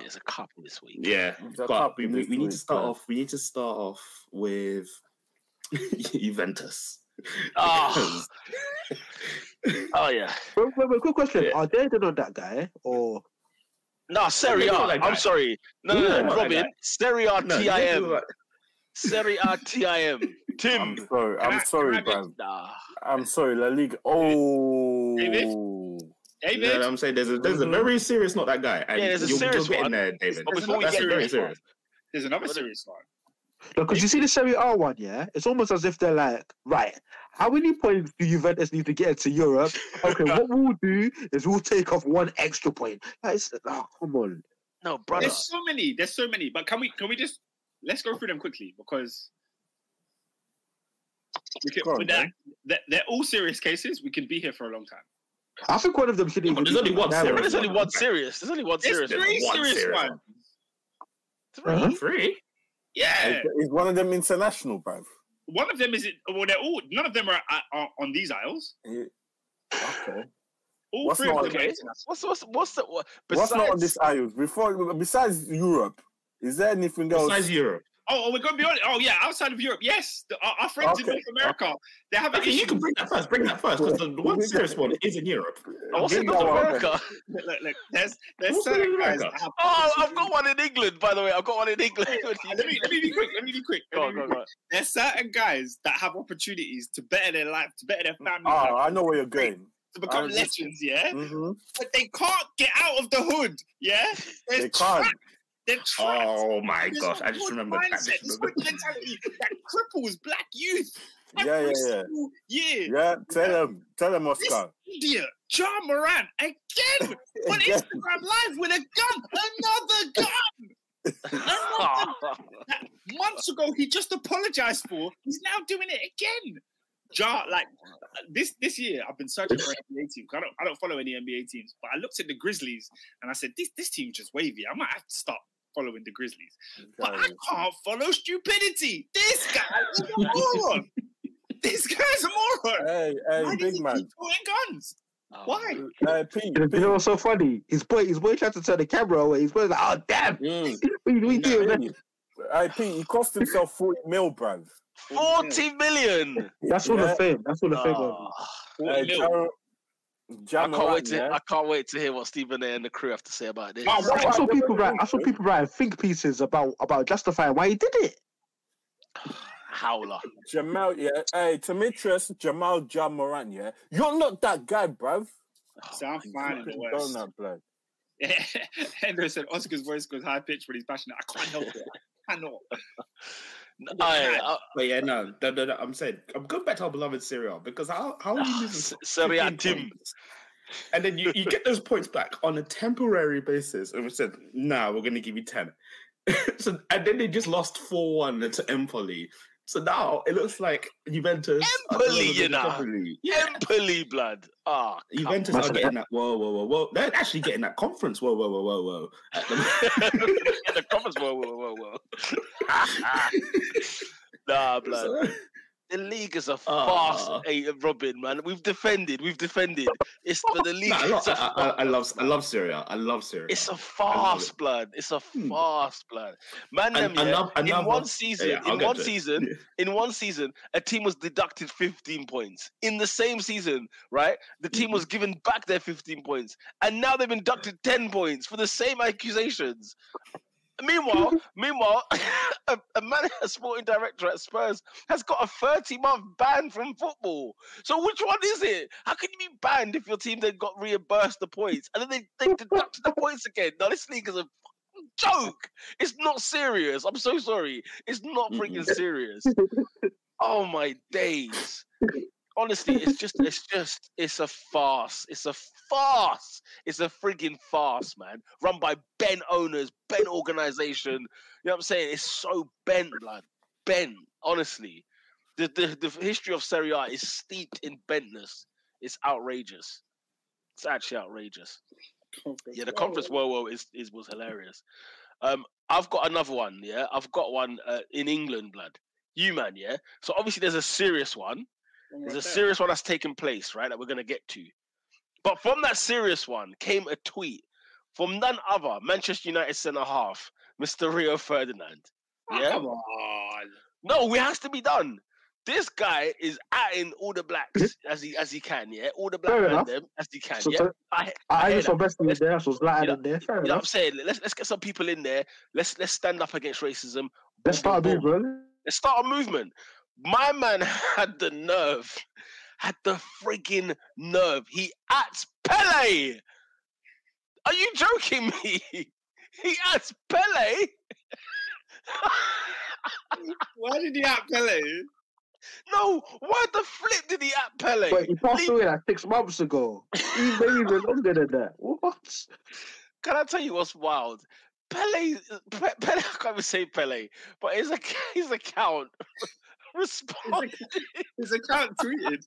There's a couple this week. Yeah, but we need to start off. We need to start off with Juventus. Oh. Oh yeah. Wait, quick question: yeah. Are they the not that guy or? No, Serie A. I'm sorry. No, Robin. Serie A TIM. Serie A TIM. Tim. I'm sorry, Brian. Nah. I'm sorry, La Liga. Oh. David. You know what I'm saying? There's a very serious not that guy. And yeah, there's a serious one. There, David. But before we get there, there's another serious one. No, because you see the Serie A one, yeah? It's almost as if they're like, right, how many points do Juventus need to get into Europe? Okay, what we'll do is we'll take off one extra point. Come on. No, brother. There's so many. But can we just... Let's go through them quickly because they're all serious cases. We can be here for a long time. I think one of them should even... There's only one serious. There's three serious ones. Three? Yeah. Is one of them international, bro? One of them is... Well, they're all... None of them are on these aisles. Yeah. Okay. All what's three of them are international. What's not on this aisle? Besides Europe... Is there anything else? Besides Europe. Oh, we're going to be honest. Oh, yeah, outside of Europe, yes. Our friends in North America, they have an issue. You can bring that first. Bring that first, because the one serious one is in Europe. Also in North America. Look, there's certain guys. Oh, I've got one in England, by the way. I've got one in England. Let me be quick. Go on. There's certain guys that have opportunities to better their life, to better their family. Oh, I know where you're going. To become legends, yeah? Mm-hmm. But they can't get out of the hood, yeah? They can't. Oh my gosh! I just remember this mentality that cripples black youth every single year. Yeah, tell them, Oscar. This idiot, Ja Morant, again on Instagram Live with a gun, another gun. That months ago, he just apologized for. He's now doing it again. Ja, like this year, I've been searching for an NBA team. I don't follow any NBA teams, but I looked at the Grizzlies and I said, this team's just wavy. I might have to stop following the Grizzlies. Okay. But I can't follow stupidity. This guy is a moron. Hey, why big man. Keep guns? Why? It's also funny. His boy tried to turn the camera away. His boy's like, oh, damn. We do. Hey, Pete, he cost himself 40 mil, bruv. 40 million. That's all the fame. That's all the fame. I can't wait to hear what Stephen A and the crew have to say about this. I saw people write think pieces about justifying why he did it. Howler. Jamal, yeah. Hey, Demetrius, Ja Morant, yeah. You're not that guy, bruv. Sound fine in the West. Henry said Oscar's voice goes high pitched when he's passionate. I can't help it. I cannot. No, I'm going back to our beloved Serie A because how are you losing Serie A teams? And then you get those points back on a temporary basis, and we said, "Nah, we're going to give you 10." So and then they just lost 4-1 to Empoli. So now it looks like Juventus. Empoli, you know. Empoli, blood. Ah, oh, Juventus are getting that. Whoa. They're actually getting that conference. Whoa. The conference. Whoa. Nah, blood. The league is a fast Robin, man. We've defended. It's the league. I love Serie A. I love Serie A. It's a fast blood. Man, in one season, a team was deducted 15 points. In the same season, right? The team was given back their 15 points. And now they've been deducted 10 points for the same accusations. Meanwhile, a sporting director at Spurs has got a 30-month ban from football. So which one is it? How can you be banned if your team then got reimbursed the points and then they deduct the points again? Now this league is a joke. It's not serious. I'm so sorry. It's not freaking serious. Oh my days. Honestly, it's a farce. It's a friggin' farce, man. Run by Ben owners, Ben organization. You know what I'm saying? It's so bent, blood. Bent, honestly. The history of Serie A is steeped in bentness. It's outrageous. It's actually outrageous. Yeah, the conference was hilarious. I've got another one, yeah? I've got one in England, blood. You, man, yeah? So obviously there's a serious one. There's a serious one that's taken place, right, that we're going to get to. But from that serious one came a tweet from none other Manchester United centre-half, Mr. Rio Ferdinand. Yeah? Come on. No, it has to be done. This guy is atting all the blacks as he can, yeah? All the blacks around them as he can, so, yeah? I hear some best in there, so it's lighting in there. Fair enough. What I'm saying? Let's get some people in there. Let's stand up against racism. Let's start a movement. My man had the friggin' nerve. He acts Pele. Are you joking me? He acts Pele. Why did he act Pele? No, why the flip did he act Pele? But he passed away like 6 months ago. Even longer than that. What? Can I tell you what's wild? Pele, I can't even say Pele, but his account responded. His account tweeted.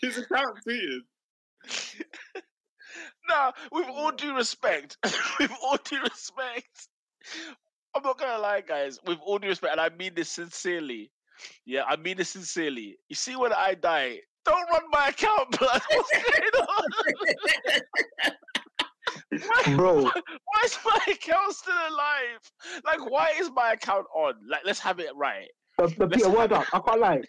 His account tweeted. Nah, with all due respect, I'm not gonna lie, guys. With all due respect, and I mean this sincerely. Yeah, I mean this sincerely. You see, when I die, don't run my account, blood. What's going on? Bro, why is my account still alive? Like, why is my account on? Like, let's have it right. Peter, word up. I can't lie.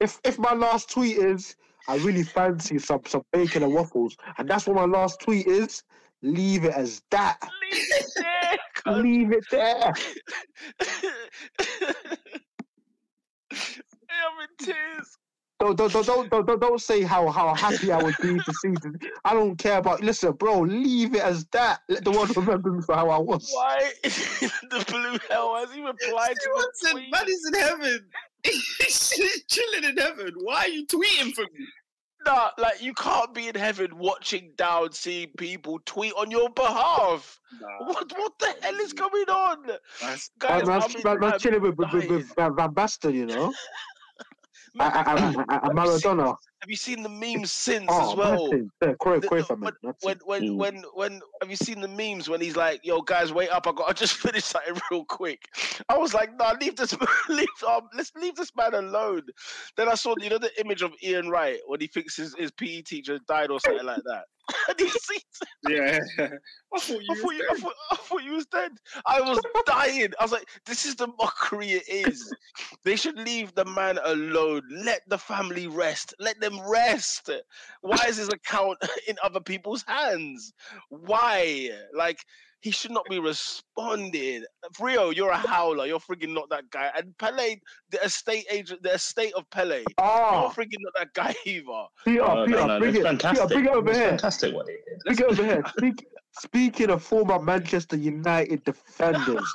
If my last tweet is, I really fancy some bacon and waffles, and that's what my last tweet is, leave it as that. Leave it there. Leave it there. I'm in tears. Don't say how happy I would be to see this. I don't care about... Listen, bro, leave it as that. Let the world remember me for how I was. Why the blue hell has he replied to the tweet? Man is in heaven. He's chilling in heaven. Why are you tweeting for me? Nah, like, you can't be in heaven watching down, seeing people tweet on your behalf. Nah. What the hell is going on? Guys, I'm chilling with Van Basten, you know? I Maradona. Have you seen the memes since as well? Yeah, when have you seen the memes when he's like, "Yo, guys, wait up! I just finished something real quick." I was like, "Nah, let's leave this man alone." Then I saw, the image of Ian Wright when he thinks his PE teacher died or something like that. And he sees it. Yeah, I thought you was dead. I was dying. I was like, this is the mockery it is. They should leave the man alone. Let the family rest. Let them rest. Why is his account in other people's hands? Why? Like, he should not be responding. Rio, you're a howler. You're freaking not that guy. And Pele, the estate of Pele. Oh. You're freaking not that guy either. Fantastic what he did. Bring it over here. Speaking of former Manchester United defenders,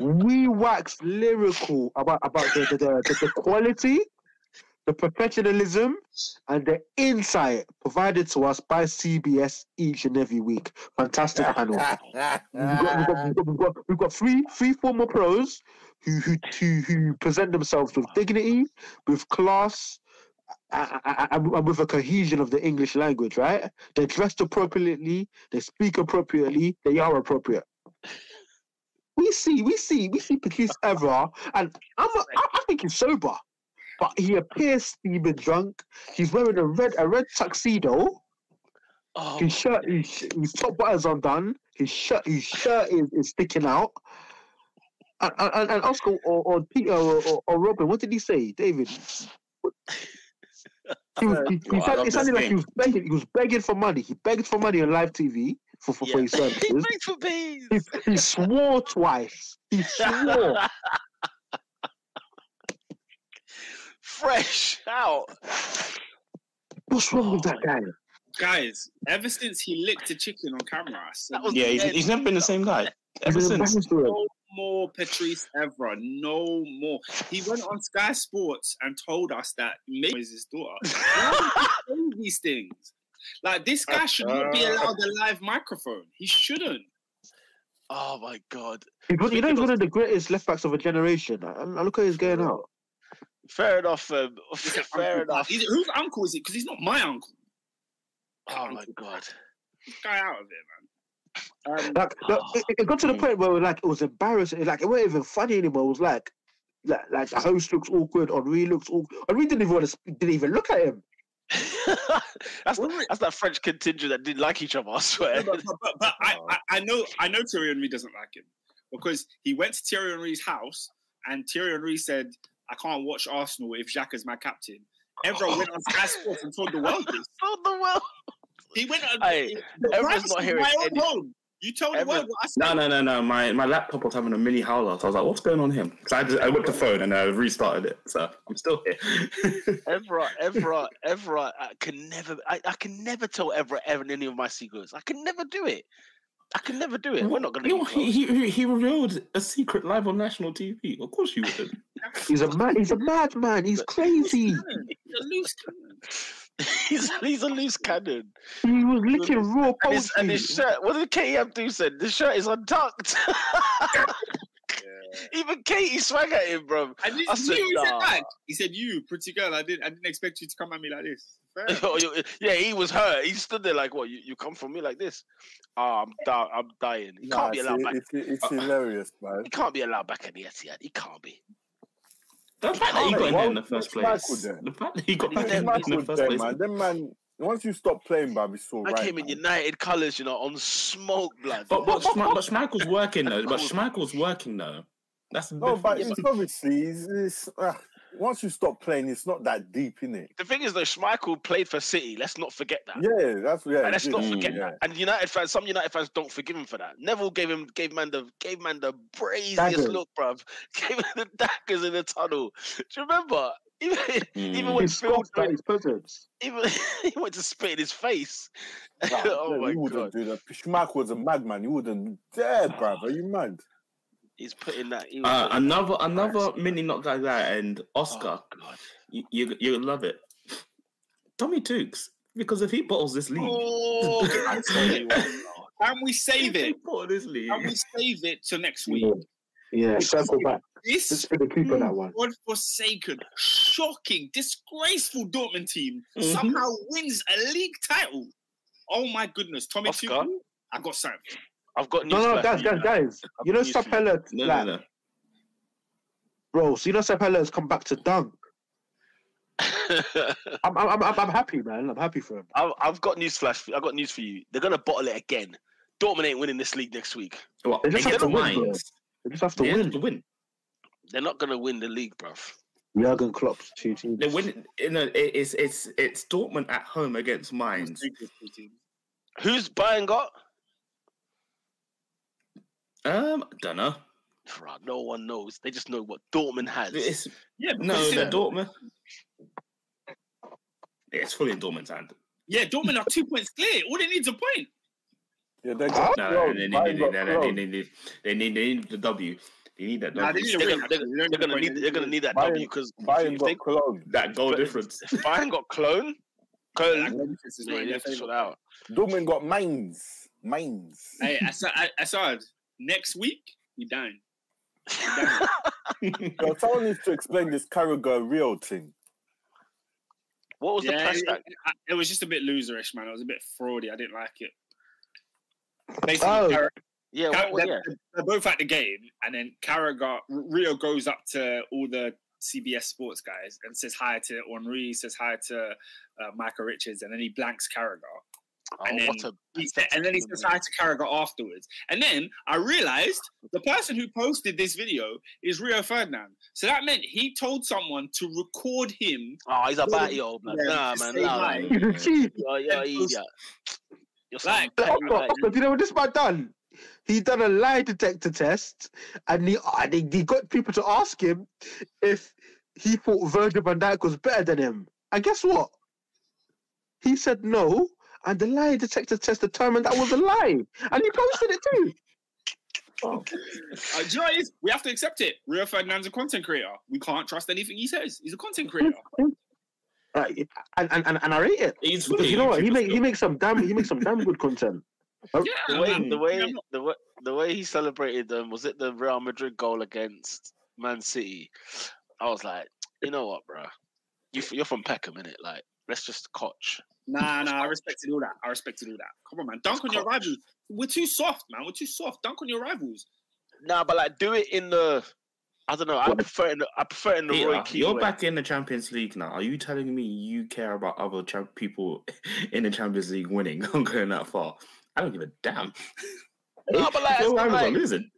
we waxed lyrical about the quality, the professionalism, and the insight provided to us by CBS each and every week. Fantastic panel. We've got three former pros who present themselves with dignity, with class, and with a cohesion of the English language, right? They're dressed appropriately, they speak appropriately, they are appropriate. We see Patrice Evra, and I think he's sober. But he appears to be drunk. He's wearing a red tuxedo. Oh, his top button's undone. His shirt is sticking out. And Oscar or Peter or Robin, what did he say, David? It sounded like he was begging for money. He begged for money on live TV for his services. He begged for peas. He swore twice. He swore. Fresh out. What's wrong with that guy? Guys, ever since he licked a chicken on camera, he's never been the same guy. Ever since. No more Patrice Evra. No more. He went on Sky Sports and told us that May is his daughter. Why do you do these things? Like, this guy should not be allowed a live microphone. He shouldn't. Oh, my God. You know, he's one of the greatest left-backs of a generation. I look at his going out. Fair enough. Fair enough. Whose uncle is it? Because he's not my uncle. Oh my God! Guy out of it, man. It got to the point where it was embarrassing. Like, it wasn't even funny anymore. It was like the host looks awkward. Henri looks awkward. Henri didn't even look at him. That's that French contingent that didn't like each other. I swear. I know Thierry Henry doesn't like him because he went to Thierry Henry's house and Thierry Henry said, I can't watch Arsenal if Xhaka is my captain. Everyone went on Sky Sports and told the world this. Told the world. He went on... Hey, Everyone's not hearing anything. You told the world what I said. No. My laptop was having a mini howler, so I was like, what's going on here? Because I whipped the phone and I restarted it, so I'm still here. Evra, I can never tell Evra ever any of my secrets. I can never do it. We're not going to. He revealed a secret live on national TV. Of course you would. He's a madman. He's crazy. He's a loose cannon. He was licking raw poultry. And his shirt. What did KM do? Said the shirt is untucked. Yeah. Even Katie swag at him, bro. And I said, nah. He said that. He said, "You pretty girl, I didn't expect you to come at me like this." Yeah, he was hurt. He stood there like, "What? You come from me like this?" I'm dying. He can't be allowed back. It's hilarious, man. He can't be allowed back at the Etihad. He can't be. The fact that he got in there in the first place. The fact that he got back in the first place. Man, Once you stop playing, bruv, it's all right. I came in United colours, you know, on smoke, blood. But Schmeichel's working, though. That's no, but it's obviously, once you stop playing, it's not that deep, innit? The thing is, though, Schmeichel played for City. Let's not forget that. Yeah, that's yeah. And let's not forget that. And United fans, some United fans don't forgive him for that. Neville gave man the braziest look, bruv. Gave him the daggers in the tunnel. Do you remember? Even when Phil he went to spit in his face. Nah, oh my god! Do that. Schmeichel was a madman. He wouldn't dare, bruv. Are you mad? He's putting that. Another mini knock like that, and Oscar, you'll love it. Tommy Tukes, because if he bottles this league, can we save it? Can we save it till next week? Yeah, circle back. This for the keeper, that one. Godforsaken, shocking, disgraceful Dortmund team somehow wins a league title. Oh my goodness, Tommy Tukes! I got something. I've got guys. You know Sapella, no. Bro, so you know Sapella has come back to dunk. I'm happy, man. I'm happy for him. I've got newsflash. I've got news for you. They're gonna bottle it again. Dortmund ain't winning this league next week. Well, they just have to win. They're not gonna win the league, bruv. Jurgen Klopp's two teams. They win. You know, it's Dortmund at home against Mainz. Who's Bayern got? Don't know. No one knows. They just know what Dortmund has. Dortmund. Yeah, it's fully in Dortmund's hand. Yeah, Dortmund are 2 points clear. All they need is a point. Yeah, they need the W. They need that W. They're going to need that W because Bayern got clone. That goal difference. If Bayern got clone, Dortmund got Mainz. Hey, Assad. Next week, we down. Yo, someone needs to explain this Carragher Real thing. What was the press tag? It was just a bit loserish, man. It was a bit fraudy. I didn't like it. Basically, they're both at the game, and then Carragher Real goes up to all the CBS Sports guys and says hi to Henry, says hi to Michael Richards, and then he blanks Carragher. And then he says hi to Carragher afterwards. And then I realised the person who posted this video is Rio Ferdinand. So that meant he told someone to record him. Oh, he's a batty old man. Nah, man. He's a cheat. You're an idiot. You know what this man done? He done a lie detector test, and he got people to ask him if he thought Virgil van Dijk was better than him. And guess what? He said no. And the lie detector test determined that was a lie. And you posted it too. Oh. We have to accept it. Rio Ferdinand's a content creator. We can't trust anything he says. He's a content creator. And I rate it. You know what? He makes some damn good content. The way he celebrated them, was it the Real Madrid goal against Man City? I was like, you know what, bro? You're from Peckham, innit? Like, let's just coach. Nah, I respected all that. Come on, man. Dunk on your rivals. We're too soft, man. We're too soft. Dunk on your rivals. Nah, but like, do it in the... I don't know. I prefer in the Peter, Roy Keane. You're back in the Champions League now. Are you telling me you care about other people in the Champions League winning? I'm going that far. I don't give a damn. No, but like... Your rivals are losing.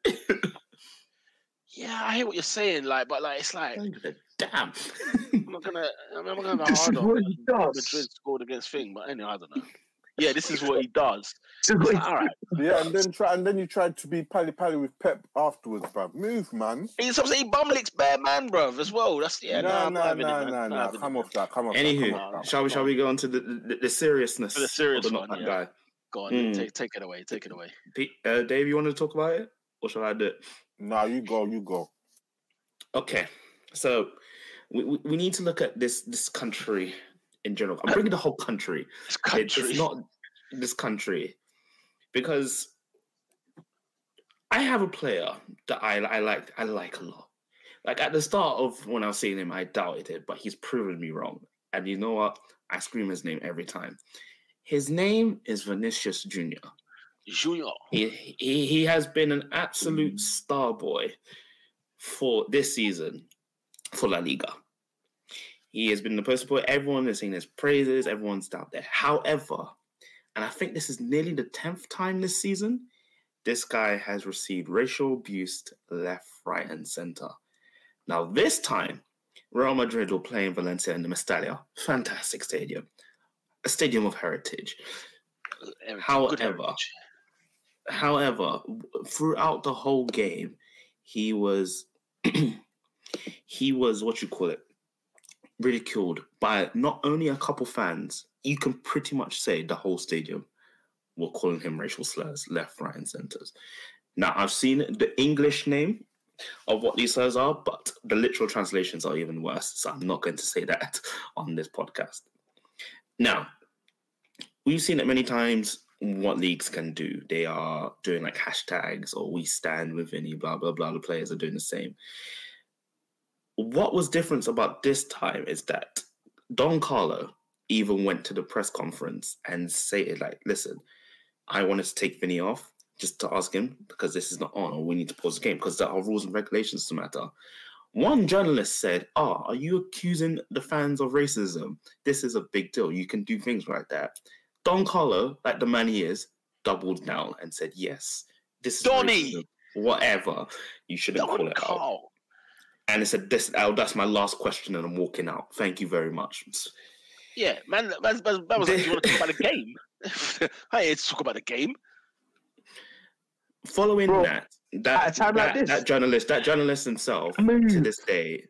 Yeah, I hear what you're saying, like, but like, it's like... I don't give a damn. I'm not gonna have a hard on Madrid scored against Thing, but anyway, I don't know. Yeah, this is what he does. Like, all right. Yeah, and then you tried to be pally with Pep afterwards, bruv. Move, man. He's obviously he bum licks bare man, bruv, as well. That's no. Come off that. Anywho, shall we go on to the seriousness? For the serious one, yeah. Guy. Go on, take it away. Dave, you want to talk about it, or shall I do it? No, you go. Okay, so. We need to look at this country in general. I'm bringing the whole country. It's not this country. Because I have a player that I like a lot. Like at the start of when I was seeing him, I doubted it, but he's proven me wrong. And you know what? I scream his name every time. His name is Vinicius Jr. He has been an absolute star boy for this season. For La Liga, He has been the person for everyone has seen his praises. Everyone's down there. However, and I think this is nearly the 10th time this season, this guy has received racial abuse left, right, and centre. Now, this time, Real Madrid will play in Valencia in the Mestalla. Fantastic stadium. A stadium of heritage. However, throughout the whole game, he was ridiculed by not only a couple fans, you can pretty much say the whole stadium were calling him racial slurs, left, right, and centres. Now, I've seen the English name of what these slurs are, but the literal translations are even worse, so I'm not going to say that on this podcast. Now, we've seen it many times what leagues can do. They are doing like hashtags or we stand with any blah, blah, blah. The players are doing the same. What was different about this time is that Don Carlo even went to the press conference and stated, like, listen, I wanted to take Vinny off just to ask him because this is not on or we need to pause the game because there are rules and regulations to matter. One journalist said, are you accusing the fans of racism? This is a big deal. You can do things like that. Don Carlo, like the man he is, doubled down and said, yes, this is racism, whatever. You shouldn't call it out. And it said, that's my last question, and I'm walking out. Thank you very much. Yeah, man, that was like, you want to talk about the game? I hate to talk about the game. Following that journalist himself, to this day,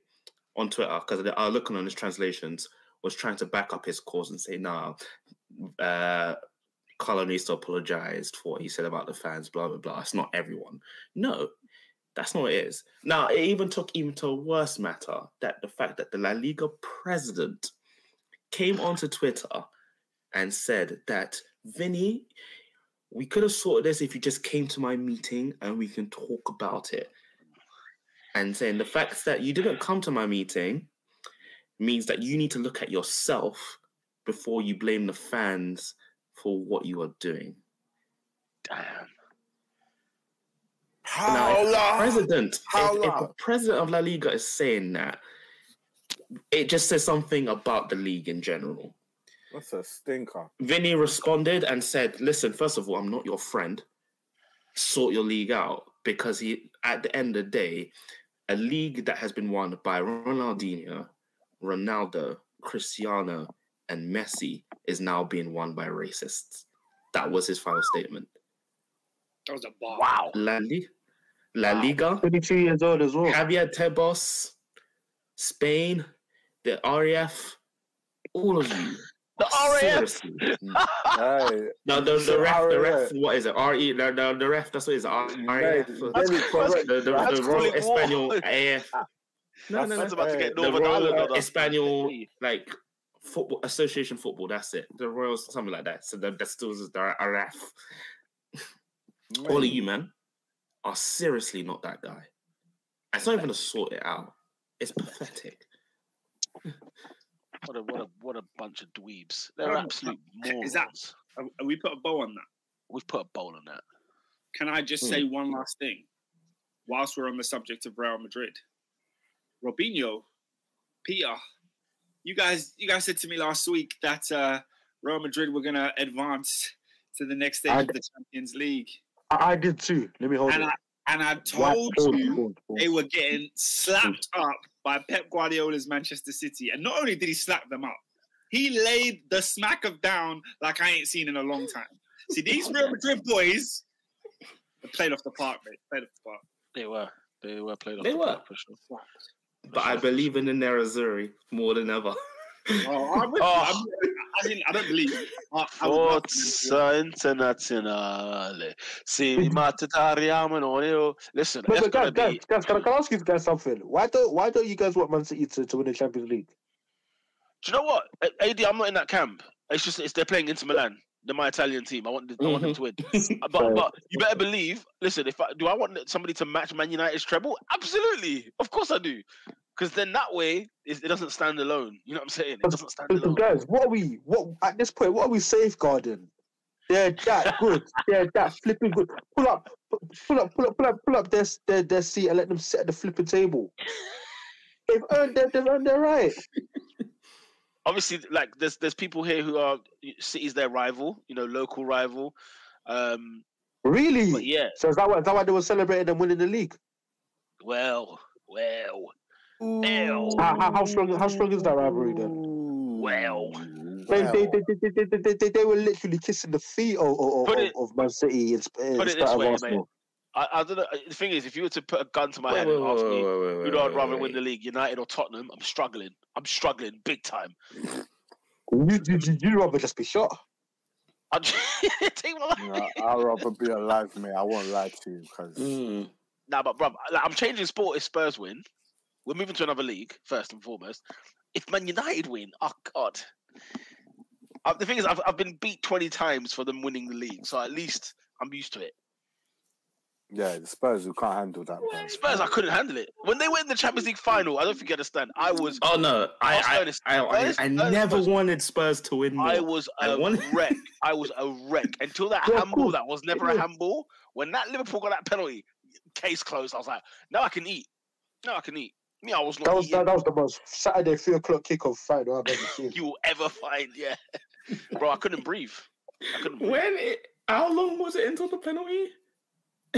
on Twitter, because they are looking on his translations, was trying to back up his cause and say, Carlo needs to apologise for what he said about the fans, blah, blah, blah. It's not everyone. No. That's not what it is. Now, it even took even to a worse matter, that the fact that the La Liga president came onto Twitter and said that, Vinny, we could have sorted this if you just came to my meeting and we can talk about it. And saying the fact that you didn't come to my meeting means that you need to look at yourself before you blame the fans for what you are doing. Damn. If the president of La Liga is saying that, it just says something about the league in general. That's a stinker. Vinny responded and said, listen, first of all, I'm not your friend. Sort your league out. Because at the end of the day, a league that has been won by Ronaldinho, Ronaldo, Cristiano, and Messi is now being won by racists. That was his final statement. That was a bomb. Wow. La Liga, 22 years old as well. Javier Tebas, Spain, the RAF, all of you. The RAF. The ref. What is it? RE. The ref. That's what it is. RAF. The Royal Espanol AF. That's about to get Northern Ireland. Espanol, like football association football. That's it. The Royals, something like that. So that's still the RAF. All of you, man, are seriously not that guy. It's not even to sort it out. It's pathetic. What a bunch of dweebs. They're absolute morons. Have we put a bow on that? We've put a bow on that. Can I just say one last thing? Whilst we're on the subject of Real Madrid, Robinho, Peter, you guys said to me last week that Real Madrid were going to advance to the next stage of the Champions League. I did too. Let me hold it. I told you they were getting slapped up by Pep Guardiola's Manchester City. And not only did he slap them up, he laid the smack of down like I ain't seen in a long time. See, these Real Madrid boys played off the park, mate. Played off the park. They were played off the park for sure. But I believe in the Nerazzurri more than ever. I don't believe it. Forza Internazionale. See, listen, but guys, can I ask you guys something? Why don't you guys want Man City to win the Champions League? Do you know what? AD, I'm not in that camp. It's just they're playing Inter Milan. They're my Italian team. I want them to win. but you better believe, listen, do I want somebody to match Man United's treble? Absolutely. Of course I do. Because then that way, it doesn't stand alone. You know what I'm saying? It doesn't stand alone. Guys, at this point, what are we safeguarding? They're that good. They're that flipping good. Pull up their seat and let them sit at the flipping table. They've earned their right. obviously, like there's people here who are City's their rival, you know, local rival. Really? Yeah. So is that why they were celebrating them winning the league? Well. How strong is that rivalry then? Well, they were literally kissing the feet of Man City. Put it this way, mate. I don't know. The thing is, if you were to put a gun to my head and ask me, who I'd rather win the league, United or Tottenham? I'm struggling big time. You'd rather just be shot. I'd rather be alive, mate. I won't lie to you. Nah, but bruv, like, I'm changing sport if Spurs win. We're moving to another league, first and foremost. If Man United win, oh, God. The thing is, I've been beat 20 times for them winning the league, so at least I'm used to it. Yeah, the Spurs who can't handle that. Spurs, I couldn't handle it. When they went in the Champions League final, I don't think you understand. I was... Oh, no. I never wanted Spurs to win more. I was a wreck. I was a wreck. Until that handball that was never a handball, when that Liverpool got that penalty, case closed, I was like, now I can eat. Me, I was not that was the most Saturday 3:00 kickoff fight I've ever seen. You will ever find, yeah. Bro, I couldn't breathe. How long was it until the penalty?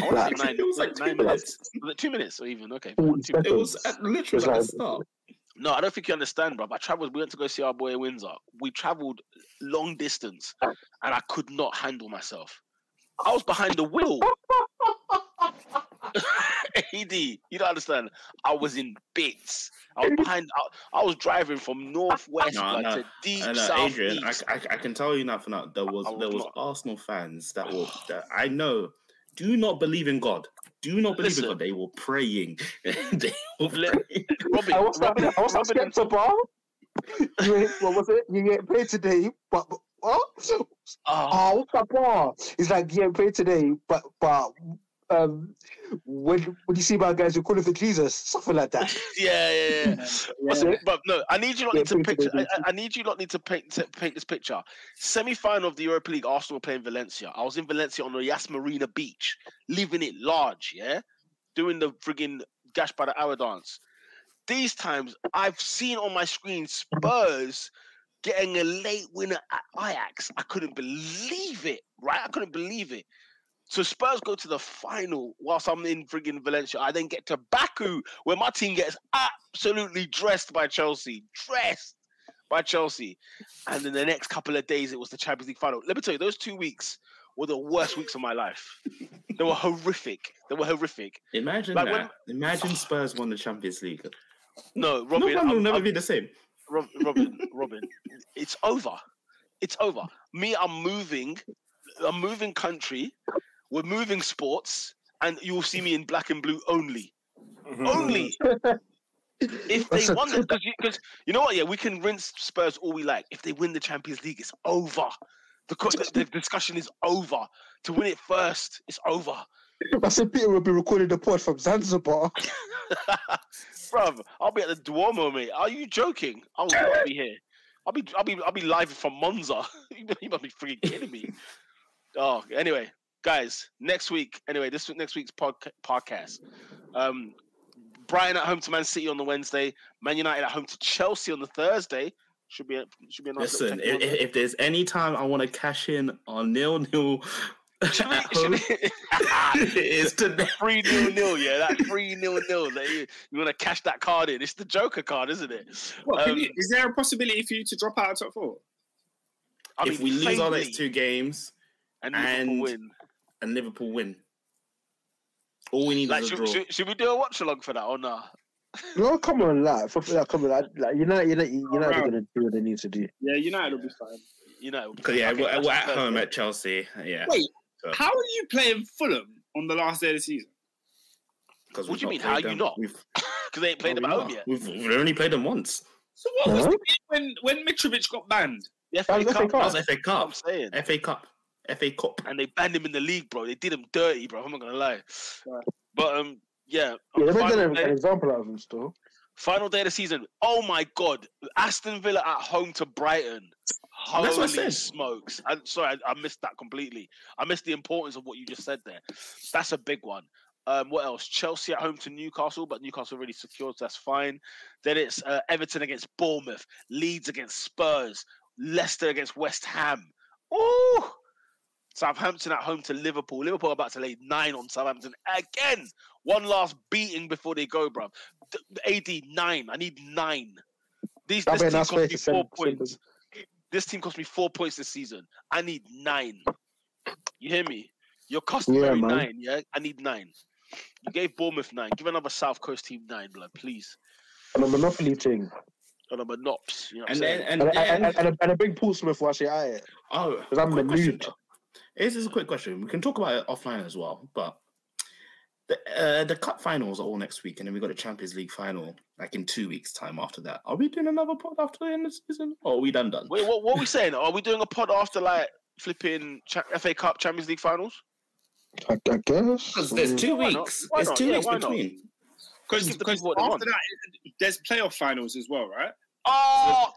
I want to say 9 minutes. It was like 2 minutes. Was it 2 minutes or even? Okay. 2 minutes. It was literally at the start. No, I don't think you understand, bro. We went to go see our boy Windsor. We travelled long distance and I could not handle myself. I was behind the wheel. AD, you don't understand. I was in bits. I was driving from northwest to deep south. Adrian, I can tell you nothing. There was Arsenal fans that I know do not believe in God. Do not believe in God. They were praying. Robbie, I was Robin to ball. What was it? You get paid today, but what? What's that bar? It's like you get paid today, but. When you see about guys who call it for Jesus, something like that. yeah. So, but no, I need you lot to picture. I need you lot to paint this picture. Semi-final of the Europa League, Arsenal playing Valencia. I was in Valencia on the Yas Marina beach, living it large, yeah, doing the frigging Gash by the Hour dance. These times, I've seen on my screen Spurs getting a late winner at Ajax. I couldn't believe it. Right, I couldn't believe it. So Spurs go to the final whilst I'm in friggin' Valencia. I then get to Baku where my team gets absolutely dressed by Chelsea. And in the next couple of days, it was the Champions League final. Let me tell you, those 2 weeks were the worst weeks of my life. They were horrific. Imagine like that. Imagine Spurs won the Champions League. No, Robin. No one will never be the same. Robin, it's over. It's over. Me, I'm moving country. We're moving sports, and you'll see me in black and blue only. Mm-hmm. Only. If they won it, because you know what? Yeah, we can rinse Spurs all we like. If they win the Champions League, it's over. The discussion is over. To win it first, it's over. I said Peter will be recording the pod from Zanzibar. Bruv, I'll be at the Duomo, mate. Are you joking? I will not be here. I'll be live from Monza. You must be freaking kidding me. Oh, anyway. Guys, next week's podcast. Brighton at home to Man City on the Wednesday. Man United at home to Chelsea on the Thursday. Should be a nice. Listen, if there's any time I want to cash in on 0-0, it's today. 3-0, yeah, that 3-0. You want to cash that card in? It's the Joker card, isn't it? What, is there a possibility for you to drop out of top four? If we lose our next two games and Liverpool win. All we need is a draw. Should we do a watch along for that or nah? No, come on, Like, United are going to do what they need to do. Yeah, United will be fine. We're at home at Chelsea. Yeah. Wait, so. How are you playing Fulham on the last day of the season? What do you mean? How are you not? Because they ain't played them at home yet. We've only played them once. So what was the game when Mitrovic got banned? The FA Cup. That was FA Cup. I'm saying FA Cup, and they banned him in the league, bro. They did him dirty, bro. I'm not gonna lie, but yeah, they're an example out of him still. Final day of the season. Oh my God, Aston Villa at home to Brighton. Holy smokes! I'm sorry, I missed that completely. I missed the importance of what you just said there. That's a big one. What else? Chelsea at home to Newcastle, but Newcastle really secured, so that's fine. Then it's Everton against Bournemouth, Leeds against Spurs, Leicester against West Ham. Ooh! Southampton at home to Liverpool. Liverpool are about to lay 9 on Southampton again. One last beating before they go, bruv. AD 9. I need 9. This team cost me 4 points. This team cost me 4 points this season. I need 9. You hear me? You're customary 9, yeah? I need 9. You gave Bournemouth 9. Give another South Coast team 9, blood, please. On a monopoly thing. On a monops. You know what and a big Portsmouth while she at it. Oh. Because I'm the nude. This is a quick question. We can talk about it offline as well, but the cup finals are all next week, and then we got the Champions League final like in 2 weeks' time after that. Are we doing another pod after the end of the season? Or are we done? Wait, what are we saying? Are we doing a pod after like flipping FA Cup Champions League finals? I guess. Because there's 2 weeks. There's 2 weeks between. Because after that, there's playoff finals as well, right? Oh,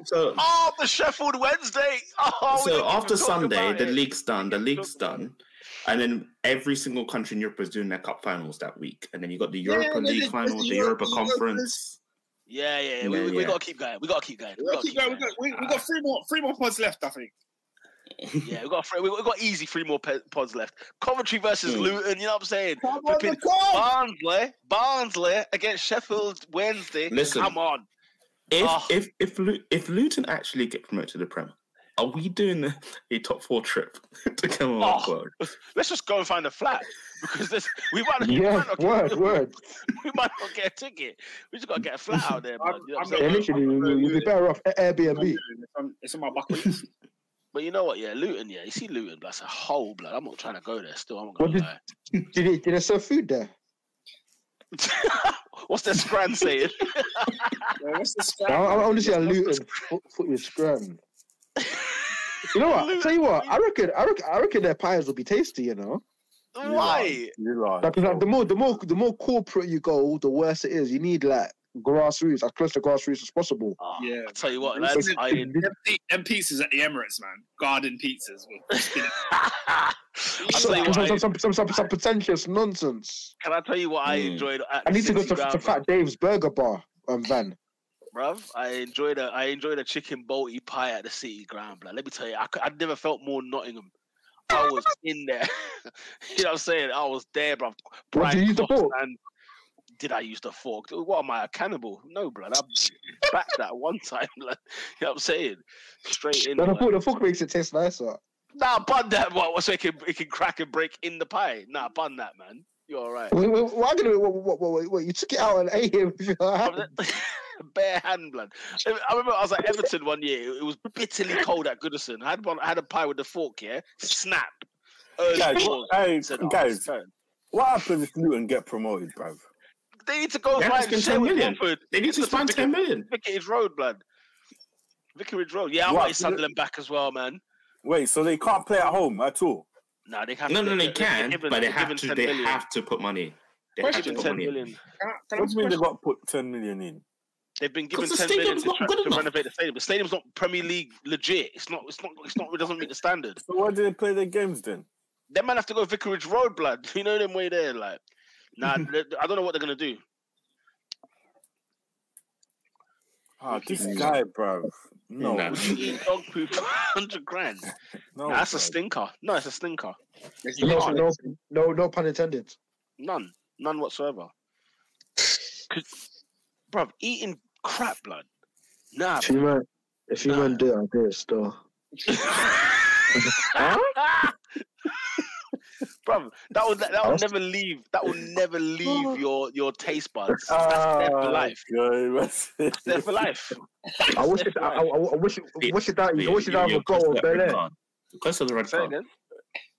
the Sheffield Wednesday. Oh, so after Sunday, the league's done. And then every single country in Europe is doing their cup finals that week. And then you got the Europa League final, the Europa Conference. We got to keep going. We got three more pods left, I think. Yeah, we got easy 3 more pods left. Coventry versus Luton, you know what I'm saying? Barnsley against Sheffield Wednesday. Listen, come on. If Luton actually get promoted to the Prem, are we doing a top 4 trip to come on? Let's just go and find a flat because we might not get a ticket. We just got to get a flat out there. You'd be better off at Airbnb. It's on my bucket list. But you know what? Yeah, Luton. Yeah, you see Luton. That's a whole blood. I'm not trying to go there. Still, I'm not going to lie. Did they serve food there? What's the Scran saying? What's the Scran? I want to see a Luton foot with Scran. You know what? Tell you what. I reckon their pies will be tasty. You know. Why? Like, the more corporate you go, the worse it is. You need like grassroots, as close to grassroots as possible. I tell you what, lads, and pizzas at the Emirates, man. Garden pizzas. Some pretentious nonsense. Can I tell you what I enjoyed? I need to go to Fat Dave's Burger Bar and Van. Bruv, I enjoyed a chicken bolty pie at the City Ground. Blah. Let me tell you, I'd never felt more Nottingham. I was in there. You know what I'm saying? I was there, bruv. What, you use the ball? Did I use the fork? What am I, a cannibal? No, blood. I backed that one time. Like, you know what I'm saying? Straight in. The fork makes it taste nicer. Nah, bun that. What? So it can crack and break in the pie. Nah, bun that, man. You're all right. Wait, you took it out and ate it with your hand. Bare hand, blood. I remember I was at Everton one year. It was bitterly cold at Goodison. I had a pie with the fork, yeah? Snap. Guys, what happens if Luton get promoted, bruv? They need to go find share with Watford. They need to spend 10 million. Vicarage Road, blood. Vicarage Road. Yeah, I want Sunderland back as well, man. Wait, so they can't play at home at all? No, they can't. No, they can, but they have to. They have to put money. They have to put 10 million. What do you mean they got to put 10 million in? They've been given 10 million to renovate the stadium. The stadium's not Premier League legit. It doesn't meet the standard. So why do they play their games then? They might have to go Vicarage Road, blood. You know them way there, like. Nah, I don't know what they're gonna do. Ah, this guy, bro. No, dog poop, 100 grand. No, nah, that's a stinker. No, it's a stinker. No pun intended. None whatsoever. Bro, eating crap, blood. Nah. If you man do it, I do it still. Bro, that will never leave. That will never leave your taste buds. That's there for life. That's there for life. I wish it down with a bottle of Bel-Air. Because of the red card.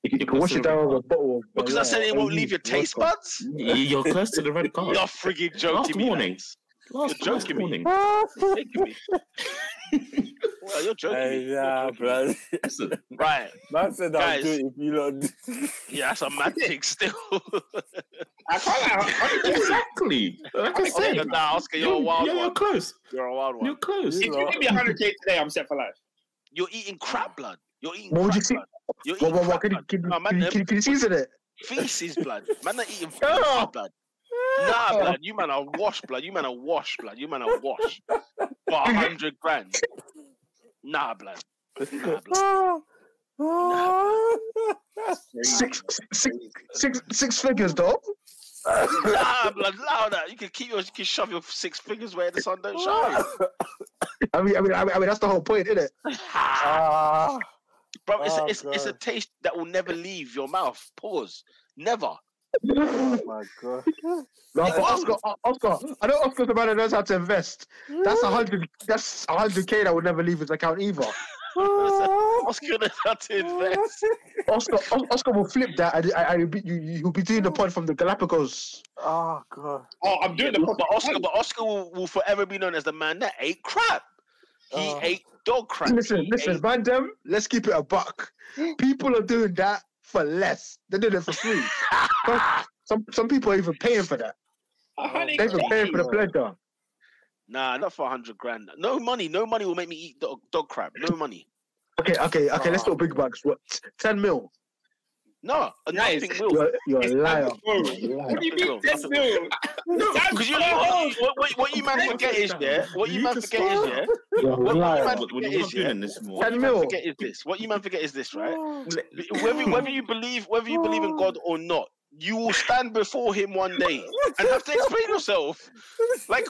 You can wash it down with a bottle of Bel-Air. Because I said it won't leave your taste buds. You're close to the red card. You're frigging joking me. You're joking me. You're taking me. Well, you're joking. Yeah, bro. Right. Man said that guys, do it if you don't. Yeah, that's a mad thing still. I can't. Exactly. Like I said, Oscar, you're a wild one. You're close. You're a wild one. You're close. If you give me 100k today, I'm set for life. You're eating crap, blood. You're eating crap, blood. Can you season it? feces, blood. Man, they're eating feces, blood. Nah, blood. You man are wash, blood. You man are wash, blood. You man are wash. But 100 grand. Nah, blood. Nah, blood. Six figures, though. Nah, blood, louder. You can keep your, you can shove your six fingers where the sun don't shine. I mean, that's the whole point, isn't it? Bro, it's a taste that will never leave your mouth. Pause. Never. Oh my god! No, but Oscar. I know Oscar's the man who knows how to invest. That's 100. That's 100k that would never leave his account either. Oscar knows how to invest. Oscar will flip that, and you'll be doing the pod from the Galapagos. Oh god! Oh, I'm doing the pod, but Oscar will forever be known as the man that ate crap. He ate dog crap. Listen, Vandam. Let's keep it a buck. People are doing that for less. They did it for free. some people are even paying for that. They're even paying for the pleasure. Nah, not for 100 grand. No money will make me eat dog crap. No money. Okay. Let's talk big bucks. What? 10 mil. No, nothing will. You're a liar. What do you mean 10 mil? No, because you know what you man forget is there. What you man forget is there. What you man forget is this. 10 mil. Forget is this. What you man forget is this, right? Whether you believe in God or not, you will stand before Him one day and have to explain yourself. Like,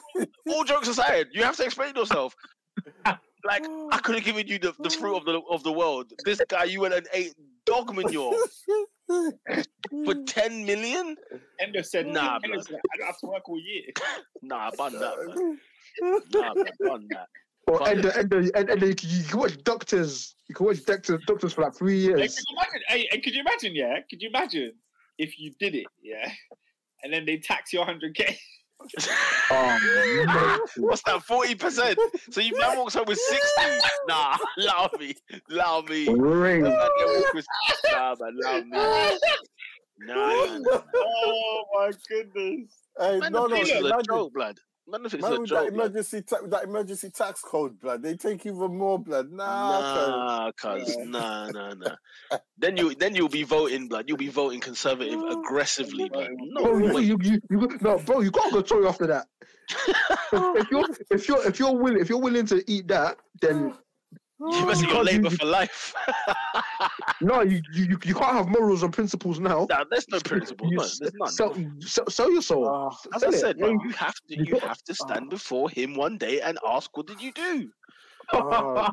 all jokes aside, you have to explain yourself. Like, I could have given you the fruit of the world. This guy, you went and ate dog manure for 10 million? Endo said, nah, bro. I don't have to work all year. Nah, bun that, man. Nah, bun that. Or Endo, you can watch doctors. You can watch doctors for like 3 years. Like, could you imagine if you did it, yeah? And then they tax your 100k. What's that? 40%. So you man walks home with 60. Nah, allow me. Nah, man, allow me. Nah. Oh my goodness! Hey, that emergency tax code, blood. They take even more, blood. Nah, cuz nah. Then you'll be voting, blood. You'll be voting conservative aggressively, blood. No, bro, you can't go Tory after that. if you're willing to eat that, then you must go Labour for life. No, you can't have morals and principles now. Nah, there's no principles. There's none. Sell your soul. As I said, bro, you have to stand before Him one day and ask, "What did you do?" Oh,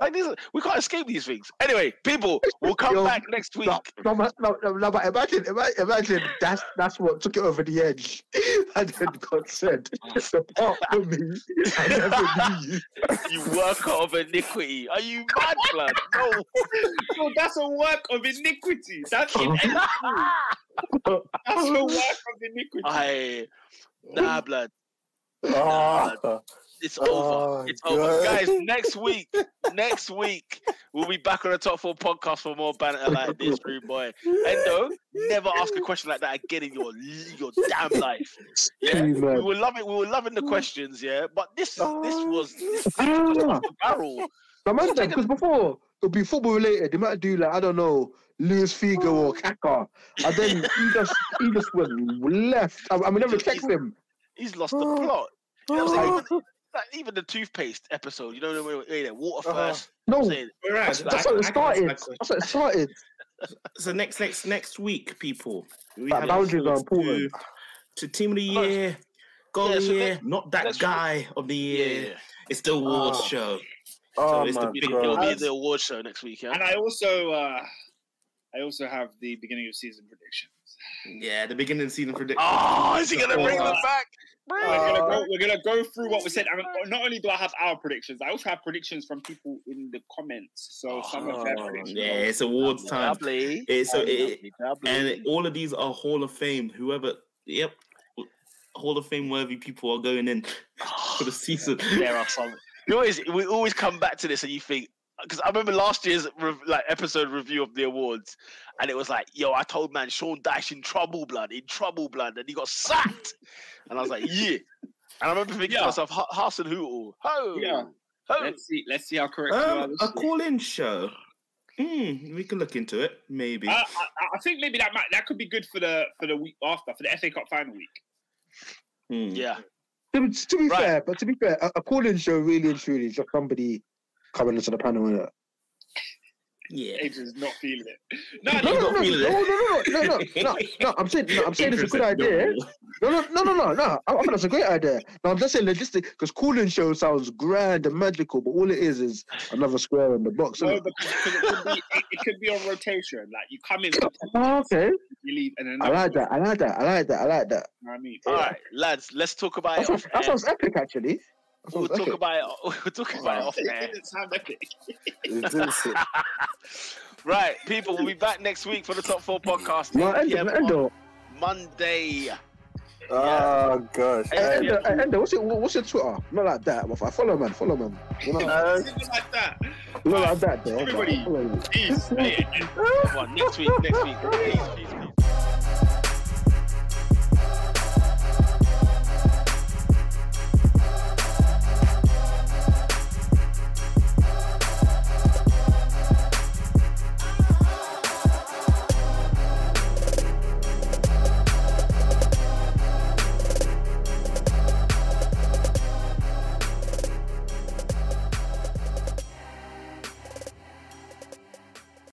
like these, we can't escape these things. Anyway, people, we'll come back next week. No, but imagine that's what took it over the edge. And then God said, "Depart from me, I never knew you. You worker of iniquity." Are you mad, blood? No, that's a work of iniquity. That's iniquity. That's a work of iniquity. Nah, blood. Nah, blood. It's over. It's over, guys. Next week, we'll be back on the Top 4 podcast for more banter like this, rude boy. Endo, never ask a question like that again in your damn life. Yeah, we were loving. We were loving the questions. Yeah, but this was barrel. Imagine, because before it'll be football related. They might do like, I don't know, Luis Figo or Kaka, and then he just was left. I mean, never text him. He's lost the plot. Even the toothpaste episode, you don't know where water first. No, that's how it started. So next week, people, we have boundaries are important. To team of the year, goal of the year, not that guy of the year. Yeah. It's the award show. So it's the big deal. Be the award show next week. Yeah? And I also have the beginning of season predictions. Yeah, the beginning of season prediction. Oh, is he gonna bring them back? We're gonna go through what we said. I mean, not only do I have our predictions, I also have predictions from people in the comments. So some of their predictions. Yeah, it's awards time. And all of these are Hall of Fame. Whoever, yep, Hall of Fame worthy people are going in for the season. There are some. We always come back to this, and you think. Because I remember last year's episode review of the awards, and it was like, "Yo, I told man Sean Dyche in trouble, blood, and he got sacked." And I was like, "Yeah." And I remember thinking to myself, "Hassan Hootle, ho, yeah, ho." Let's see how correct. A call-in show. We can look into it, maybe. I think maybe that could be good for the week after, for the FA Cup final week. Mm. Yeah. To be fair, a call-in show really and truly is just somebody coming into the panel, isn't it? Yeah, Adrian's not feeling it. No. I'm saying it's a good idea. No. I think that's a great idea. No, I'm just saying logistic, because calling show sounds grand and magical, but all it is another square in the box. No, because it could be on rotation. Like you come in, okay, you leave, and then I like that. You know what I mean, all right, lads, let's talk about it. That sounds epic, actually. We'll talk about it off air. It didn't sound epic. Right, people, we'll be back next week for the Top 4 podcast. Monday. Oh, gosh. Endo, what's your Twitter? Not like that. I follow, man. You know, not like that, though. Everybody, peace. Next week. Peace.